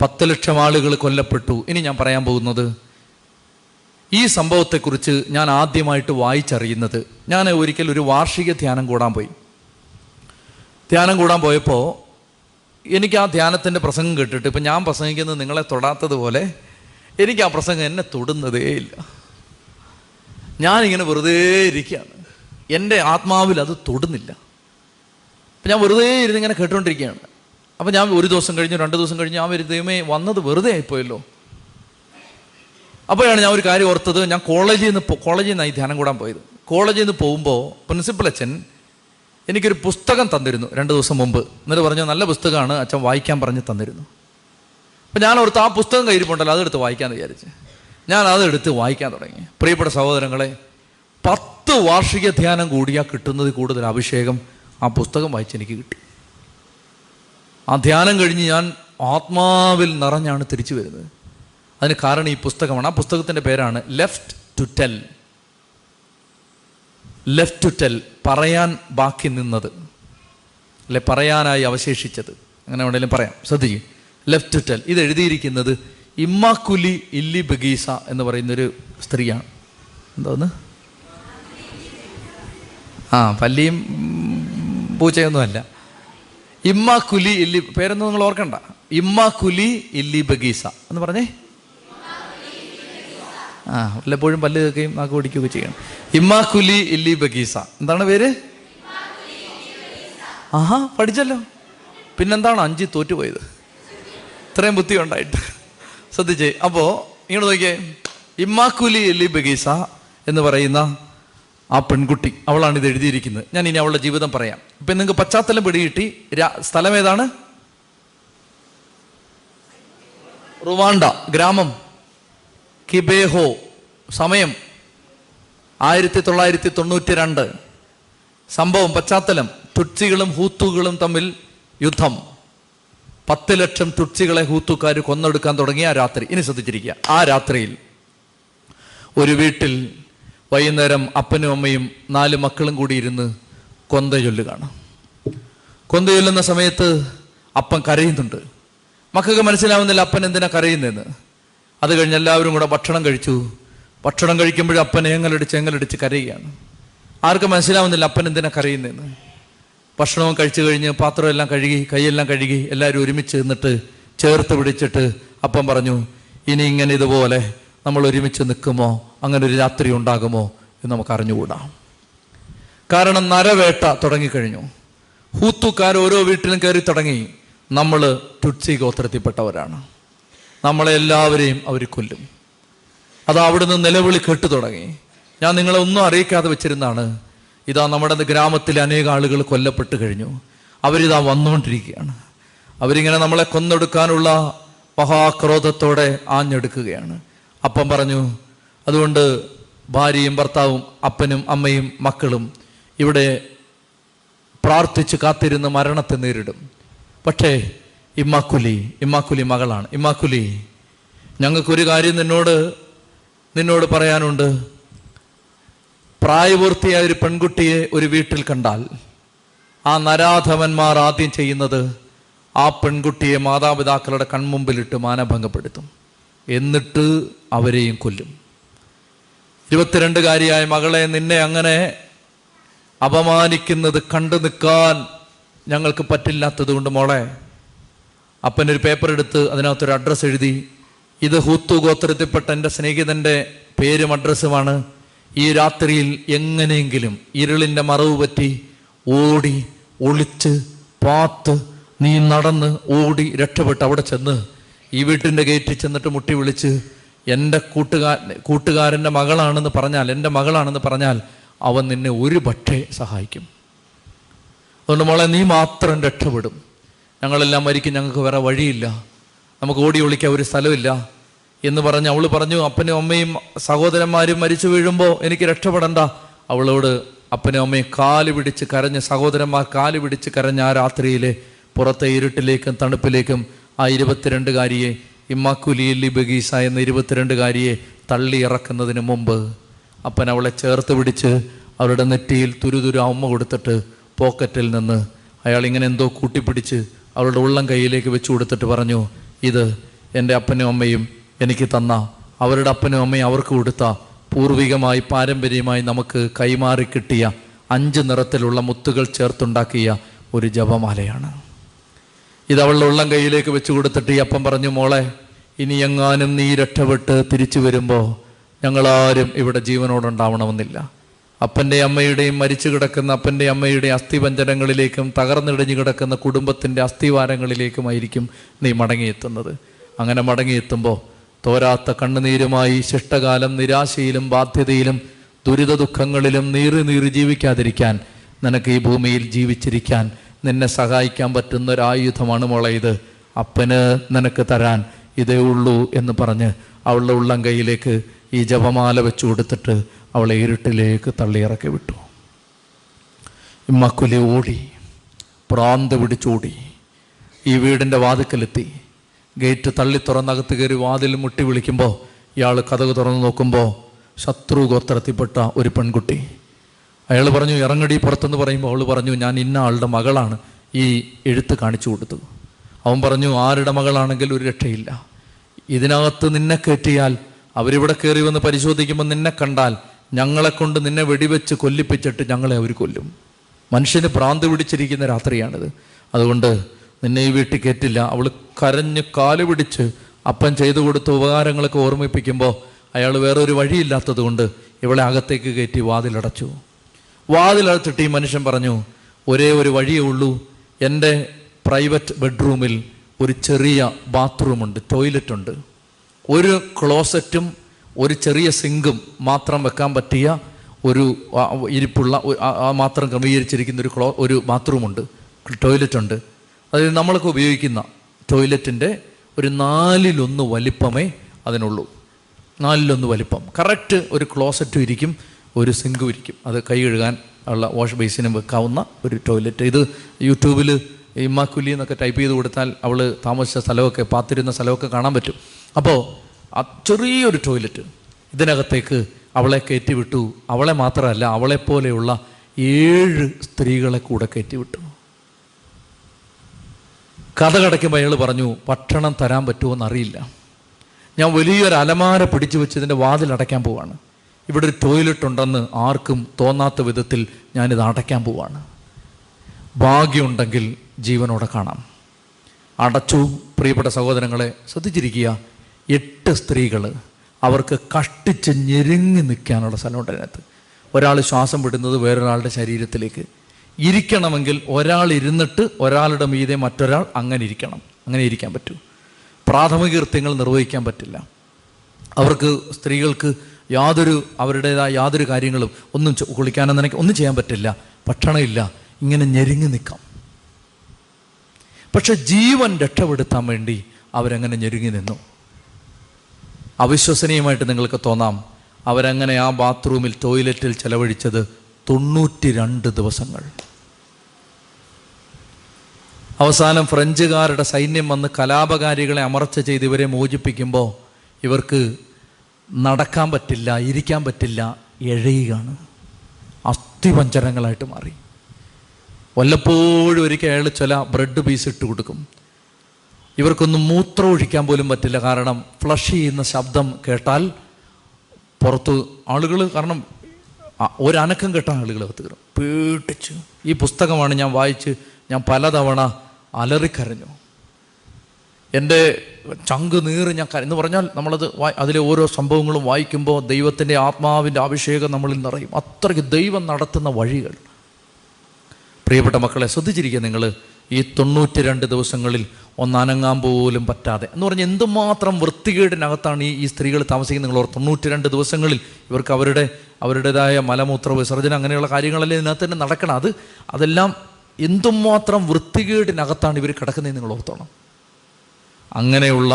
പത്ത് ലക്ഷം ആളുകൾ കൊല്ലപ്പെട്ടു. ഇനി ഞാൻ പറയാൻ പോകുന്നത്, ഈ സംഭവത്തെക്കുറിച്ച് ഞാൻ ആദ്യമായിട്ട് വായിച്ചറിയുന്നത്, ഞാൻ ഒരിക്കൽ ഒരു വാർഷിക ധ്യാനം കൂടാൻ പോയി. ധ്യാനം കൂടാൻ പോയപ്പോൾ എനിക്ക് ആ ധ്യാനത്തിൻ്റെ പ്രസംഗം കേട്ടിട്ട്, ഇപ്പം ഞാൻ പ്രസംഗിക്കുന്നത് നിങ്ങളെ തൊടാത്തതുപോലെ എനിക്ക് ആ പ്രസംഗം എന്നെ തൊടുന്നതേ ഇല്ല. ഞാനിങ്ങനെ വെറുതെ ഇരിക്കുകയാണ്, എൻ്റെ ആത്മാവിൽ അത് തൊടുന്നില്ല. അപ്പം ഞാൻ വെറുതെ ഇരുന്ന് ഇങ്ങനെ കേട്ടുകൊണ്ടിരിക്കുകയാണ്. അപ്പം ഞാൻ ഒരു ദിവസം കഴിഞ്ഞു, രണ്ട് ദിവസം കഴിഞ്ഞു, ആ ഒരു ദൈവമേ വന്നത് വെറുതെ ആയിപ്പോയല്ലോ. അപ്പോഴാണ് ഞാൻ ഒരു കാര്യം ഓർത്തത്. ഞാൻ കോളേജിൽ നിന്ന് കോളേജിൽ നിന്നായി ധ്യാനം കൂടാൻ പോയത്. കോളേജിൽ നിന്ന് പോകുമ്പോൾ പ്രിൻസിപ്പൽ അച്ഛൻ എനിക്കൊരു പുസ്തകം തന്നിരുന്നു രണ്ട് ദിവസം മുമ്പ്. എന്നിട്ട് പറഞ്ഞു, നല്ല പുസ്തകമാണ് അച്ഛൻ വായിക്കാൻ പറഞ്ഞ് തന്നിരുന്നു. അപ്പം ഞാൻ ഓർത്ത് ആ പുസ്തകം കയ്യിൽ പോകണ്ടല്ലോ, അതെടുത്ത് വായിക്കാമെന്ന് വിചാരിച്ച് ഞാൻ അതെടുത്ത് വായിക്കാൻ തുടങ്ങി. പ്രിയപ്പെട്ട സഹോദരങ്ങളെ, പത്ത് വാർഷിക ധ്യാനം കൂടിയാൽ കിട്ടുന്നത് കൂടുതൽ അഭിഷേകം ആ പുസ്തകം വായിച്ചെനിക്ക് കിട്ടി. ആ ധ്യാനം കഴിഞ്ഞ് ഞാൻ ആത്മാവിൽ നിറഞ്ഞാണ് തിരിച്ചു വരുന്നത്. അതിന് കാരണം ഈ പുസ്തകമാണ്. ആ പുസ്തകത്തിൻ്റെ പേരാണ് left to tell. Left to tell, പറയാൻ ബാക്കി നിന്നത്, അല്ലെ പറയാനായി അവശേഷിച്ചത്, അങ്ങനെ വേണമെങ്കിലും പറയാം. ശ്രദ്ധിക്കും, ലെഫ്റ്റ് ടു ടെൽ. ഇത് എഴുതിയിരിക്കുന്നത് ഇമ്മാക്കുലി ഇല്ലി ബഗീസ എന്ന് പറയുന്നൊരു സ്ത്രീയാണ്. എന്താന്ന് ആ പല്ലിയും പൂച്ചയൊന്നുമല്ല. ഇമ്മാക്കുലി ഇല്ലി, പേരൊന്നും നിങ്ങൾ ഓർക്കണ്ട. ഇമ്മാക്കുലി ഇല്ലി ബഗീസ എന്ന് പറഞ്ഞേ. ആ വല്ലപ്പോഴും പല്ല് കേൾക്കുകയും നാക്ക് ഓടിക്കുകയൊക്കെ ചെയ്യണം. ഇമ്മാക്കുലി ഇല്ലി ബഗീസ. എന്താണ് പേര്? ആഹാ, പഠിച്ചല്ലോ. പിന്നെന്താണ് അഞ്ച് തോറ്റുപോയത്, ഇത്രയും ബുദ്ധി ഉണ്ടായിട്ട്. ശ്രദ്ധിച്ചേ. അപ്പോൾ ഇങ്ങോട്ട് നോക്കിയേ, ഇമ്മാക്കുലി എല്ലി ബഗീസ എന്ന് പറയുന്ന ആ പെൺകുട്ടി, അവളാണ് ഇത് എഴുതിയിരിക്കുന്നത്. ഞാൻ ഇനി അവളുടെ ജീവിതം പറയാം. ഇപ്പം നിങ്ങൾക്ക് പശ്ചാത്തലം പിടികിട്ടി. സ്ഥലം ഏതാണ്? റുവാണ്ട. ഗ്രാമം കിബേഹോ. സമയം ആയിരത്തി തൊള്ളായിരത്തി തൊണ്ണൂറ്റി രണ്ട്. സംഭവം, പശ്ചാത്തലം, തുട്സികളും ഹൂത്തുകളും തമ്മിൽ യുദ്ധം. പത്ത് ലക്ഷം തുട്സികളെ ഹൂത്തുക്കാർ കൊന്നൊടുക്കാൻ തുടങ്ങിയ ആ രാത്രി. ഇനി ശ്രദ്ധിച്ചിരിക്കുക. ആ രാത്രിയിൽ ഒരു വീട്ടിൽ വൈകുന്നേരം അപ്പനും അമ്മയും നാല് മക്കളും കൂടി ഇരുന്ന് കൊന്തചൊല്ലുകയാണ്. കൊന്തചൊല്ലുന്ന സമയത്ത് അപ്പൻ കരയുന്നുണ്ട്. മക്കൾക്ക് മനസ്സിലാവുന്നില്ല അപ്പൻ എന്തിനാ കരയുന്നതെന്ന്. അത് കഴിഞ്ഞ് എല്ലാവരും കൂടെ ഭക്ഷണം കഴിച്ചു. ഭക്ഷണം കഴിക്കുമ്പോഴും അപ്പൻ ഏങ്ങലടിച്ച് ഏങ്ങലടിച്ച് കരയുകയാണ്. ആർക്കും മനസ്സിലാവുന്നില്ല അപ്പൻ എന്തിനാ കരയുന്നതെന്ന്. ഭക്ഷണവും കഴിച്ചു കഴിഞ്ഞ് പാത്രം എല്ലാം കഴുകി കൈയെല്ലാം കഴുകി എല്ലാവരും ഒരുമിച്ച് നിന്നിട്ട് ചേർത്ത് പിടിച്ചിട്ട് അപ്പൻ പറഞ്ഞു, ഇനി ഇങ്ങനെ ഇതുപോലെ നമ്മൾ ഒരുമിച്ച് നിൽക്കുമോ, അങ്ങനെ ഒരു രാത്രി ഉണ്ടാകുമോ എന്ന് നമുക്ക് അറിഞ്ഞുകൂടാ. കാരണം നരവേട്ട തുടങ്ങിക്കഴിഞ്ഞു. ഹൂത്തുക്കാർ ഓരോ വീട്ടിലും കയറി തുടങ്ങി. നമ്മൾ ടുട്സി ഗോത്രത്തിൽപ്പെട്ടവരാണ്, നമ്മളെ എല്ലാവരെയും അവർ കൊല്ലും. അത് അവിടുന്ന് നിലവിളി കേട്ടു തുടങ്ങി. ഞാൻ നിങ്ങളെ ഒന്നും അറിയിക്കാതെ വെച്ചിരുന്നാണ്. ഇതാ നമ്മുടെ ഗ്രാമത്തിലെ അനേക ആളുകൾ കൊല്ലപ്പെട്ട് കഴിഞ്ഞു. അവരിതാ വന്നുകൊണ്ടിരിക്കുകയാണ്. അവരിങ്ങനെ നമ്മളെ കൊന്നൊടുക്കാനുള്ള മഹാക്രോധത്തോടെ ആഞ്ഞെടുക്കുകയാണ്. അപ്പം പറഞ്ഞു, അതുകൊണ്ട് ഭാര്യയും ഭർത്താവും അപ്പനും അമ്മയും മക്കളും ഇവിടെ പ്രാർത്ഥിച്ച് കാത്തിരുന്ന് മരണത്തെ നേരിടും. പക്ഷേ ഇമ്മാക്കുലി, ഇമ്മാക്കുലി മകളാണ്, ഇമ്മാക്കുലി ഞങ്ങൾക്കൊരു കാര്യം നിന്നോട് നിന്നോട് പറയാനുണ്ട്. പ്രായപൂർത്തിയായ ഒരു പെൺകുട്ടിയെ ഒരു വീട്ടിൽ കണ്ടാൽ ആ നരാധവന്മാർ ആദ്യം ചെയ്യുന്നത് ആ പെൺകുട്ടിയെ മാതാപിതാക്കളുടെ കൺമുമ്പിലിട്ട് മാനഭംഗപ്പെടുത്തും, എന്നിട്ട് അവരെയും കൊല്ലും. ഇരുപത്തിരണ്ടുകാരിയായ മകളെ, നിന്നെ അങ്ങനെ അപമാനിക്കുന്നത് കണ്ടു നിൽക്കാൻ ഞങ്ങൾക്ക് പറ്റില്ലാത്തത് കൊണ്ട് മോളെ, അപ്പനൊരു പേപ്പർ എടുത്ത് അതിനകത്തൊരു അഡ്രസ്സ് എഴുതി, ഇത് ഹൂത്തു ഗോത്രത്തിൽപ്പെട്ട എൻ്റെ സ്നേഹിതൻ്റെ പേരും അഡ്രസ്സുമാണ്. ഈ രാത്രിയിൽ എങ്ങനെയെങ്കിലും ഇരുളിൻ്റെ മറവ് പറ്റി ഓടി ഒളിച്ച് പാത്ത് നീ നടന്ന് ഓടി രക്ഷപ്പെട്ട് അവിടെ ചെന്ന് ഈ വീട്ടിൻ്റെ ഗേറ്റിൽ ചെന്നിട്ട് മുട്ടി വിളിച്ച് എൻ്റെ കൂട്ടുകാർ കൂട്ടുകാരൻ്റെ മകളാണെന്ന് പറഞ്ഞാൽ എൻ്റെ മകളാണെന്ന് പറഞ്ഞാൽ അവൻ നിന്നെ ഒരു പക്ഷേ സഹായിക്കും. അതുകൊണ്ട് മോളെ നീ മാത്രം രക്ഷപ്പെടും. ഞങ്ങളെല്ലാം മരിക്കും, ഞങ്ങൾക്ക് വേറെ വഴിയില്ല, നമുക്ക് ഓടി ഒളിക്കാൻ ഒരു സ്ഥലമില്ല എന്ന് പറഞ്ഞ് അവൾ പറഞ്ഞു, അപ്പനും അമ്മയും സഹോദരന്മാരും മരിച്ചു വീഴുമ്പോൾ എനിക്ക് രക്ഷപ്പെടണ്ട. അവളോട് അപ്പനും അമ്മയും കാല് പിടിച്ച് കരഞ്ഞ്, സഹോദരന്മാർ കാല് പിടിച്ച് കരഞ്ഞ് ആ രാത്രിയിലെ പുറത്തെ ഇരുട്ടിലേക്കും തണുപ്പിലേക്കും ആ ഇരുപത്തിരണ്ടുകാരിയെ, ഇമ്മാക്കുലിയില്ലി ബഗീസ എന്ന ഇരുപത്തിരണ്ടുകാരിയെ തള്ളി ഇറക്കുന്നതിന് മുമ്പ് അപ്പൻ അവളെ ചേർത്ത് പിടിച്ച് അവരുടെ നെറ്റിയിൽ തുരുതുരു അമ്മ കൊടുത്തിട്ട് പോക്കറ്റിൽ നിന്ന് അയാൾ ഇങ്ങനെ എന്തോ കൂട്ടിപ്പിടിച്ച് അവളുടെ ഉള്ളം കൈയിലേക്ക് വെച്ചു കൊടുത്തിട്ട് പറഞ്ഞു, ഇത് എൻ്റെ അപ്പനും അമ്മയും എനിക്ക് തന്ന, അവരുടെ അപ്പനും അമ്മയും അവർക്ക് കൊടുത്ത, പൂർവികമായി പാരമ്പര്യമായി നമുക്ക് കൈമാറി കിട്ടിയ അഞ്ച് നിറത്തിലുള്ള മുത്തുകൾ ചേർത്തുണ്ടാക്കിയ ഒരു ജപമാലയാണ് ഇത്. അവളുടെ ഉള്ളം കൈയിലേക്ക് വെച്ചു കൊടുത്തിട്ട് ഈ അപ്പം പറഞ്ഞു, മോളെ ഇനി എങ്ങാനും നീ രക്ഷപ്പെട്ട് തിരിച്ചു വരുമ്പോൾ ഞങ്ങളാരും ഇവിടെ ജീവനോടുണ്ടാവണമെന്നില്ല. അപ്പൻ്റെ അമ്മയുടെയും മരിച്ചു കിടക്കുന്ന അപ്പൻ്റെ അമ്മയുടെയും അസ്ഥിപഞ്ജനങ്ങളിലേക്കും തകർന്നിടിഞ്ഞു കിടക്കുന്ന കുടുംബത്തിൻ്റെ അസ്ഥിവാരങ്ങളിലേക്കുമായിരിക്കും നീ മടങ്ങിയെത്തുന്നത്. അങ്ങനെ മടങ്ങിയെത്തുമ്പോൾ തോരാത്ത കണ്ണുനീരുമായി ശിഷ്ടകാലം നിരാശയിലും ബാധ്യതയിലും ദുരിത ദുഃഖങ്ങളിലും നീറി നീറി ജീവിക്കാതിരിക്കാൻ നിനക്ക് ഈ ഭൂമിയിൽ ജീവിച്ചിരിക്കാൻ നിന്നെ സഹായിക്കാൻ പറ്റുന്ന ഒരായുധമാണ് മോളെ ഇത്, അപ്പന് നിനക്ക് തരാൻ ഇതേ ഉള്ളൂ എന്ന് പറഞ്ഞ് അവളുടെ ഉള്ളം കൈയിലേക്ക് ഈ ജപമാല വെച്ചു കൊടുത്തിട്ട് അവളെ ഇരുട്ടിലേക്ക് തള്ളിയിറക്കി വിട്ടു. ഇമ്മക്കുലി ഓടി പ്രാന്ത് പിടിച്ചോടി ഈ വീടിൻ്റെ വാതിക്കലെത്തി. ഗേറ്റ് തള്ളി തുറന്നകത്ത് കയറി വാതിൽ മുട്ടി വിളിക്കുമ്പോൾ ഇയാൾ കഥക് തുറന്ന് നോക്കുമ്പോൾ ശത്രു ഗോത്രത്തിൽപ്പെട്ട ഒരു പെൺകുട്ടി. അയാൾ പറഞ്ഞു ഇറങ്ങടി പുറത്തെന്ന് പറയുമ്പോൾ അവൾ പറഞ്ഞു ഞാൻ ഇന്ന ആളുടെ മകളാണ് ഈ എഴുത്ത് കാണിച്ചു കൊടുത്തത്. അവൻ പറഞ്ഞു ആരുടെ മകളാണെങ്കിൽ ഒരു രക്ഷയില്ല, ഇതിനകത്ത് നിന്നെ കയറ്റിയാൽ അവരിവിടെ കയറി വന്ന് പരിശോധിക്കുമ്പോൾ നിന്നെ കണ്ടാൽ ഞങ്ങളെ കൊണ്ട് നിന്നെ വെടിവെച്ച് കൊല്ലിപ്പിച്ചിട്ട് ഞങ്ങളെ അവർ കൊല്ലും. മനുഷ്യന് ഭ്രാന്ത് പിടിച്ചിരിക്കുന്ന രാത്രിയാണിത്. അതുകൊണ്ട് നിന്നെ ഈ വീട്ടിൽ കയറ്റില്ല. അവൾ കരഞ്ഞ് കാലുപിടിച്ച് അപ്പൻ ചെയ്തു കൊടുത്ത ഉപകാരങ്ങളൊക്കെ ഓർമ്മിപ്പിക്കുമ്പോൾ അയാൾ വേറൊരു വഴിയില്ലാത്തത് കൊണ്ട് ഇവളെ അകത്തേക്ക് കയറ്റി വാതിലടച്ചു. വാതിലടച്ചിട്ട് ഈ മനുഷ്യൻ പറഞ്ഞു ഒരേ ഒരു വഴിയേ ഉള്ളൂ, എൻ്റെ പ്രൈവറ്റ് ബെഡ്റൂമിൽ ഒരു ചെറിയ ബാത്റൂമുണ്ട്, ടോയ്ലറ്റുണ്ട്, ഒരു ക്ലോസറ്റും ഒരു ചെറിയ സിങ്കും മാത്രം വെക്കാൻ പറ്റിയ ഒരു ഇരിപ്പുള്ള മാത്രം ക്രമീകരിച്ചിരിക്കുന്ന ഒരു ക്ലോ ഒരു ബാത്റൂമുണ്ട്, ടോയ്ലറ്റുണ്ട്. അതിൽ നമ്മളൊക്കെ ഉപയോഗിക്കുന്ന ടോയ്ലറ്റിൻ്റെ ഒരു നാലിലൊന്ന് വലിപ്പമേ അതിനുള്ളൂ, നാലിലൊന്ന് വലിപ്പം. കറക്റ്റ് ഒരു ക്ലോസറ്റും ഇരിക്കും, ഒരു സിങ്കും ഇരിക്കും, അത് കൈ കഴുകാൻ ഉള്ള വാഷ് ബേസിനും വെക്കാവുന്ന ഒരു ടോയ്ലറ്റ്. ഇത് യൂട്യൂബിൽ ഇമ്മാക്കുലി എന്നൊക്കെ ടൈപ്പ് ചെയ്ത് കൊടുത്താൽ അവൾ താമസിച്ച സ്ഥലമൊക്കെ പാത്തിരുന്ന സ്ഥലമൊക്കെ കാണാൻ പറ്റും. അപ്പോൾ ചെറിയൊരു ടോയ്ലറ്റ്, ഇതിനകത്തേക്ക് അവളെ കയറ്റിവിട്ടു. അവളെ മാത്രമല്ല, അവളെപ്പോലെയുള്ള ഏഴ് സ്ത്രീകളെ കൂടെ കയറ്റിവിട്ടു. കഥ കടയ്ക്കുമ്പോൾ അയാൾ പറഞ്ഞു ഭക്ഷണം തരാൻ പറ്റുമോ എന്നറിയില്ല, ഞാൻ വലിയൊരു അലമാര പിടിച്ചു വെച്ച് ഇതിൻ്റെ വാതിലടയ്ക്കാൻ പോവാണ്, ഇവിടെ ഒരു ടോയ്ലറ്റ് ഉണ്ടെന്ന് ആർക്കും തോന്നാത്ത വിധത്തിൽ ഞാനിത് അടയ്ക്കാൻ പോവാണ്, ഭാഗ്യമുണ്ടെങ്കിൽ ജീവനോടെ കാണാം. അടച്ചു. പ്രിയപ്പെട്ട സഹോദരങ്ങളെ ശ്രദ്ധിച്ചിരിക്കുക, എട്ട് സ്ത്രീകൾ അവർക്ക് കഷ്ടിച്ച് ഞെരുങ്ങി നിൽക്കാനുള്ള സ്ഥലമുണ്ട് അതിനകത്ത്. ഒരാൾ ശ്വാസം വിടുന്നത് വേറൊരാളുടെ ശരീരത്തിലേക്ക്, ഇരിക്കണമെങ്കിൽ ഒരാൾ ഇരുന്നിട്ട് ഒരാളുടെ മീതെ മറ്റൊരാൾ അങ്ങനെ ഇരിക്കണം, അങ്ങനെ ഇരിക്കാൻ പറ്റൂ. പ്രാഥമിക കൃത്യങ്ങൾ നിർവഹിക്കാൻ പറ്റില്ല അവർക്ക്. സ്ത്രീകൾക്ക് യാതൊരു അവരുടേതായ യാതൊരു കാര്യങ്ങളും ഒന്നും കുളിക്കാനൊന്നും എനിക്ക് ഒന്നും ചെയ്യാൻ പറ്റില്ല, ഭക്ഷണമില്ല, ഇങ്ങനെ ഞെരുങ്ങി നിൽക്കാം. പക്ഷെ ജീവൻ രക്ഷപ്പെടുത്താൻ വേണ്ടി അവരങ്ങനെ ഞെരുങ്ങി നിന്നു. അവിശ്വസനീയമായിട്ട് നിങ്ങൾക്ക് തോന്നാം, അവരങ്ങനെ ആ ബാത്റൂമിൽ ടോയ്ലറ്റിൽ ചെലവഴിച്ചത് തൊണ്ണൂറ്റി രണ്ട് ദിവസങ്ങൾ. അവസാനം ഫ്രഞ്ചുകാരുടെ സൈന്യം വന്ന് കലാപകാരികളെ അമർച്ച ചെയ്ത് ഇവരെ മോചിപ്പിക്കുമ്പോൾ ഇവർക്ക് നടക്കാൻ പറ്റില്ല, ഇരിക്കാൻ പറ്റില്ല, എഴയുകയാണ്, അസ്ഥിപഞ്ചരങ്ങളായിട്ട് മാറി. വല്ലപ്പോഴും ഒരിക്കൽ അയാൾ ചില ബ്രെഡ് പീസ് ഇട്ട് കൊടുക്കും. ഇവർക്കൊന്നും മൂത്രം ഒഴിക്കാൻ പോലും പറ്റില്ല, കാരണം ഫ്ലഷ് ചെയ്യുന്ന ശബ്ദം കേട്ടാൽ പുറത്ത് ആളുകൾ, കാരണം ഒരനക്കം കേട്ടാൽ ആളുകൾ അകത്ത് കയറും. പേടിച്ചു. ഈ പുസ്തകമാണ് ഞാൻ വായിച്ച് ഞാൻ പലതവണ അലറിക്കരഞ്ഞു. എൻ്റെ ചങ്ക് നീറി ഞാൻ എന്ന് പറഞ്ഞാൽ നമ്മളത് അതിലെ ഓരോ സംഭവങ്ങളും വായിക്കുമ്പോൾ ദൈവത്തിൻ്റെ ആത്മാവിൻ്റെ അഭിഷേകം നമ്മളിൽ നിറയും. അത്രയ്ക്ക് ദൈവം നടത്തുന്ന വഴികൾ. പ്രിയപ്പെട്ട മക്കളെ ശ്രദ്ധിച്ചിരിക്കുക, നിങ്ങൾ ഈ തൊണ്ണൂറ്റി രണ്ട് ദിവസങ്ങളിൽ ഒന്നനങ്ങാൻ പോലും പറ്റാതെ എന്ന് പറഞ്ഞാൽ എന്തുമാത്രം വൃത്തികേടിനകത്താണ് ഈ ഈ സ്ത്രീകൾ താമസിക്കുന്നത് നിങ്ങൾ ഓർ. തൊണ്ണൂറ്റി രണ്ട് ദിവസങ്ങളിൽ ഇവർക്ക് അവരുടെ അവരുടേതായ മലമൂത്ര വിസർജനം അങ്ങനെയുള്ള കാര്യങ്ങളല്ലേ ഇതിനകത്ത് തന്നെ നടക്കണം. അത് അതെല്ലാം എന്തുമാത്രം വൃത്തികേടിനകത്താണ് ഇവർ കിടക്കുന്നത് നിങ്ങൾ ഓർത്തോണം. അങ്ങനെയുള്ള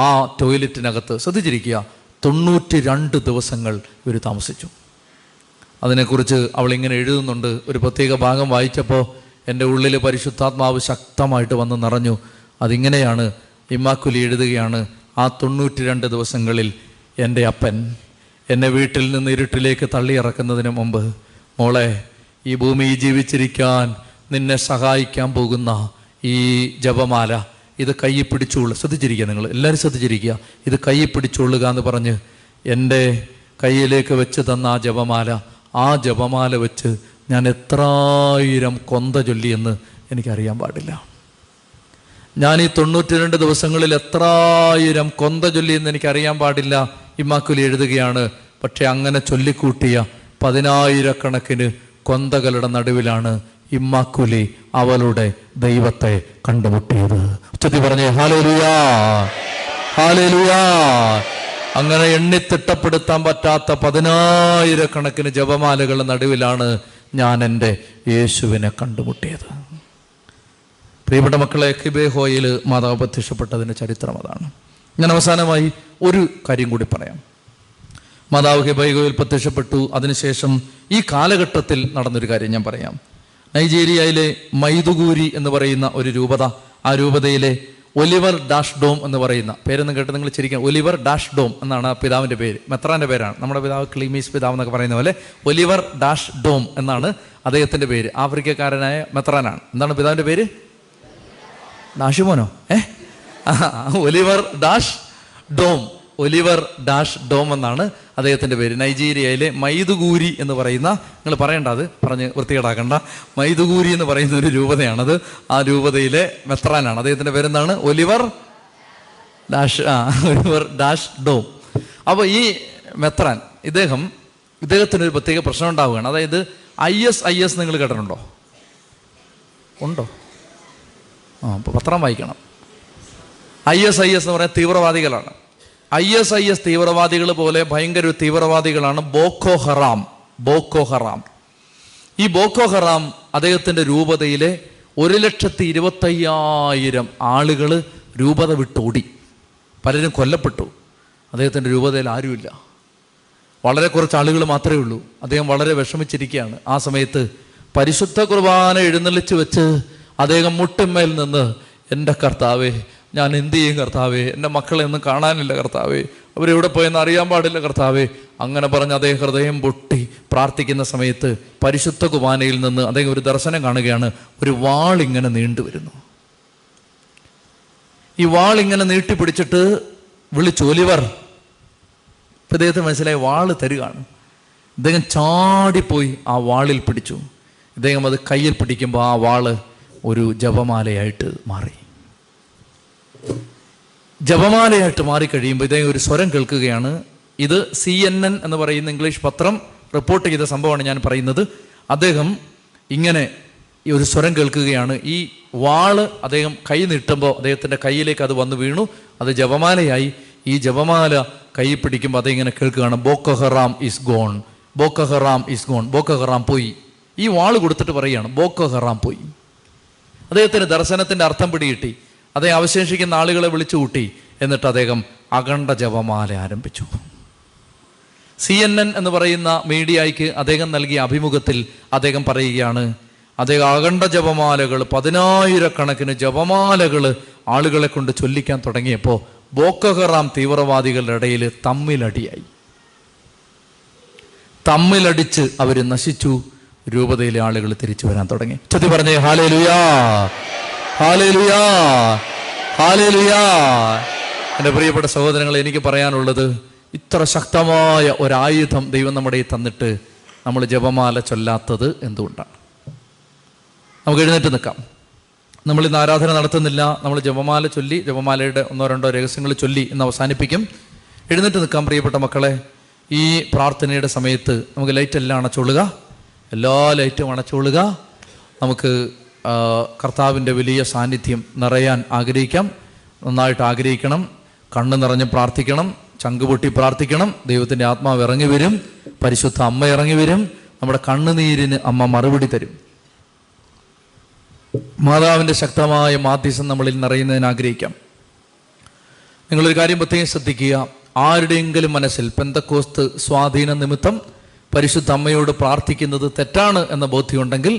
ആ ടോയ്ലറ്റിനകത്ത് ശ്രദ്ധിച്ചിരിക്കുക, തൊണ്ണൂറ്റി രണ്ട് ദിവസങ്ങൾ ഇവർ താമസിച്ചു. അതിനെക്കുറിച്ച് അവളിങ്ങനെ എഴുതുന്നുണ്ട്. ഒരു പ്രത്യേക ഭാഗം വായിച്ചപ്പോൾ എൻ്റെ ഉള്ളിൽ പരിശുദ്ധാത്മാവ് ശക്തമായിട്ട് വന്ന് നിറഞ്ഞു. അതിങ്ങനെയാണ് ഇമ്മാക്കുലി എഴുതുകയാണ്, ആ തൊണ്ണൂറ്റി രണ്ട് ദിവസങ്ങളിൽ എൻ്റെ അപ്പൻ എന്നെ വീട്ടിൽ നിന്ന് ഇരുട്ടിലേക്ക് തള്ളിയിറക്കുന്നതിന് മുമ്പ്, മോളെ, ഈ ഭൂമിയിൽ ജീവിച്ചിരിക്കാൻ നിന്നെ സഹായിക്കാൻ പോകുന്ന ഈ ജപമാല ഇത് കയ്യിൽ പിടിച്ചുകൊള്ളുക. ശ്രദ്ധിച്ചിരിക്കുക നിങ്ങൾ എല്ലാവരും, ശ്രദ്ധിച്ചിരിക്കുക, ഇത് കയ്യിൽ പിടിച്ചുകൊള്ളുക എന്ന് പറഞ്ഞ് എൻ്റെ കയ്യിലേക്ക് വെച്ച് തന്ന ആ ജപമാല, ആ ജപമാല വെച്ച് ഞാൻ എത്രായിരം കൊന്ത ചൊല്ലിയെന്ന് എനിക്കറിയാൻ പാടില്ല. ഞാൻ ഈ തൊണ്ണൂറ്റി രണ്ട് ദിവസങ്ങളിൽ എത്രായിരം കൊന്ത ചൊല്ലിയെന്ന് എനിക്കറിയാൻ പാടില്ല. ഇമ്മാക്കുലി എഴുതുകയാണ്. പക്ഷെ അങ്ങനെ ചൊല്ലിക്കൂട്ടിയ പതിനായിരക്കണക്കിന് കൊന്തകളുടെ നടുവിലാണ് ഇമ്മാക്കുലി അവളുടെ ദൈവത്തെ കണ്ടുമുട്ടിയത്. ഉച്ചത്തിൽ പറഞ്ഞേ ഹല്ലേലൂയാ, ഹല്ലേലൂയാ. അങ്ങനെ എണ്ണിത്തിട്ടപ്പെടുത്താൻ പറ്റാത്ത പതിനായിരക്കണക്കിന് ജപമാലകളുടെ നടുവിലാണ് ഞാൻ എൻ്റെ യേശുവിനെ കണ്ടുമുട്ടിയത്. പ്രിയപ്പെട്ട മക്കളെ, കിബേഹോയിൽ മാതാവ് പ്രത്യക്ഷപ്പെട്ടതിൻ്റെ ചരിത്രം അതാണ്. ഞാൻ അവസാനമായി ഒരു കാര്യം കൂടി പറയാം. മാതാവ് ഹെബൈഗോയിൽ പ്രത്യക്ഷപ്പെട്ടു. അതിനുശേഷം ഈ കാലഘട്ടത്തിൽ നടന്നൊരു കാര്യം ഞാൻ പറയാം. നൈജീരിയയിലെ മൈദുഗൂരി എന്ന് പറയുന്ന ഒരു രൂപത, ആ രൂപതയിലെ ഒലിവർ ഡാഷ് ഡോം എന്ന് പറയുന്ന പേരൊന്നും കേട്ട് നിങ്ങൾ ചിരിക്കാം. ഒലിവർ ഡാഷ് ഡോം എന്നാണ് പിതാവിൻ്റെ പേര്, മെത്രാൻ്റെ പേരാണ്. നമ്മുടെ പിതാവ് ക്ലീമീസ് പിതാവ് എന്നൊക്കെ പറയുന്ന പോലെ ഒലിവർ ഡാഷ് ഡോം എന്നാണ് അദ്ദേഹത്തിൻ്റെ പേര്. ആഫ്രിക്കക്കാരനായ മെത്രാനാണ്. എന്താണ് പിതാവിൻ്റെ പേര്? ഡാഷിമോനോ? ഏ Oliver dash dome, Oliver dash dome എന്നാണ് അദ്ദേഹത്തിൻ്റെ പേര്. നൈജീരിയയിലെ മൈദുഗൂരി എന്ന് പറയുന്ന, നിങ്ങൾ പറയേണ്ട, അത് പറഞ്ഞ് വൃത്തികേടാക്കണ്ട, മൈദുഗൂരി എന്ന് പറയുന്ന ഒരു രൂപതയാണത്. ആ രൂപതയിലെ മെത്രാനാണ്. അദ്ദേഹത്തിൻ്റെ പേരെന്താണ്? ഒലിവർ ഡാഷ് ആ ഒലിവർ ഡാഷ് ഡോം. അപ്പോൾ ഈ മെത്രാൻ ഇദ്ദേഹം ഇദ്ദേഹത്തിനൊരു പ്രത്യേക പ്രശ്നം ഉണ്ടാവുകയാണ്. അതായത് ഐ എസ് ഐ എസ് നിങ്ങൾ കേട്ടിട്ടുണ്ടോ? ഉണ്ടോ? ആ അപ്പോൾ പത്രം വായിക്കണം. ഐ എസ് ഐ എസ് എന്ന് പറയാൻ തീവ്രവാദികളാണ്. ഐ എസ് ഐ എസ് തീവ്രവാദികൾ പോലെ ഭയങ്കര ഒരു തീവ്രവാദികളാണ് ബോക്കോ ഹറാം. ബോക്കോ ഹറാം ഈ ബോക്കോ ഹറാം അദ്ദേഹത്തിൻ്റെ രൂപതയിലെ ഒരു ലക്ഷത്തി ഇരുപത്തയ്യായിരം ആളുകൾ രൂപത വിട്ടോടി, പലരും കൊല്ലപ്പെട്ടു. അദ്ദേഹത്തിൻ്റെ രൂപതയിൽ ആരുമില്ല, വളരെ കുറച്ച് ആളുകൾ മാത്രമേ ഉള്ളൂ. അദ്ദേഹം വളരെ വിഷമിച്ചിരിക്കുകയാണ്. ആ സമയത്ത് പരിശുദ്ധ കുർബാന എഴുന്നള്ളിച്ച് വെച്ച് അദ്ദേഹം മുട്ടിന്മേൽ നിന്ന്, എൻ്റെ കർത്താവേ ഞാൻ എന്ത് ചെയ്യും കർത്താവേ, എൻ്റെ മക്കളെ ഒന്നും കാണാനില്ല കർത്താവേ, അവരെവിടെ പോയെന്ന് അറിയാൻ പാടില്ല കർത്താവേ, അങ്ങനെ പറഞ്ഞ് അദ്ദേഹം ഹൃദയം പൊട്ടി പ്രാർത്ഥിക്കുന്ന സമയത്ത് പരിശുദ്ധ കുർബാനയിൽ നിന്ന് അദ്ദേഹം ഒരു ദർശനം കാണുകയാണ്. ഒരു വാളിങ്ങനെ നീണ്ടുവരുന്നു. ഈ വാളിങ്ങനെ നീട്ടിപ്പിടിച്ചിട്ട് വിളിച്ചു ഒലിവർ. ഇപ്പം ഇദ്ദേഹത്തിന് മനസ്സിലായി വാള് തരുകയാണ്. ഇദ്ദേഹം ചാടിപ്പോയി ആ വാളിൽ പിടിച്ചു. ഇദ്ദേഹം അത് കയ്യിൽ പിടിക്കുമ്പോൾ ആ വാള് ഒരു ജപമാലയായിട്ട് മാറി. ജപമാലയായിട്ട് മാറിക്കഴിയുമ്പോൾ ഇദ്ദേഹം ഒരു സ്വരം കേൾക്കുകയാണ്. ഇത് സി എൻ എൻ എന്ന് പറയുന്ന ഇംഗ്ലീഷ് പത്രം റിപ്പോർട്ട് ചെയ്ത സംഭവമാണ് ഞാൻ പറയുന്നത്. അദ്ദേഹം ഇങ്ങനെ ഒരു സ്വരം കേൾക്കുകയാണ്. ഈ വാള് അദ്ദേഹം കൈ നീട്ടുമ്പോൾ അദ്ദേഹത്തിൻ്റെ കയ്യിലേക്ക് അത് വന്ന് വീണു. അത് ജപമാലയായി. ഈ ജപമാല കൈ പിടിക്കുമ്പോൾ അദ്ദേഹം ഇങ്ങനെ കേൾക്കുകയാണ്, Boko Haram is gone, Boko Haram is gone, Boko Haram പോയി. ഈ വാള് കൊടുത്തിട്ട് പറയുകയാണ് ബോക്കോ ഹറാം പോയി. അദ്ദേഹത്തിന് ദർശനത്തിൻ്റെ അർത്ഥം പിടികിട്ടി. അദ്ദേഹം അവശേഷിക്കുന്ന ആളുകളെ വിളിച്ചു കൂട്ടി. എന്നിട്ട് അദ്ദേഹം അഖണ്ഡ ജപമാല ആരംഭിച്ചു. സി എൻ എൻ എന്ന് പറയുന്ന മീഡിയയ്ക്ക് അദ്ദേഹം നൽകിയ അഭിമുഖത്തിൽ അദ്ദേഹം പറയുകയാണ്, അദ്ദേഹം അഖണ്ഡ ജപമാലകൾ, പതിനായിരക്കണക്കിന് ജപമാലകൾ ആളുകളെ കൊണ്ട് ചൊല്ലിക്കാൻ തുടങ്ങിയപ്പോൾ ബോക്കോ ഹറാം തീവ്രവാദികളുടെ ഇടയിൽ തമ്മിലടിയായി. തമ്മിലടിച്ച് അവർ നശിച്ചു. രൂപതയിലെ ആളുകൾ തിരിച്ചു വരാൻ തുടങ്ങി. ചൊല്ലി പറഞ്ഞേ ഹല്ലേലൂയാ, ഹല്ലേലൂയാ, ഹല്ലേലൂയാ. എൻ്റെ പ്രിയപ്പെട്ട സഹോദരങ്ങളെ, എനിക്ക് പറയാനുള്ളത്, ഇത്ര ശക്തമായ ഒരായുധം ദൈവം നമ്മുടെ തന്നിട്ട് നമ്മൾ ജപമാല ചൊല്ലാത്തത് എന്തുകൊണ്ടാണ്? നമുക്ക് എഴുന്നേറ്റ് നിൽക്കാം. നമ്മൾ ഇന്ന് ആരാധന നടത്തുന്നില്ല. നമ്മൾ ജപമാല ചൊല്ലി, ജപമാലയുടെ ഒന്നോ രണ്ടോ രഹസ്യങ്ങൾ ചൊല്ലി എന്ന് അവസാനിപ്പിക്കും. എഴുന്നേറ്റ് നിൽക്കാം പ്രിയപ്പെട്ട മക്കളെ. ഈ പ്രാർത്ഥനയുടെ സമയത്ത് നമുക്ക് ലൈറ്റ് എല്ലാം അണച്ചോളുക, എല്ലാ ലൈറ്റും അണച്ചോളുക. നമുക്ക് കർത്താവിൻ്റെ വലിയ സാന്നിധ്യം നിറയാൻ ആഗ്രഹിക്കാം. നന്നായിട്ട് ആഗ്രഹിക്കണം. കണ്ണ് നിറഞ്ഞ് പ്രാർത്ഥിക്കണം. ചങ്കുപൊട്ടി പ്രാർത്ഥിക്കണം. ദൈവത്തിൻ്റെ ആത്മാവ് ഇറങ്ങി വരും. പരിശുദ്ധ അമ്മ ഇറങ്ങി വരും. നമ്മുടെ കണ്ണുനീരിന് അമ്മ മറുപടി തരും. മാതാവിൻ്റെ ശക്തമായ മാധ്യസ്ഥം നമ്മളിൽ നിറയുന്നതിന് ആഗ്രഹിക്കാം. നിങ്ങളൊരു കാര്യം പ്രത്യേകം ശ്രദ്ധിക്കുക. ആരുടെയെങ്കിലും മനസ്സിൽ പെന്തക്കോസ്ത് സ്വാധീന നിമിത്തം പരിശുദ്ധ അമ്മയോട് പ്രാർത്ഥിക്കുന്നത് തെറ്റാണ് എന്ന ബോധ്യമുണ്ടെങ്കിൽ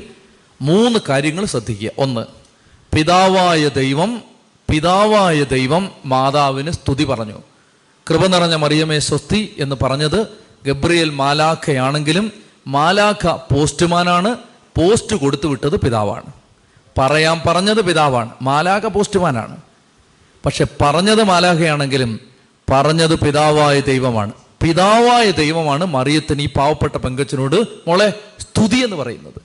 മൂന്ന് കാര്യങ്ങൾ ശ്രദ്ധിക്കുക. ഒന്ന്, പിതാവായ ദൈവം പിതാവായ ദൈവം മാതാവിന് സ്തുതി പറഞ്ഞു. കൃപ നിറഞ്ഞ മറിയമേ സ്വസ്തി എന്ന് പറഞ്ഞത് ഗബ്രിയേൽ മാലാഖയാണെങ്കിലും മാലാഖ പോസ്റ്റ്മാനാണ്. പോസ്റ്റ് കൊടുത്തു വിട്ടത് പിതാവാണ്. പറയാൻ പറഞ്ഞത് പിതാവാണ്. മാലാഖ പോസ്റ്റ്മാനാണ്. പക്ഷെ പറഞ്ഞത് മാലാഖയാണെങ്കിലും പറഞ്ഞത് പിതാവായ ദൈവമാണ്. പിതാവായ ദൈവമാണ് മറിയത്തിന് ഈ പാവപ്പെട്ട പെങ്കച്ചനോട് മോളെ സ്തുതി എന്ന് പറയുന്നത്.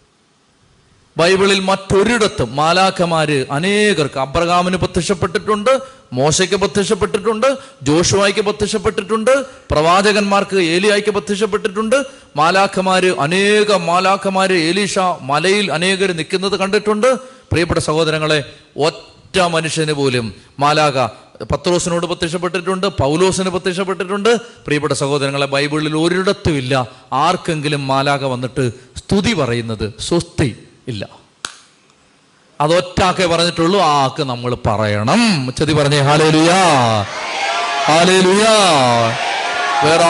ബൈബിളിൽ മറ്റൊരിടത്തും മാലാഖമാര് അനേകർക്ക്, അബ്രഹാമിന് പ്രത്യക്ഷപ്പെട്ടിട്ടുണ്ട്, മോശയ്ക്ക് പ്രത്യക്ഷപ്പെട്ടിട്ടുണ്ട്, ജോഷുവായ്ക്ക് പ്രത്യക്ഷപ്പെട്ടിട്ടുണ്ട്, പ്രവാചകന്മാർക്ക് ഏലിയായ്ക്ക് പ്രത്യക്ഷപ്പെട്ടിട്ടുണ്ട്. മാലാഖമാര് അനേക മാലാഖമാര് ഏലീഷ മലയിൽ അനേകർ നിൽക്കുന്നത് കണ്ടിട്ടുണ്ട്. പ്രിയപ്പെട്ട സഹോദരങ്ങളെ, ഒറ്റ മനുഷ്യന് പോലും മാലാഖ പത്രോസിനോട് പ്രത്യക്ഷപ്പെട്ടിട്ടുണ്ട്, പൗലോസിന് പ്രത്യക്ഷപ്പെട്ടിട്ടുണ്ട്. പ്രിയപ്പെട്ട സഹോദരങ്ങളെ, ബൈബിളിൽ ഒരിടത്തുമില്ല ആർക്കെങ്കിലും മാലാഖ വന്നിട്ട് സ്തുതി പറയുന്നത്, സ്വസ്തി ഇല്ല. അതൊറ്റാക്കേ പറഞ്ഞിട്ടുള്ളൂ. ആ ആക്ക് നമ്മൾ പറയണം. ചൊല്ലി പറഞ്ഞേ ഹല്ലേലൂയാ, ഹല്ലേലൂയാ. വേറെ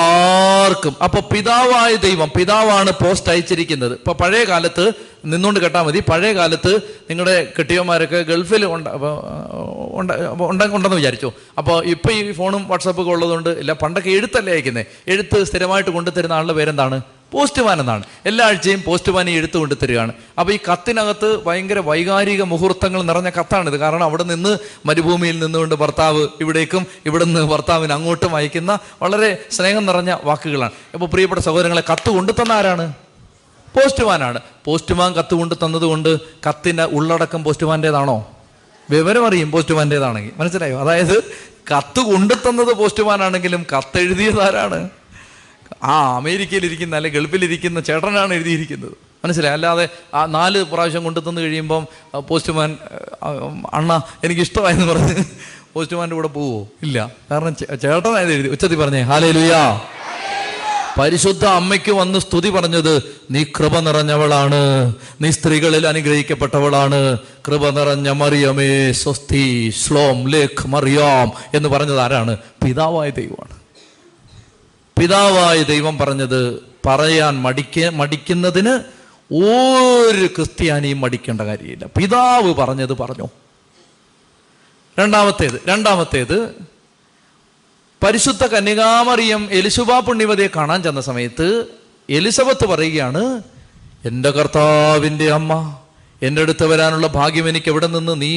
ആർക്കും. അപ്പൊ പിതാവായ ദൈവം, പിതാവാണ് പോസ്റ്റ് അയച്ചിരിക്കുന്നത്. ഇപ്പൊ പഴയ കാലത്ത് നിന്നുകൊണ്ട് കേട്ടാൽ മതി. പഴയ കാലത്ത് നിങ്ങളുടെ കെട്ടിയവന്മാരൊക്കെ ഗൾഫിൽ ഉണ്ട ഉണ്ടെന്ന് വിചാരിച്ചു. അപ്പോൾ ഇപ്പൊ ഈ ഫോണും വാട്സപ്പൊക്കെ ഉള്ളതുകൊണ്ട് ഇല്ല, പണ്ടൊക്കെ എഴുത്തല്ലേ അയക്കുന്നത്. എഴുത്ത് സ്ഥിരമായിട്ട് കൊണ്ടുതരുന്ന ആളുടെ പേരെന്താണ്? പോസ്റ്റ്മാൻ എന്നാണ്. എല്ലാ ആഴ്ചയും പോസ്റ്റ്മാൻ ഈ എഴുത്ത് കൊണ്ടു തരികയാണ്. അപ്പോൾ ഈ കത്തിനകത്ത് ഭയങ്കര വൈകാരിക മുഹൂർത്തങ്ങൾ നിറഞ്ഞ കത്താണിത്. കാരണം അവിടെ നിന്ന് മരുഭൂമിയിൽ നിന്നുകൊണ്ട് ഭർത്താവ് ഇവിടേക്കും ഇവിടെ നിന്ന് ഭർത്താവിന് അങ്ങോട്ടും അയക്കുന്ന വളരെ സ്നേഹം നിറഞ്ഞ വാക്കുകളാണ്. അപ്പോൾ പ്രിയപ്പെട്ട സഹോദരങ്ങളെ, കത്ത് കൊണ്ടു തന്ന ആരാണ്? പോസ്റ്റ്മാനാണ്. പോസ്റ്റ്മാൻ കത്ത് കൊണ്ടു തന്നതുകൊണ്ട് കത്തിൻ്റെ ഉള്ളടക്കം പോസ്റ്റ്മാൻ്റേതാണോ? വിവരമറിയും പോസ്റ്റ്മാൻ്റേതാണെങ്കിൽ. മനസ്സിലായോ? അതായത് കത്ത് കൊണ്ടു തന്നത് പോസ്റ്റ്മാനാണെങ്കിലും കത്തെഴുതിയതാരാണ്? ആ അമേരിക്കയിലിരിക്കുന്ന അല്ലെ ഗൾഫിലിരിക്കുന്ന ചേട്ടനാണ് എഴുതിയിരിക്കുന്നത്. മനസ്സിലായി? അല്ലാതെ ആ നാല് പ്രാവശ്യം കൊണ്ടു തന്നു കഴിയുമ്പം പോസ്റ്റ്മാൻ അണ്ണ എനിക്കിഷ്ടമായെന്ന് പറഞ്ഞ് പോസ്റ്റ്മാൻ്റെ കൂടെ പോവോ? ഇല്ല. കാരണം ചേട്ടനായത് എഴുതി. ഉച്ചത്തിൽ പറഞ്ഞേ ഹല്ലേലൂയ. പരിശുദ്ധ അമ്മയ്ക്ക് വന്ന് സ്തുതി പറഞ്ഞത്, നീ കൃപ നിറഞ്ഞവളാണ്, നീ സ്ത്രീകളിൽ അനുഗ്രഹിക്കപ്പെട്ടവളാണ്, കൃപ നിറഞ്ഞ മറിയമേ സ്വസ്തി ശ്ലോം ലേഖ് മറിയാം എന്ന് പറഞ്ഞത് ആരാണ്? പിതാവായ ദൈവമാണ്. പിതാവായ ദൈവം പറഞ്ഞത് പറയാൻ മടിക്ക മടിക്കുന്നതിന് ഒരു ക്രിസ്ത്യാനിയും മടിക്കേണ്ട കാര്യമില്ല. പിതാവ് പറഞ്ഞത് പറഞ്ഞു. രണ്ടാമത്തേത് രണ്ടാമത്തേത് പരിശുദ്ധ കന്യകാമറിയം എലിസബാ പുണ്യവതിയെ കാണാൻ ചെന്ന സമയത്ത് എലിസബത്ത് പറയുകയാണ്, എൻ്റെ കർത്താവിൻ്റെ അമ്മ, എൻ്റെ അടുത്ത് വരാനുള്ള ഭാഗ്യം എനിക്ക് എവിടെ നിന്ന്? നീ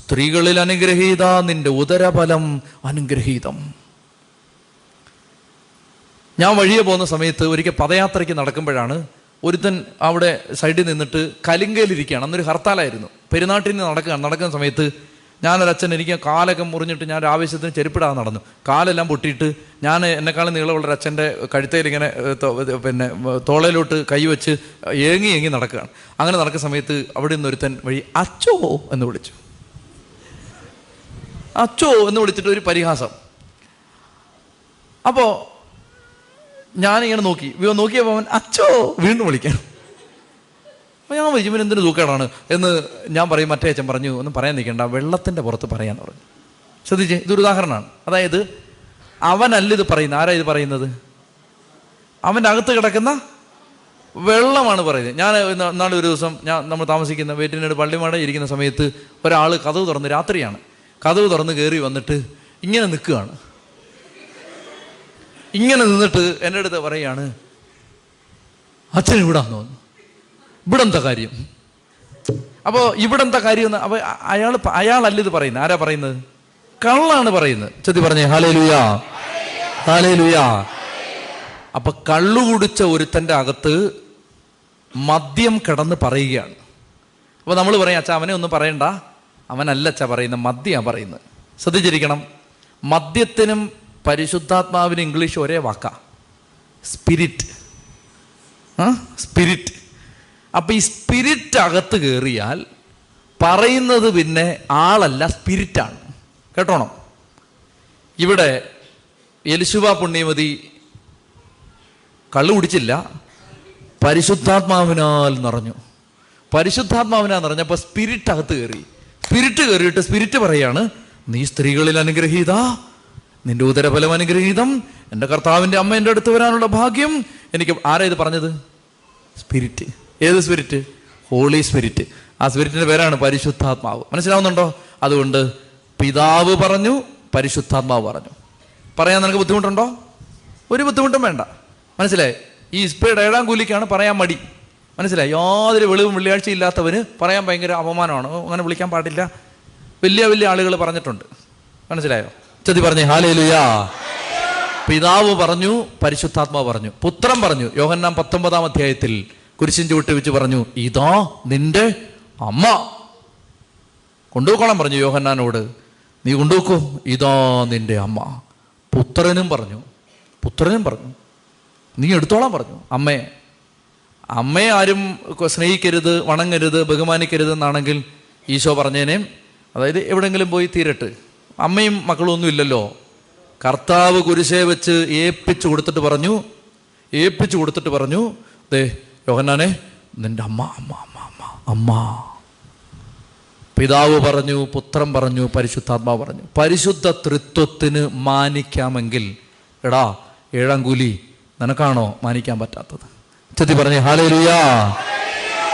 സ്ത്രീകളിൽ അനുഗ്രഹീത, നിന്റെ ഉദരഫലം അനുഗ്രഹീതം. ഞാൻ വഴിയെ പോകുന്ന സമയത്ത് ഒരിക്കൽ പദയാത്രയ്ക്ക് നടക്കുമ്പോഴാണ് ഒരുത്തൻ അവിടെ സൈഡിൽ നിന്നിട്ട് കലിങ്കയിലിരിക്കുകയാണ്. അന്നൊരു ഹർത്താലായിരുന്നു. പെരുന്നാട്ടിൽ നിന്ന് നടക്കുകയാണ്. നടക്കുന്ന സമയത്ത് ഞാനൊരു അച്ഛൻ, എനിക്ക് കാലൊക്കെ മുറിഞ്ഞിട്ട് ഞാൻ ഒരു ആവേശത്തിന് ചെരുപ്പിടാതെ നടന്നു. കാലെല്ലാം പൊട്ടിയിട്ട് ഞാൻ എന്നെക്കാളും നീളമുള്ളൊരു അച്ഛൻ്റെ കഴുത്തേലിങ്ങനെ പിന്നെ തോളയിലോട്ട് കൈവച്ച് ഏങ്ങി ഏങ്ങി നടക്കുകയാണ്. അങ്ങനെ നടക്കുന്ന സമയത്ത് അവിടെ നിന്ന് ഒരുത്തൻ വഴി അച്ചോ എന്ന് വിളിച്ചു. അച്ചോ എന്ന് വിളിച്ചിട്ട് ഒരു പരിഹാസം. അപ്പോൾ ഞാനിങ്ങനെ നോക്കി നോക്കിയപ്പോൾ അവൻ അച്ചോ വീണ്ടും വിളിക്കണം. അപ്പോൾ ഞാൻ വിളിച്ചു, ഇവൻ എന്തിനു തൂക്കേടാണ് എന്ന് ഞാൻ പറയും. മറ്റേ അച്ഛൻ പറഞ്ഞു, ഒന്നും പറയാൻ നിൽക്കേണ്ട, വെള്ളത്തിൻ്റെ പുറത്ത് പറയാമെന്ന് പറഞ്ഞു. ശ്രദ്ധിച്ചേ, ഇതൊരു ഉദാഹരണമാണ്. അതായത് അവനല്ല ഇത് പറയുന്നത്. ആരാ ഇത് പറയുന്നത്? അവൻ്റെ അകത്ത് കിടക്കുന്ന വെള്ളമാണ് പറയുന്നത്. ഞാൻ നാളെ ഒരു ദിവസം ഞാൻ നമ്മൾ താമസിക്കുന്ന വേറ്റിനോട് പള്ളിമാടെ ഇരിക്കുന്ന സമയത്ത് ഒരാൾ കഥവ് തുറന്ന്, രാത്രിയാണ്, കഥവ് തുറന്ന് കയറി വന്നിട്ട് ഇങ്ങനെ നിൽക്കുകയാണ്. ഇങ്ങനെ നിന്നിട്ട് എൻ്റെ അടുത്ത് പറയുകയാണ്, അച്ഛൻ ഇവിടാന്ന് തോന്നുന്നു, ഇവിടെന്താ കാര്യം? അപ്പോൾ ഇവിടെന്താ കാര്യം എന്ന്. അപ്പോൾ അയാൾ അയാളല്ല ഇത് പറയുന്നത്. ആരാ പറയുന്നത്? കള്ളാണ് പറയുന്നത്. ചെത്തി പറഞ്ഞേ ഹല്ലേലൂയാ, ഹല്ലേലൂയാ. അപ്പം കള്ളു കുടിച്ച ഒരുത്തൻ്റെ അകത്ത് മദ്യം കിടന്ന് പറയുകയാണ്. അപ്പോൾ നമ്മൾ പറയും, അച്ഛാ അവനെ ഒന്നും പറയണ്ട, അവനല്ല അച്ഛാ പറയുന്നത്, മദ്യമാണ് പറയുന്നത്. ശ്രദ്ധിച്ചിരിക്കണം. മദ്യത്തിനും പരിശുദ്ധാത്മാവിന് ഇംഗ്ലീഷ് ഒരേ വാക്കാ, സ്പിരിറ്റ്. ആ സ്പിരിറ്റ്. അപ്പം ഈ സ്പിരിറ്റ് അകത്ത് കയറിയാൽ പറയുന്നത് പിന്നെ ആളല്ല, സ്പിരിറ്റാണ്. കേട്ടോണം. ഇവിടെ എലിശുവ പുണ്യമതി കള്ളു കുടിച്ചില്ല, പരിശുദ്ധാത്മാവിനാൽ നിറഞ്ഞു. പരിശുദ്ധാത്മാവിനാൽ നിറഞ്ഞപ്പോൾ സ്പിരിറ്റ് അകത്ത് കയറി. സ്പിരിറ്റ് കയറിയിട്ട് സ്പിരിറ്റ് പറയാണ്, നീ സ്ത്രീകളിൽ അനുഗ്രഹീത, നിന്റെ ഉദരഫലം അനുഗ്രഹീതം, എൻ്റെ കർത്താവിൻ്റെ അമ്മ എൻ്റെ അടുത്ത് വരാനുള്ള ഭാഗ്യം എനിക്ക്. ആരാ ഇത് പറഞ്ഞത്? സ്പിരിറ്റ്. ഏത് സ്പിരിറ്റ്? Holy spirit. ആ സ്പിരിറ്റിൻ്റെ പേരാണ് പരിശുദ്ധാത്മാവ്. മനസ്സിലാവുന്നുണ്ടോ? അതുകൊണ്ട് പിതാവ് പറഞ്ഞു, പരിശുദ്ധാത്മാവ് പറഞ്ഞു. പറയാൻ നിനക്ക് ബുദ്ധിമുട്ടുണ്ടോ? ഒരു ബുദ്ധിമുട്ടും വേണ്ട. മനസ്സിലായി? ഈ സ്പീഡ് ഏഴാം കൂലിക്കാണ് പറയാൻ മടി. മനസ്സിലായി? യാതൊരു വെളിവും വെള്ളിയാഴ്ച ഇല്ലാത്തവന് പറയാൻ ഭയങ്കര അപമാനമാണ്, അങ്ങനെ വിളിക്കാൻ പാടില്ല, വലിയ വലിയ ആളുകൾ പറഞ്ഞിട്ടുണ്ട്. മനസ്സിലായോ? ചതി പറഞ്ഞേ ഹല്ലേലൂയാ. പിതാവ് പറഞ്ഞു, പരിശുദ്ധാത്മാവ് പറഞ്ഞു, പുത്രൻ പറഞ്ഞു. യോഹന്നാൻ പത്തൊമ്പതാം അധ്യായത്തിൽ കുരിശിൻ ചുവട്ട് വെച്ച് പറഞ്ഞു, ഇതാ നിന്റെ അമ്മ. കൊണ്ടുപോക്കോളാൻ പറഞ്ഞു യോഹന്നാനോട്, നീ കൊണ്ടുപോക്കൂ, ഇതാ നിന്റെ അമ്മ. പുത്രനും പറഞ്ഞു പുത്രനും പറഞ്ഞു നീ എടുത്തോളാൻ പറഞ്ഞു അമ്മയെ. അമ്മയെ ആരും സ്നേഹിക്കരുത്, വണങ്ങരുത്, ബഹുമാനിക്കരുത് എന്നാണെങ്കിൽ ഈശോ പറഞ്ഞേനേം. അതായത് എവിടെയെങ്കിലും പോയി തീരട്ട്, അമ്മയും മക്കളും ഒന്നും ഇല്ലല്ലോ. കർത്താവ് കുരിശേ വെച്ച് ഏൽപ്പിച്ചു കൊടുത്തിട്ട് പറഞ്ഞു ഏൽപ്പിച്ചു കൊടുത്തിട്ട് പറഞ്ഞു ദേ യോഹന്നാനെ, നിന്റെ അമ്മ അമ്മ അമ്മ അമ്മ അമ്മ. പിതാവ് പറഞ്ഞു, പുത്രൻ പറഞ്ഞു, പരിശുദ്ധാത്മാവ് പറഞ്ഞു. പരിശുദ്ധ തൃത്വത്തിന് മാനിക്കാമെങ്കിൽ എടാ ഏഴാം കൂലി നിനക്കാണോ മാനിക്കാൻ പറ്റാത്തത്? ചെത്തി പറഞ്ഞേ ഹല്ലേലൂയ,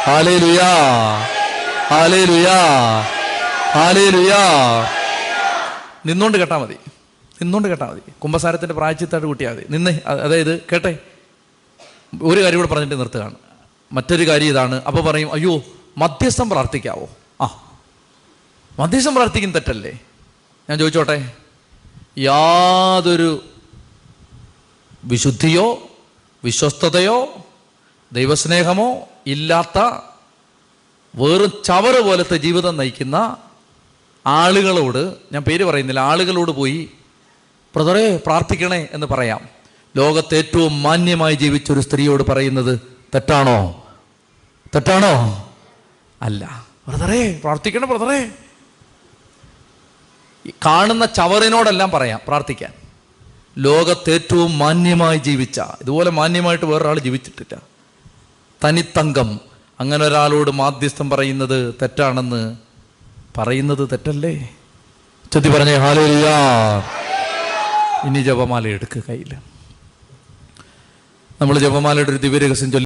ഹല്ലേലൂയ, ഹല്ലേലൂയ, ഹല്ലേലൂയ. നിന്നോണ്ട് കേട്ടാൽ മതി, നിന്നോണ്ട് കേട്ടാൽ മതി. കുംഭസാരത്തിൻ്റെ പ്രായച്ചിത്തായിട്ട് കൂട്ടിയാൽ മതി. നിന്നേ, അതായത് കേട്ടെ. ഒരു കാര്യം കൂടെ പറഞ്ഞിട്ട് നിർത്തുകയാണ്. മറ്റൊരു കാര്യം ഇതാണ്. അപ്പോൾ പറയും, അയ്യോ മധ്യസ്ഥം പ്രാർത്ഥിക്കാവോ? ആ, മധ്യസ്ഥം പ്രാർത്ഥിക്കുന്ന തെറ്റല്ലേ? ഞാൻ ചോദിച്ചോട്ടെ, യാതൊരു വിശുദ്ധിയോ വിശ്വസ്തതയോ ദൈവസ്നേഹമോ ഇല്ലാത്ത വേറും ചവറ് പോലത്തെ ജീവിതം നയിക്കുന്ന ആളുകളോട്, ഞാൻ പേര് പറയുന്നില്ല, ആളുകളോട് പോയി ബ്രദറേ പ്രാർത്ഥിക്കണേ എന്ന് പറയാം. ലോകത്തെ ഏറ്റവും മാന്യമായി ജീവിച്ചൊരു സ്ത്രീയോട് പറയുന്നത് തെറ്റാണോ? തെറ്റാണോ? അല്ല. ബ്രദറേ പ്രാർത്ഥിക്കണം, ബ്രദറേ കാണുന്ന ചവറിനോടെല്ലാം പറയാം പ്രാർത്ഥിക്കാൻ. ലോകത്തേറ്റവും മാന്യമായി ജീവിച്ച, ഇതുപോലെ മാന്യമായിട്ട് വേറൊരാൾ ജീവിച്ചിട്ടില്ല, തനിത്തങ്കം, അങ്ങനെ ഒരാളോട് മാധ്യസ്ഥം പറയുന്നത് തെറ്റാണെന്ന് പറയുന്നത് തെറ്റല്ലേ? ചെത്തി പറഞ്ഞേ ഹല്ലേലൂയ. ഇനി ജപമാല എടുക്കുക കയ്യിൽ. നമ്മൾ ജപമാലയുടെ ഒരു ദിവ്യരഹസ്യം ചൊല്ലി